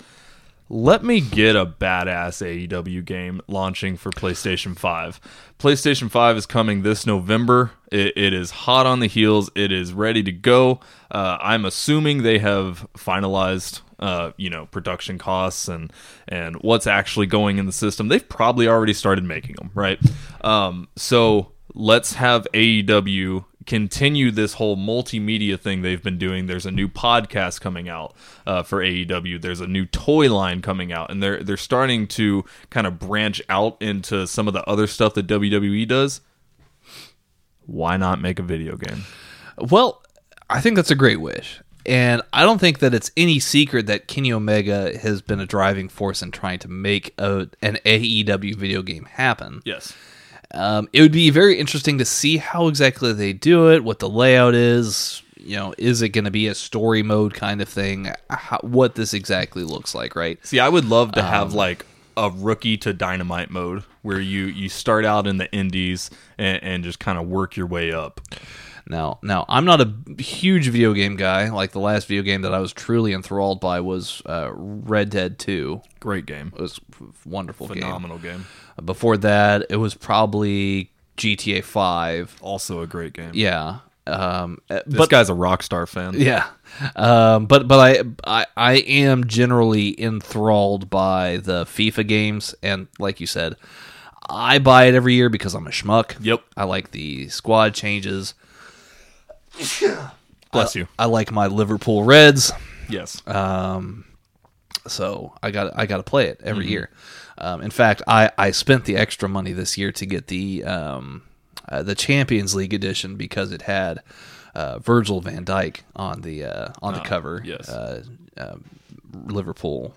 let me get a badass AEW game launching for PlayStation 5. PlayStation 5 is coming this November. It is hot on the heels. It is ready to go. I'm assuming they have finalized production costs and what's actually going in the system. They've probably already started making them, right? So let's have AEW continue this whole multimedia thing they've been doing. There's a new podcast coming out for AEW. There's a new toy line coming out, and they're starting to kind of branch out into some of the other stuff that WWE does. Why not make a video game? Well, I think that's a great wish. And I don't think that it's any secret that Kenny Omega has been a driving force in trying to make an AEW video game happen. Yes. It would be very interesting to see how exactly they do it, what the layout is, is it going to be a story mode kind of thing, what this exactly looks like, right? See, I would love to have like a rookie to Dynamite mode where you start out in the indies and just kind of work your way up. Now, I'm not a huge video game guy. Like, the last video game that I was truly enthralled by was Red Dead 2. Great game. It was a wonderful game. Phenomenal game. Before that, it was probably GTA 5. Also a great game. Yeah. This guy's a Rockstar fan. Yeah. But I am generally enthralled by the FIFA games. And like you said, I buy it every year because I'm a schmuck. Yep. I like the squad changes. Bless you. I like my Liverpool Reds. Yes. So I got to play it every year. In fact, I spent the extra money this year to get the Champions League edition because it had Virgil van Dijk on the cover. Yes. Liverpool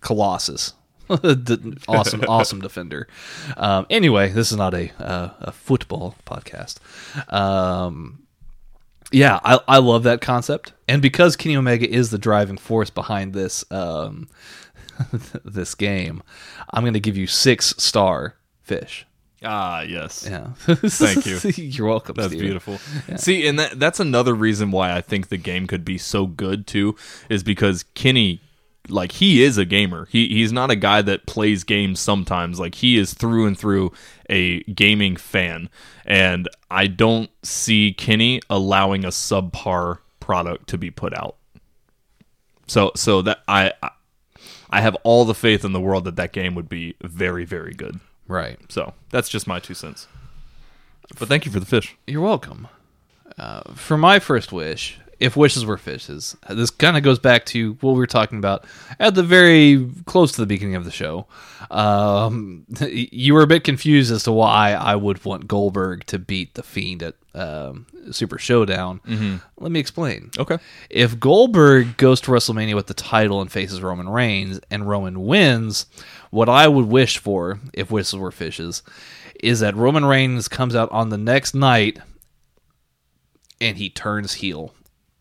Colossus. Awesome defender. Anyway, this is not a football podcast. Yeah, I love that concept, and because Kenny Omega is the driving force behind this this game, I'm going to give you 6-star fish. Ah, yes. Yeah. Thank you. You're welcome. That's Steven. Beautiful. Yeah. See, and that's another reason why I think the game could be so good too, is because Kenny, like, he is a gamer. He's not a guy that plays games sometimes. Like, he is through and through a gaming fan, and I don't see Kenny allowing a subpar product to be put out. So that I have all the faith in the world that game would be very, very good. Right. So that's just my 2 cents. But thank you for the fish. You're welcome. For my first wish, if wishes were fishes, this kind of goes back to what we were talking about at the very close to the beginning of the show. You were a bit confused as to why I would want Goldberg to beat The Fiend at Super Showdown. Mm-hmm. Let me explain. Okay. If Goldberg goes to WrestleMania with the title and faces Roman Reigns and Roman wins, what I would wish for, if wishes were fishes, is that Roman Reigns comes out on the next night and he turns heel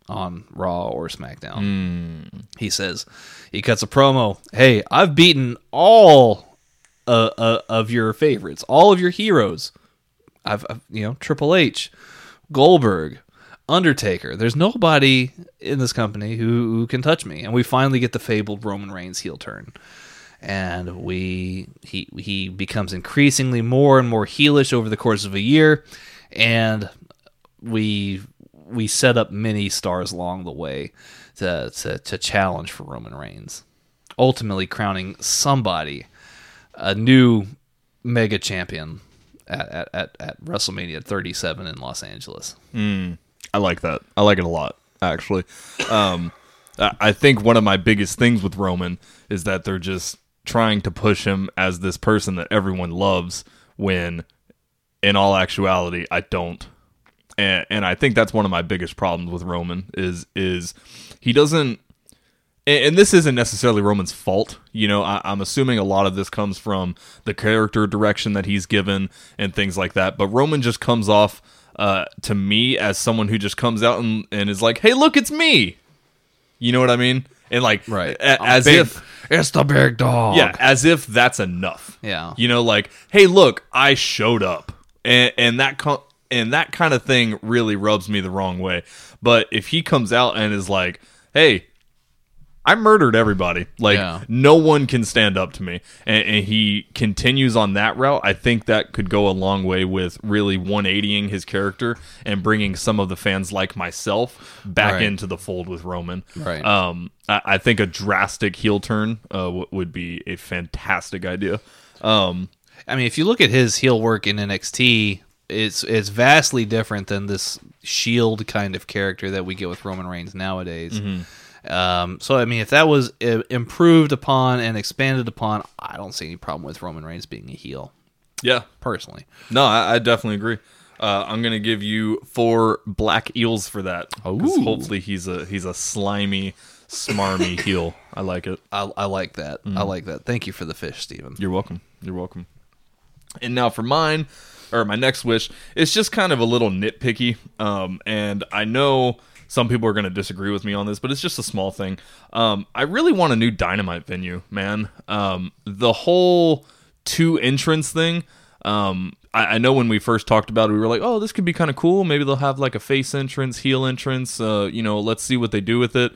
on Raw or SmackDown. He cuts a promo. Hey, I've beaten all of your favorites, all of your heroes. I've Triple H, Goldberg, Undertaker. There's nobody in this company who can touch me. And we finally get the fabled Roman Reigns heel turn, and he becomes increasingly more and more heelish over the course of a year, and we set up many stars along the way to challenge for Roman Reigns, ultimately crowning somebody a new mega champion at WrestleMania 37 in Los Angeles. I like that. I like it a lot, actually. I think one of my biggest things with Roman is that they're just trying to push him as this person that everyone loves, when in all actuality, I don't. And I think that's one of my biggest problems with Roman is he doesn't, and this isn't necessarily Roman's fault. I'm assuming a lot of this comes from the character direction that he's given and things like that. But Roman just comes off to me as someone who just comes out and is like, hey, look, it's me. You know what I mean? And like, right. As if it's the big dog. Yeah. As if that's enough. Yeah. Like, hey, look, I showed up, and that comes. And that kind of thing really rubs me the wrong way. But if he comes out and is like, hey, I murdered everybody. Like, yeah. No one can stand up to me. And he continues on that route. I think that could go a long way with really 180-ing his character and bringing some of the fans like myself back into the fold with Roman. Right. I think a drastic heel turn would be a fantastic idea. If you look at his heel work in NXT... It's vastly different than this Shield kind of character that we get with Roman Reigns nowadays. Mm-hmm. If that was improved upon and expanded upon, I don't see any problem with Roman Reigns being a heel. Yeah. Personally. No, I definitely agree. I'm going to give you 4 black eels for that. Hopefully he's a slimy, smarmy heel. I like it. I like that. Mm-hmm. I like that. Thank you for the fish, Steven. You're welcome. You're welcome. And now for mine... or my next wish, it's just kind of a little nitpicky, and I know some people are going to disagree with me on this, but it's just a small thing. I really want a new Dynamite venue, man. The whole 2 entrance thing, I know when we first talked about it, we were like, oh, this could be kind of cool. Maybe they'll have like a face entrance, heel entrance, let's see what they do with it.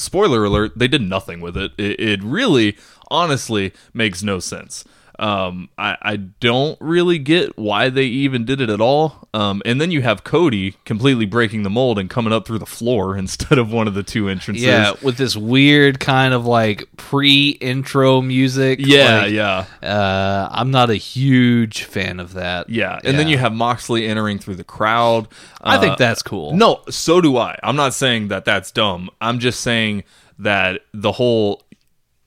Spoiler alert, they did nothing with it. It really, honestly, makes no sense. I don't really get why they even did it at all. And then you have Cody completely breaking the mold and coming up through the floor instead of one of the 2 entrances. Yeah, with this weird kind of like pre-intro music. Yeah, I'm not a huge fan of that. Yeah, and then you have Moxley entering through the crowd. I think that's cool. No, so do I. I'm not saying that that's dumb. I'm just saying that the whole,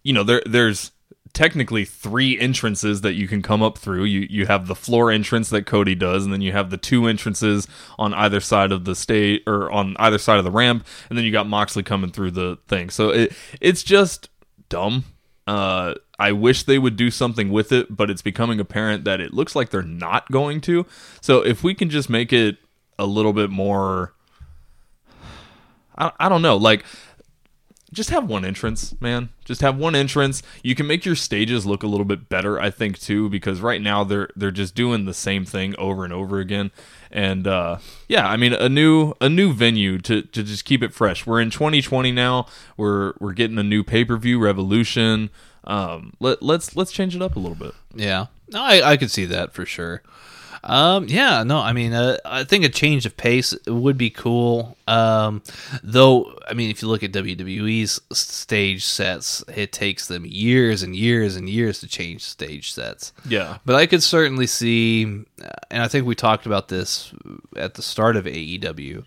there's... technically 3 entrances that you can come up through. You have the floor entrance that Cody does, and then you have the 2 entrances on either side of the stage or on either side of the ramp, and then you got Moxley coming through the thing. So it's just dumb. I wish they would do something with it, but it's becoming apparent that it looks like they're not going to. So if we can just make it a little bit more, I don't know, like just have one entrance, man. Just have one entrance. You can make your stages look a little bit better, I think, too, because right now they're just doing the same thing over and over again. And yeah, I mean, a new venue to just keep it fresh. We're in 2020 now. We're getting a new pay-per-view, Revolution. Let's change it up a little bit. Yeah, no, I could see that for sure. Yeah, no, I mean, I think a change of pace would be cool. Though, I mean, if you look at WWE's stage sets, it takes them years and years and years to change stage sets. Yeah. But I could certainly see, and I think we talked about this at the start of AEW,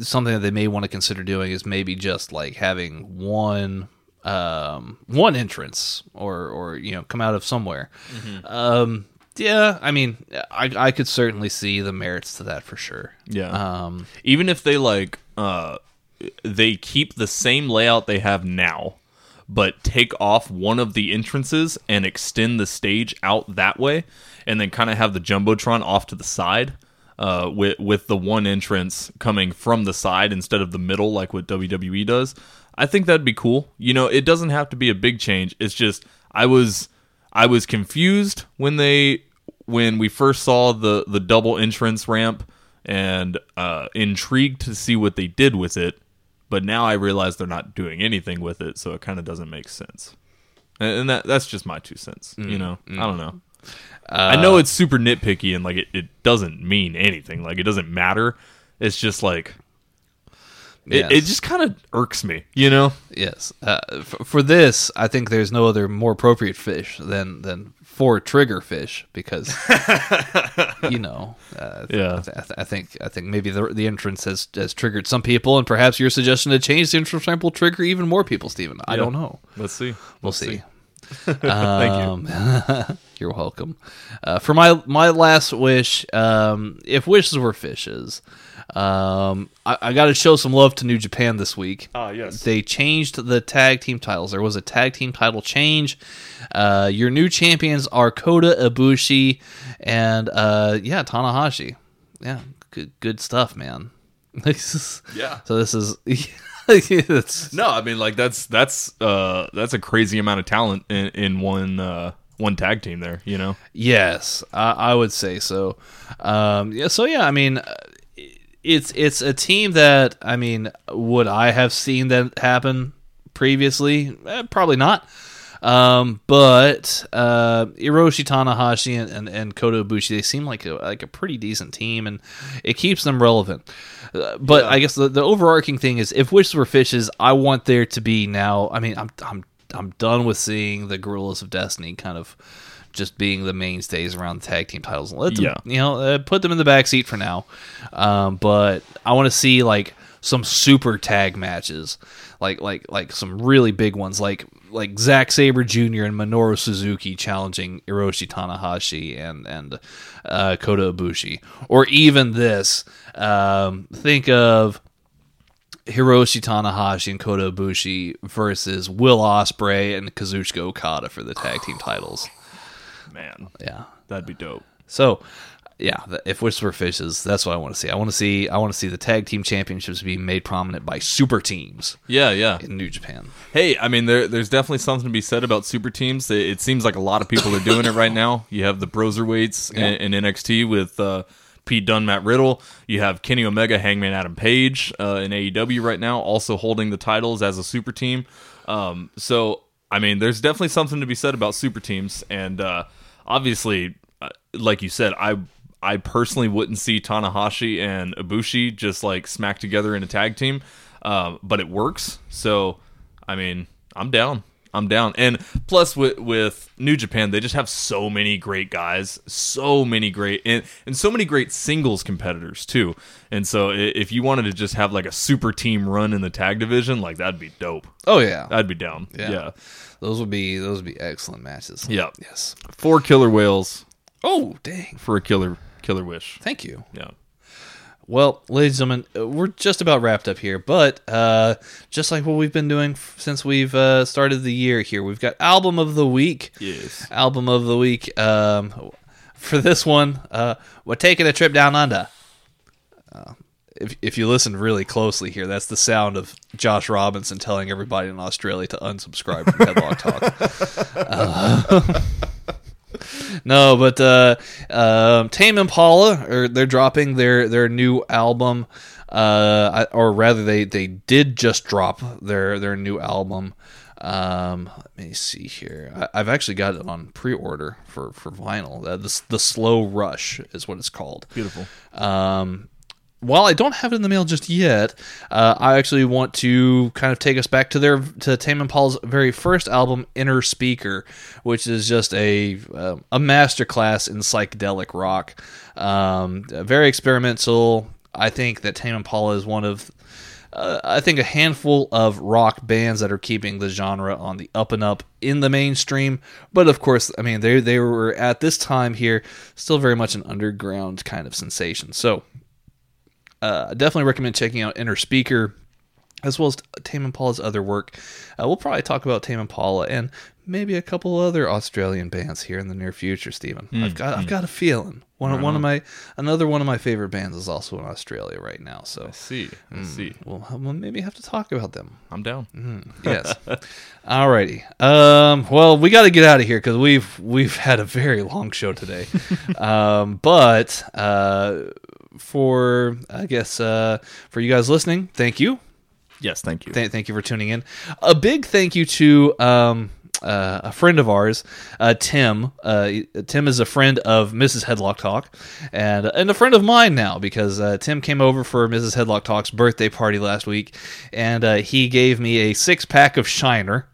something that they may want to consider doing is maybe just like having one entrance or, you know, come out of somewhere. Mm-hmm. Yeah, I mean, I could certainly see the merits to that for sure. Yeah. Even if they like they keep the same layout they have now, but take off one of the entrances and extend the stage out that way, and then kind of have the Jumbotron off to the side, with the one entrance coming from the side instead of the middle, like what WWE does. I think that'd be cool. You know, it doesn't have to be a big change. It's just I was confused when we first saw the double entrance ramp, and intrigued to see what they did with it, but now I realize they're not doing anything with it, so it kind of doesn't make sense. And that's just my 2 cents, you know. I don't know. I know it's super nitpicky and like it doesn't mean anything, like it doesn't matter. It's just like It just kind of irks me, you know? Yes. For this, I think there's no other more appropriate fish than for trigger fish, because, you know, I think maybe the entrance has triggered some people, and perhaps your suggestion to change the entrance ramp will trigger even more people, Stephen. I don't know. Let's see. We'll see. Thank you. You're welcome. For my last wish, if wishes were fishes, I got to show some love to New Japan this week. Ah, yes. They changed the tag team titles. There was a tag team title change. Your new champions are Kota Ibushi and Tanahashi. Yeah, good stuff, man. Yeah. So this is. No, I mean, like that's a crazy amount of talent in one tag team there, you know? Yes, I would say so. Yeah. So yeah, I mean. It's a team that, I mean, would I have seen that happen previously? Probably not. But Hiroshi Tanahashi and Kota Ibushi, they seem like a pretty decent team, and it keeps them relevant. But yeah. I guess the overarching thing is, if wishes were fishes, I want there to be now. I mean, I'm done with seeing the Guerrillas of Destiny kind of just being the mainstays around the tag team titles. Let them, you know, put them in the backseat for now. But I want to see like some super tag matches, like some really big ones, like Zack Sabre Jr. and Minoru Suzuki challenging Hiroshi Tanahashi and Kota Ibushi, or even this. Think of Hiroshi Tanahashi and Kota Ibushi versus Will Ospreay and Kazuchika Okada for the tag team titles. Man, yeah, that'd be dope. So, yeah, if wishes were fishes, that's what I want to see. I want to see the tag team championships being made prominent by super teams. Yeah, yeah, in New Japan. Hey, I mean, there's definitely something to be said about super teams. It seems like a lot of people are doing it right now. You have the Broserweights in NXT with Pete Dunne, Matt Riddle. You have Kenny Omega, Hangman Adam Page in AEW right now, also holding the titles as a super team. So, I mean, there's definitely something to be said about super teams, and obviously, like you said, I personally wouldn't see Tanahashi and Ibushi just like smack together in a tag team, but it works. So, I mean, I'm down. And plus, with New Japan, they just have so many great guys, so many great and so many great singles competitors too. And so, if you wanted to just have like a super team run in the tag division, like that'd be dope. Oh yeah, I'd be down. Yeah. Those would be excellent matches. Yeah. Yes. 4 killer whales. Oh, dang. For a killer wish. Thank you. Yeah. Well, ladies and gentlemen, we're just about wrapped up here, but just like what we've been doing since we've started the year here, we've got Album of the Week. Yes. Album of the Week. For this one, we're taking a trip down under. if you listen really closely here, that's the sound of Josh Robinson telling everybody in Australia to unsubscribe from Headlock Talk. No, but Tame Impala, they're dropping their new album, or rather they did just drop their new album. Let me see here. I've actually got it on pre-order for vinyl. The Slow Rush is what it's called. Beautiful. While I don't have it in the mail just yet, I actually want to kind of take us back to Tame Impala's very first album, Inner Speaker, which is just a masterclass in psychedelic rock. Very experimental. I think that Tame Impala is one of a handful of rock bands that are keeping the genre on the up and up in the mainstream. But of course, I mean, they were at this time here still very much an underground kind of sensation. So I definitely recommend checking out Inner Speaker, as well as Tame Impala's other work. We'll probably talk about Tame Impala and maybe a couple other Australian bands here in the near future, Stephen. I've got a feeling one of my favorite bands is also in Australia right now. So I see. We'll maybe have to talk about them. I'm down. Yes. Alrighty. Well, we got to get out of here because we've had a very long show today. For I guess for you guys listening, thank you. Yes, thank you. Thank you for tuning in. A big thank you to a friend of ours, Tim. Tim is a friend of Mrs. Headlock Talk, and a friend of mine now, because Tim came over for Mrs. Headlock Talk's birthday party last week, and he gave me a 6-pack of Shiner.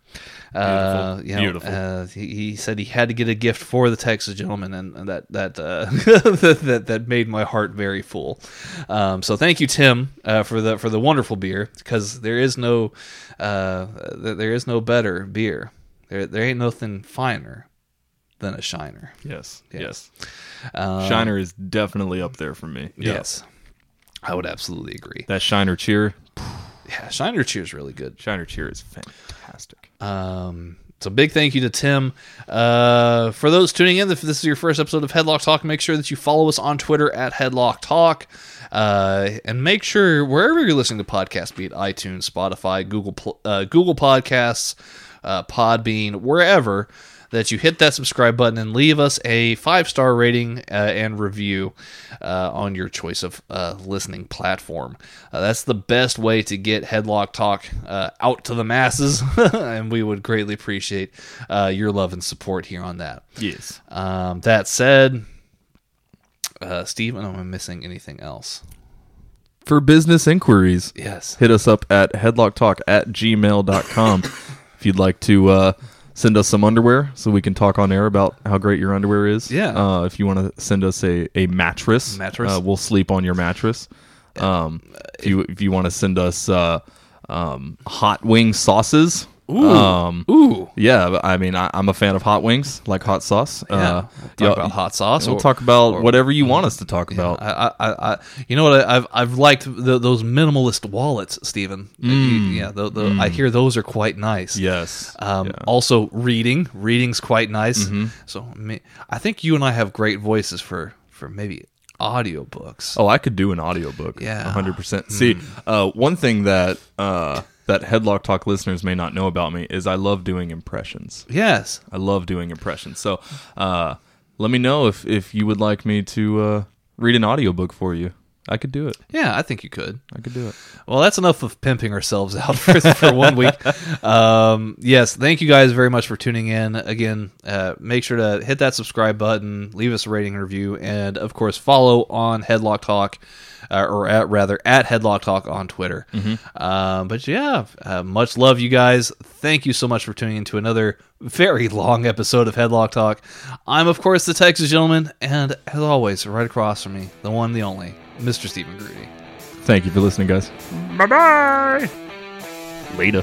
Beautiful. Beautiful. He said he had to get a gift for the Texas gentleman, and that that made my heart very full. So thank you, Tim, for the wonderful beer, because there is no better beer. There ain't nothing finer than a Shiner. Yes. Shiner is definitely up there for me. Yes, I would absolutely agree. That Shiner cheer. Yeah, Shiner Cheer is really good. Shiner Cheer is fantastic. So big thank you to Tim. For those tuning in, if this is your first episode of Headlock Talk, make sure that you follow us on Twitter at Headlock Talk. And make sure wherever you're listening to podcasts, be it iTunes, Spotify, Google Podcasts, Podbean, wherever, that you hit that subscribe button and leave us a 5-star rating and review on your choice of listening platform. That's the best way to get Headlock Talk out to the masses, and we would greatly appreciate your love and support here on that. Yes. That said, Steve, I don't know if I'm missing anything else. For business inquiries, yes, hit us up at headlocktalk@gmail.com if you'd like to... send us some underwear so we can talk on air about how great your underwear is. Yeah. If you want to send us a mattress. We'll sleep on your mattress. If you want to send us hot wing sauces. Ooh. Yeah, I mean, I'm a fan of hot wings, like hot sauce. Yeah. We'll talk about hot sauce. We'll talk about whatever you want us to talk about. I you know what? I've liked those minimalist wallets, Stephen. Yeah, I hear those are quite nice. Yes. Also, reading's quite nice. Mm-hmm. So I think you and I have great voices for maybe audiobooks. Oh, I could do an audiobook. Yeah, 100%. See, one thing that Headlock Talk listeners may not know about me is I love doing impressions. Yes. I love doing impressions. So let me know if you would like me to read an audiobook for you. I could do it. Yeah, I think you could. I could do it. Well, that's enough of pimping ourselves out for 1 week. Yes, thank you guys very much for tuning in. Again, make sure to hit that subscribe button, leave us a rating and review, and, of course, follow on Headlock Talk, at Headlock Talk on Twitter. Mm-hmm. But yeah, much love, you guys. Thank you so much for tuning in to another very long episode of Headlock Talk. I'm, of course, the Texas Gentleman, and as always, right across from me, the one, the only, Mr. Stephen Grudy. Thank you for listening, guys. Bye-bye. Later.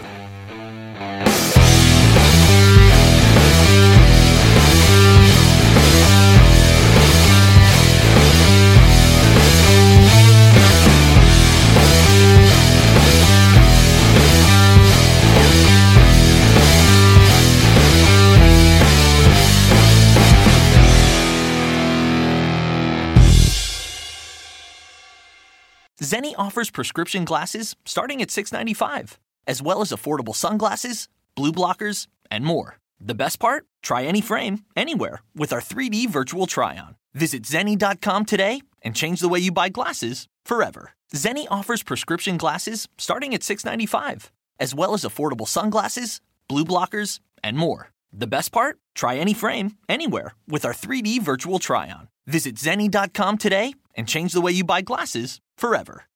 Zenni offers prescription glasses starting at $6.95, as well as affordable sunglasses, blue blockers, and more. The best part? Try any frame, anywhere, with our 3D virtual try-on. Visit Zenni.com today and change the way you buy glasses forever. Zenni offers prescription glasses starting at $6.95, as well as affordable sunglasses, blue blockers, and more. The best part? Try any frame, anywhere, with our 3D virtual try-on. Visit Zenni.com today and change the way you buy glasses forever.